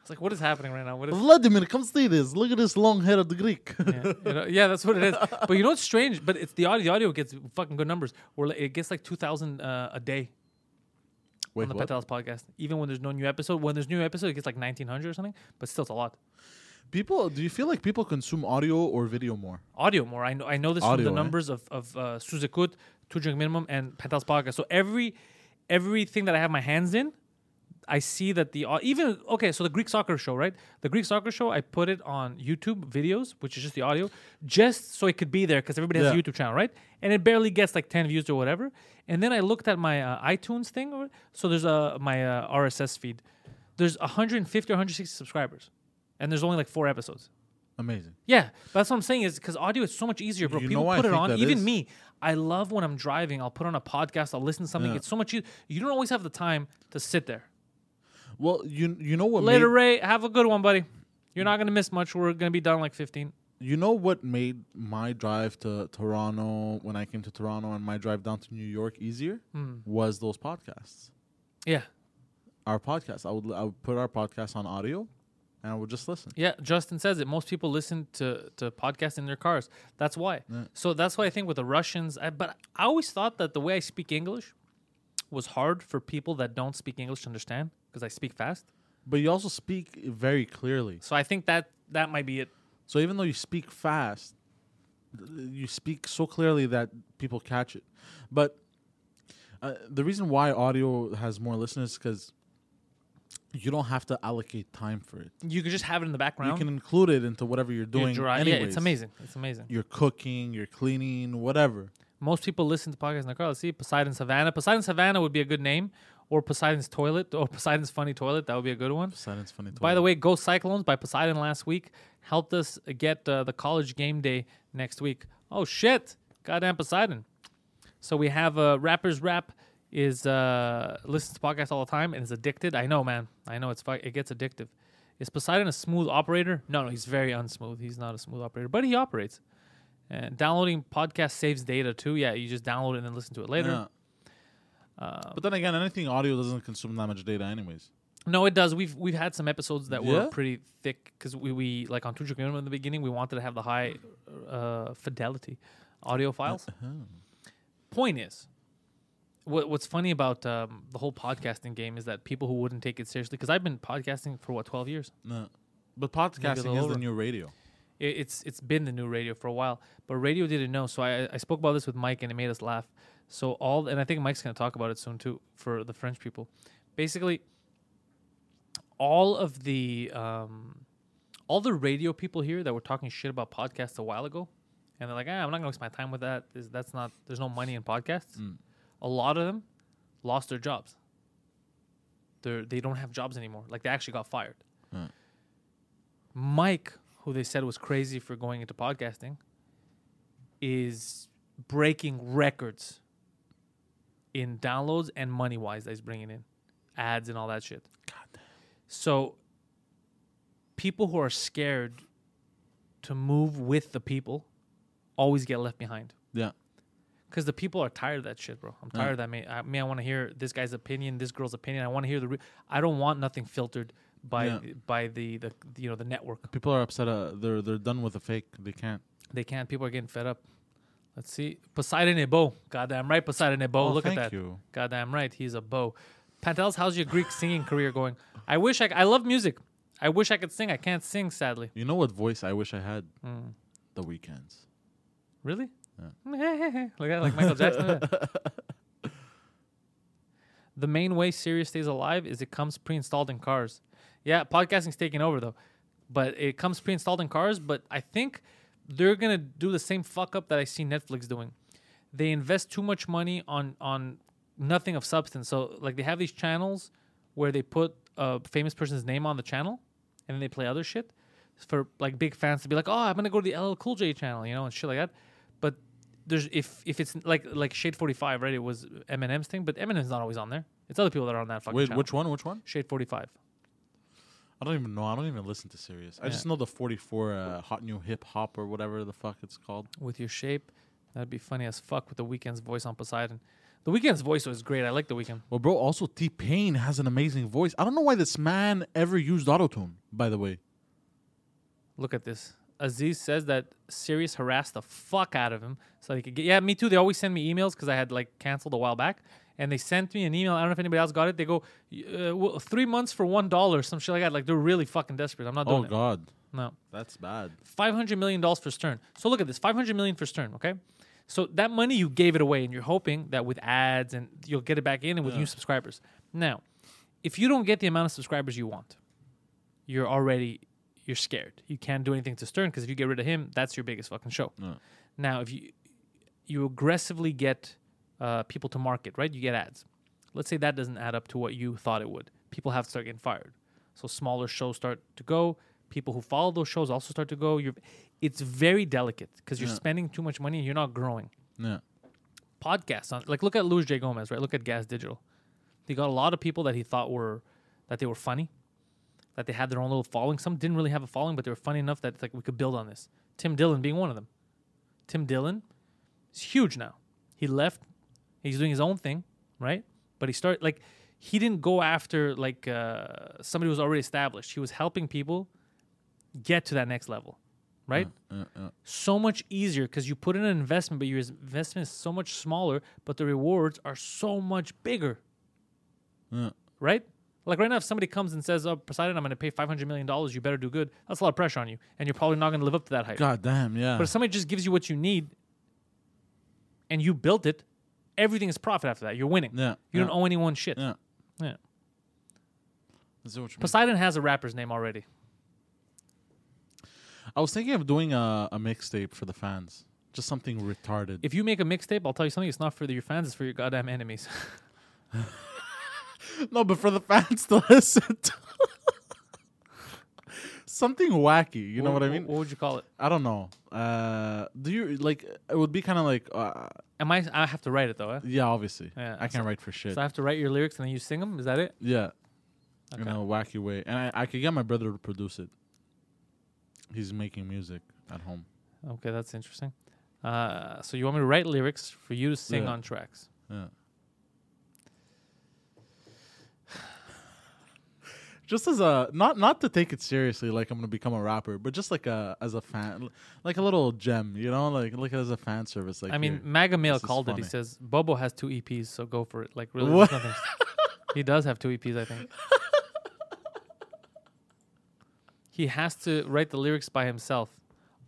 It's like, what is happening right now? Vladimir, come see this. Look at this long hair of the Greek. Yeah, you know, yeah, that's what it is. But you know what's strange? But it's the audio. The audio gets fucking good numbers. It gets like 2,000 a day. Wait, on the Patel's podcast. Even when there's no new episode. When there's new episode, it gets like 1,900 or something. But still, it's a lot. People, do you feel like people consume audio or video more? Audio more. I know this audio, from the numbers of Suzekut, Two Drink Minimum, and Patel's podcast. So everything that I have my hands in, I see that so the Greek soccer show, right? The Greek soccer show, I put it on YouTube videos, which is just the audio, just so it could be there because everybody has a YouTube channel, right? And it barely gets like 10 views or whatever. And then I looked at my iTunes thing. So there's my RSS feed. There's 150 or 160 subscribers. And there's only like 4 episodes. Amazing. Yeah, that's what I'm saying, is because audio is so much easier, bro. You people put it on. Even me, I love when I'm driving. I'll put on a podcast. I'll listen to something. Yeah. It's so much easier. You don't always have the time to sit there. Well, you know what? Later, Ray, have a good one, buddy. You're not going to miss much. We're going to be done like 15. You know what made my drive to Toronto, when I came to Toronto, and my drive down to New York easier was those podcasts. Yeah. Our podcast. I would put our podcast on audio, and I would just listen. Yeah, Justin says it. Most people listen to podcasts in their cars. That's why. Yeah. So that's why I think with the Russians. But I always thought that the way I speak English was hard for people that don't speak English to understand, because I speak fast. But you also speak very clearly. So I think that might be it. So even though you speak fast, you speak so clearly that people catch it. But the reason why audio has more listeners is because you don't have to allocate time for it. You can just have it in the background. You can include it into whatever you're doing. Anyways. Yeah, it's amazing. It's amazing. You're cooking, you're cleaning, whatever. Most people listen to podcasts in their car. Let's see, Poseidon Savannah. Poseidon Savannah would be a good name. Or Poseidon's Toilet, or Poseidon's Funny Toilet. That would be a good one. Poseidon's Funny Toilet. By the way, Go Cyclones by Poseidon last week helped us get the college game day next week. Oh, shit. Goddamn Poseidon. So we have Rapper's Rap is listens to podcasts all the time and is addicted. I know, man. I know it gets addictive. Is Poseidon a smooth operator? No, he's very unsmooth. He's not a smooth operator, but he operates. And downloading podcasts saves data, too. Yeah, you just download it and then listen to it later. Yeah. But then again, anything audio doesn't consume that much data anyways. No, it does. We've had some episodes that were pretty thick because we like on Twitch in the beginning, we wanted to have the high fidelity audio files. Point is, what's funny about the whole podcasting game is that people who wouldn't take it seriously, because I've been podcasting for, 12 years? No. But podcasting is the new radio. It's been the new radio for a while, but radio didn't know. So I spoke about this with Mike and it made us laugh. So and I think Mike's going to talk about it soon too, for the French people. Basically, all the radio people here that were talking shit about podcasts a while ago, and they're like, I'm not going to waste my time with that. There's no money in podcasts. A lot of them lost their jobs. They don't have jobs anymore. Like, they actually got fired. Mike, who they said was crazy for going into podcasting, is breaking records in downloads and money-wise that he's bringing in. Ads and all that shit. God. So people who are scared to move with the people always get left behind. Yeah. Because the people are tired of that shit, bro. I'm tired of that, man. I want to hear this guy's opinion, this girl's opinion. I want to hear I don't want nothing filtered by the the network. People are upset. They're done with the fake. They can't. People are getting fed up. Let's see. Poseidon Ebo. Goddamn right, Poseidon Ebo. Look at that. You. Goddamn right. He's a beau. Pantelis, how's your Greek singing career going? I love music. I wish I could sing. I can't sing, sadly. You know what voice I wish I had? The Weeknd's. Really? Yeah. Look at it, like Michael Jackson. The main way Sirius stays alive is it comes pre-installed in cars. Yeah, podcasting's taking over, though. But it comes pre-installed in cars, but I think they're going to do the same fuck-up that I see Netflix doing. They invest too much money on nothing of substance. So, like, they have these channels where they put a famous person's name on the channel, and then they play other shit for, like, big fans to be like, oh, I'm going to go to the LL Cool J channel, and shit like that. But there's if it's like Shade 45, right? It was Eminem's thing, but Eminem's not always on there. It's other people that are on that fucking channel. Which one? Shade 45. I don't even know. I don't even listen to Sirius. I just know the 44 Hot New Hip Hop or whatever the fuck it's called. With Your Shape. That'd be funny as fuck with The Weeknd's voice on Poseidon. The Weeknd's voice was great. I like The Weeknd. Well, bro, also T-Pain has an amazing voice. I don't know why this man ever used autotune, by the way. Look at this. Aziz says that Sirius harassed the fuck out of him. So he could get... Yeah, me too. They always send me emails because I had canceled a while back. And they sent me an email. I don't know if anybody else got it. They go, 3 months for $1, some shit like that. Like, they're really fucking desperate. I'm not doing it. Oh, God. No. That's bad. $500 million for Stern. So look at this. $500 million for Stern, okay? So that money, you gave it away, and you're hoping that with ads, and you'll get it back in and with new subscribers. Now, if you don't get the amount of subscribers you want, you're scared. You can't do anything to Stern because if you get rid of him, that's your biggest fucking show. Now, if you aggressively get... people to market, right? You get ads. Let's say that doesn't add up to what you thought it would. People have to start getting fired. So smaller shows start to go. people who follow those shows also start to go. It's very delicate because you're spending too much money and you're not growing. Yeah. Podcasts on, like, look at Luis J. Gomez, right? Look at Gaz Digital. He got a lot of people that he thought were, that they were funny, that they had their own little following. Some didn't really have a following, but they were funny enough that it's like we could build on this. Tim Dillon being one of them. Tim Dillon is huge now. He left. He's doing his own thing, right? But he started, like, he didn't go after, like, somebody who was already established. He was helping people get to that next level, right? So much easier because you put in an investment, but your investment is so much smaller, but the rewards are so much bigger, right? Like right now, if somebody comes and says, "Oh, Poseidon, I'm going to pay $500 million. You better do good." That's a lot of pressure on you, and you're probably not going to live up to that hype. God damn, yeah. But if somebody just gives you what you need, and you built it, everything is profit after that. You're winning. Yeah, you don't owe anyone shit. Yeah. That's what you Poseidon mean. Has a rapper's name already. I was thinking of doing a mixtape for the fans, just something retarded. If you make a mixtape, I'll tell you something. It's not for your fans. It's for your goddamn enemies. No, but for the fans to listen to. Something wacky, you know what I mean? What would you call it? I don't know. Do you, like, it would be kind of like... I have to write it, though, eh? Yeah, obviously. Yeah, I can't write for shit. So I have to write your lyrics and then you sing them? Is that it? Yeah. Okay. In a wacky way. And I could get my brother to produce it. He's making music at home. Okay, that's interesting. So you want me to write lyrics for you to sing on tracks? Yeah. Just as a not to take it seriously, like I'm gonna become a rapper, but just like as a fan, like a little gem, you know, like as a fan service. Like I mean, Maga Mail called it. He says Bobo has 2 EPs, so go for it. Like really, there's nothing. He does have 2 EPs, I think. He has to write the lyrics by himself.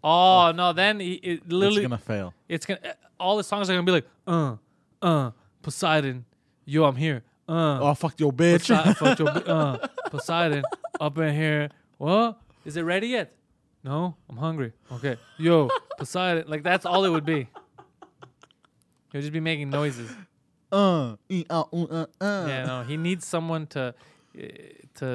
Oh no, then it literally it's gonna fail. It's gonna all the songs are gonna be like Poseidon, yo, I'm here. Oh, fuck your bitch. Fuck your Poseidon, up in here. What? Is it ready yet? No? I'm hungry. Okay. Yo, Poseidon. Like, that's all it would be. He would just be making noises. Yeah, no. He needs someone to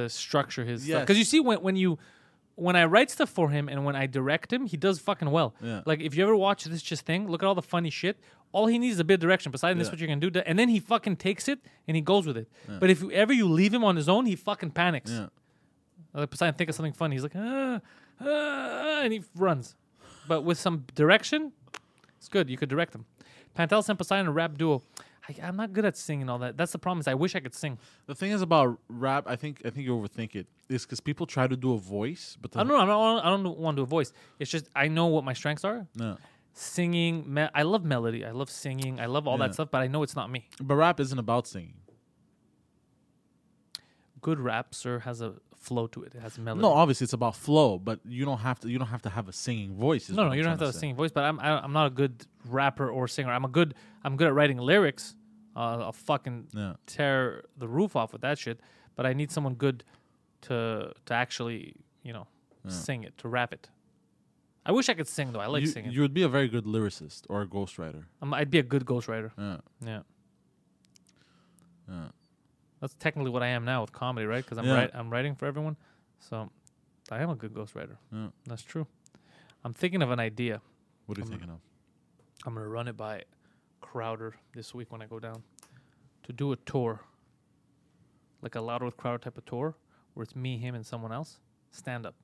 structure his stuff. Because you see, when I write stuff for him and when I direct him, he does fucking well. Yeah. Like, if you ever watch This Just Thing, look at all the funny shit. All he needs is a bit of direction. Poseidon, this is what you're going to do. And then he fucking takes it and he goes with it. Yeah. But if you leave him on his own, he fucking panics. Yeah. Like Poseidon, think of something funny. He's like, and he runs. But with some direction, it's good. You could direct him. Pantelis and Poseidon, a rap duo. I'm not good at singing all that. That's the problem. Is I wish I could sing. The thing is about rap, I think you overthink it. It's because people try to do a voice. But I don't want to do a voice. It's just I know what my strengths are. No. Singing, I love melody, I love singing, I love all that stuff, but I know it's not me. But rap isn't about singing. Good rap, sir, has a flow to it. It has melody. No, obviously it's about flow, but you don't have to have a singing voice. No, you don't have to have a singing voice. But I'm not a good rapper or singer. I'm good at writing lyrics. I'll fucking tear the roof off with that shit. But I need someone good to actually sing it, to rap it. I wish I could sing, though. I like singing. You would be a very good lyricist or a ghostwriter. I'd be a good ghostwriter. Yeah. That's technically what I am now with comedy, right? Because I'm writing for everyone. So I am a good ghostwriter. Yeah. That's true. I'm thinking of an idea. What are you thinking of? I'm going to run it by Crowder this week when I go down to do a tour. Like a Louder with Crowder type of tour where it's me, him, and someone else. Stand up.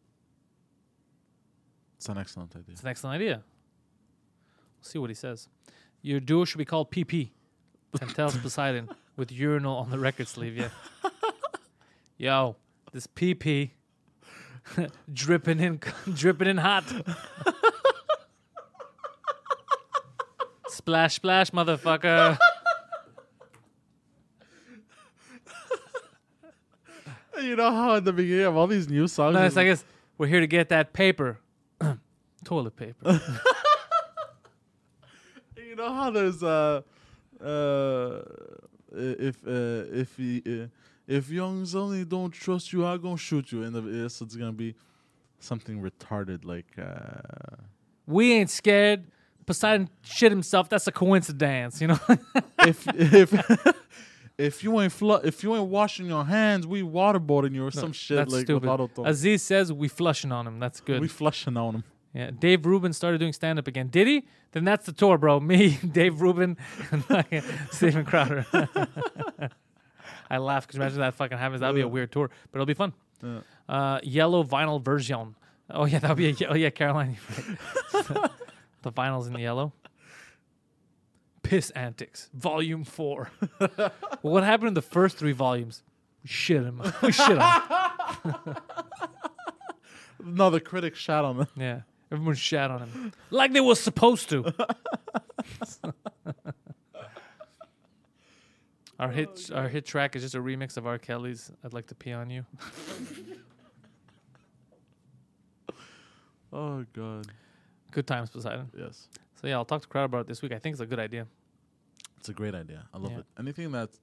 It's an excellent idea. We'll see what he says. Your duo should be called PP. Pantelis Poseidon with urinal on the record sleeve, yeah. Yo, this PP dripping in hot. Splash, splash, motherfucker. You know how at the beginning of all these new songs... No, I guess we're here to get that paper. Toilet paper. You know how there's if Young's only don't trust you, I'm gonna shoot you. And so it's gonna be something retarded like we ain't scared. Poseidon shit himself. That's a coincidence, you know. if If you ain't washing your hands, we waterboarding you or some shit. That's like stupid. Aziz says we flushing on him. That's good. We flushing on him. Yeah, Dave Rubin started doing stand-up again. Did he? Then that's the tour, bro. Me, Dave Rubin, and Steven Crowder. I laugh because imagine that fucking happens. That'll be a weird tour, but it'll be fun. Yeah. Yellow vinyl version. Oh yeah, that'll be. Oh yeah, Caroline. The vinyl's in the yellow. Piss Antics, Volume 4. Well, what happened in the first 3 volumes? We shit on him. No, the critics shat on him. Yeah, everyone shat on him. Like they were supposed to. Our hit track is just a remix of R. Kelly's I'd Like to Pee on You. Oh, God. Good times, Poseidon. Yes. So, yeah, I'll talk to Crowder about it this week. I think it's a good idea. It's a great idea. I love it. Anything that's...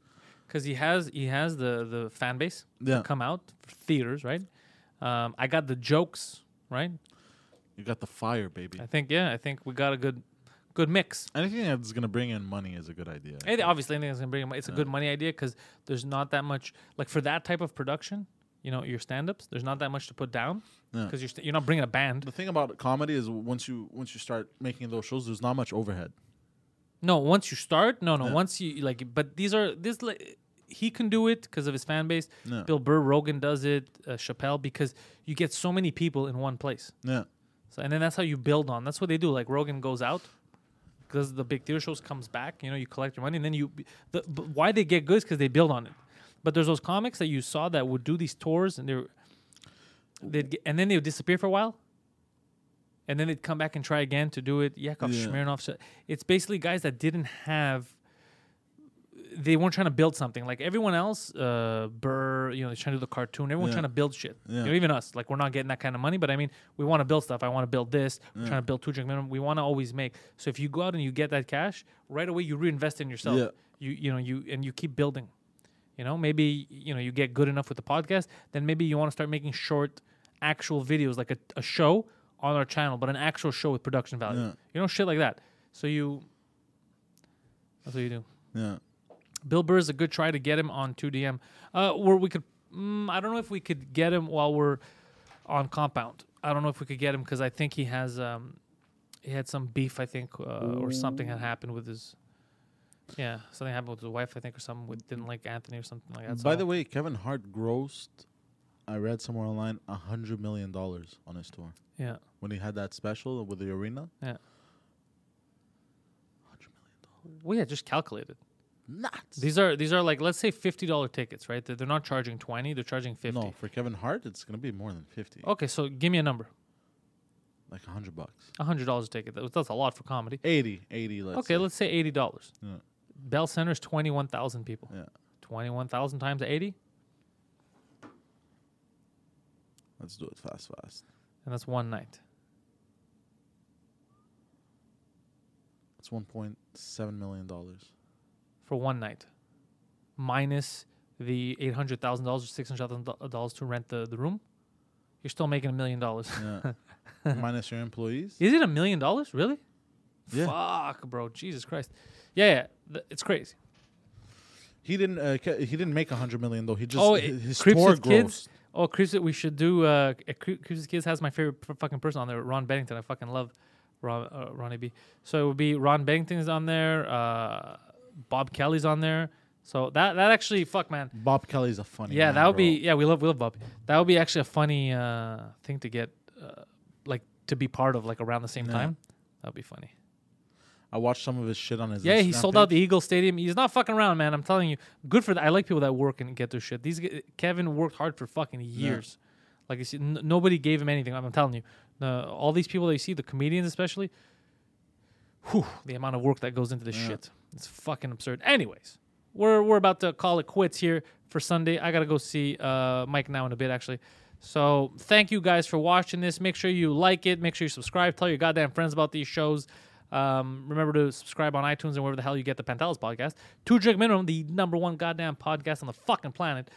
Because he has the fan base to come out for theaters, right? I got the jokes, right? You got the fire, baby. I think we got a good mix. Anything that's going to bring in money is a good idea. Obviously, anything that's going to bring in money. It's a good money idea because there's not that much... Like, for that type of production... You know, your stand-ups, there's not that much to put down because you're not bringing a band. The thing about comedy is once you start making those shows, there's not much overhead. No, once you start, once you like. But he can do it because of his fan base. Yeah. Bill Burr, Rogan does it, Chappelle, because you get so many people in one place. Yeah. So and then that's how you build on. That's what they do. Like Rogan goes out because the big theater shows comes back. You know, you collect your money and then why they get good is because they build on it. But there's those comics that you saw that would do these tours and then they would disappear for a while. And then they'd come back and try again to do it. Yakov Smirnoff. It's basically guys that didn't have... They weren't trying to build something. Like everyone else, Burr, you know, they're trying to do the cartoon. Everyone's trying to build shit. Yeah. You know, even us. Like we're not getting that kind of money. But I mean, we want to build stuff. I want to build this. We're trying to build $2 minimum. We want to always make. So if you go out and you get that cash, right away you reinvest in yourself. Yeah. You keep building. You know, maybe, you know, you get good enough with the podcast, then maybe you want to start making short actual videos, like a show on our channel, but an actual show with production value. Yeah. You know, shit like that. So that's what you do. Yeah. Bill Burr is a good try to get him on 2DM. Where we could, I don't know if we could get him while we're on Compound. I don't know if we could get him because I think he has, he had some beef, I think, or something had happened with his... Yeah, something happened with his wife, I think, or something. Didn't like Anthony or something like that. By the way, Kevin Hart grossed, I read somewhere online, $100 million on his tour. Yeah. When he had that special with the arena. Yeah. $100 million. Well, yeah, just calculate it. Nuts. These are like, let's say $50 tickets, right? They're not charging 20, they're charging 50. No, for Kevin Hart, it's going to be more than 50. Okay, so give me a number. Like $100. $100 a ticket. That's a lot for comedy. 80, let's say $80. Yeah. Bell Center is 21,000 people. Yeah. 21,000 times 80? Let's do it fast. And that's one night. That's $1.7 million. For one night. Minus the $800,000 or $600,000 to rent the room. You're still making $1 million. Yeah. Minus your employees. Is it $1 million? Really? Yeah. Fuck, bro. Jesus Christ. Yeah, it's crazy. He didn't he didn't make $100 million though. He just his tour gross. Oh, Creeps With Kids, we should do Creeps With Kids has my favorite fucking person on there, Ron Bennington. I fucking love Ronnie B. So it would be Ron Bennington's on there, Bob Kelly's on there. So that actually, fuck, man. Bob Kelly's a funny man, that would be we love Bob. That would be actually a funny thing to get like to be part of, like around the same time. That'd be funny. I watched some of his shit on his Instagram he sold out the Eagle Stadium. He's not fucking around, man. I'm telling you. Good for that. I like people that work and get their shit. Kevin worked hard for fucking years. Like you see, nobody gave him anything. I'm telling you. All these people that you see, the comedians especially, the amount of work that goes into this shit. It's fucking absurd. Anyways, we're about to call it quits here for Sunday. I got to go see Mike now in a bit, actually. So thank you guys for watching this. Make sure you like it. Make sure you subscribe. Tell your goddamn friends about these shows. Remember to subscribe on iTunes and wherever the hell you get the Pantelis podcast. 2 Drink Minimum, the #1 goddamn podcast on the fucking planet.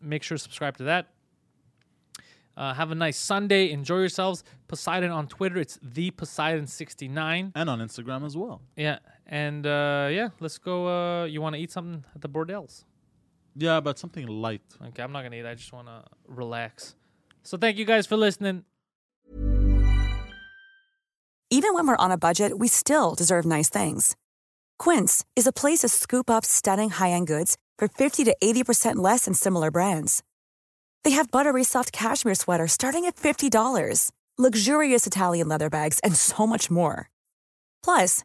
Make sure to subscribe to that. Have a nice Sunday. Enjoy yourselves. Poseidon on Twitter. It's the Poseidon69. And on Instagram as well. Yeah. And yeah, let's go. You want to eat something at the Bordels? Yeah, but something light. Okay, I'm not going to eat. I just want to relax. So thank you guys for listening. Even when we're on a budget, we still deserve nice things. Quince is a place to scoop up stunning high-end goods for 50 to 80% less than similar brands. They have buttery soft cashmere sweaters starting at $50, luxurious Italian leather bags, and so much more. Plus,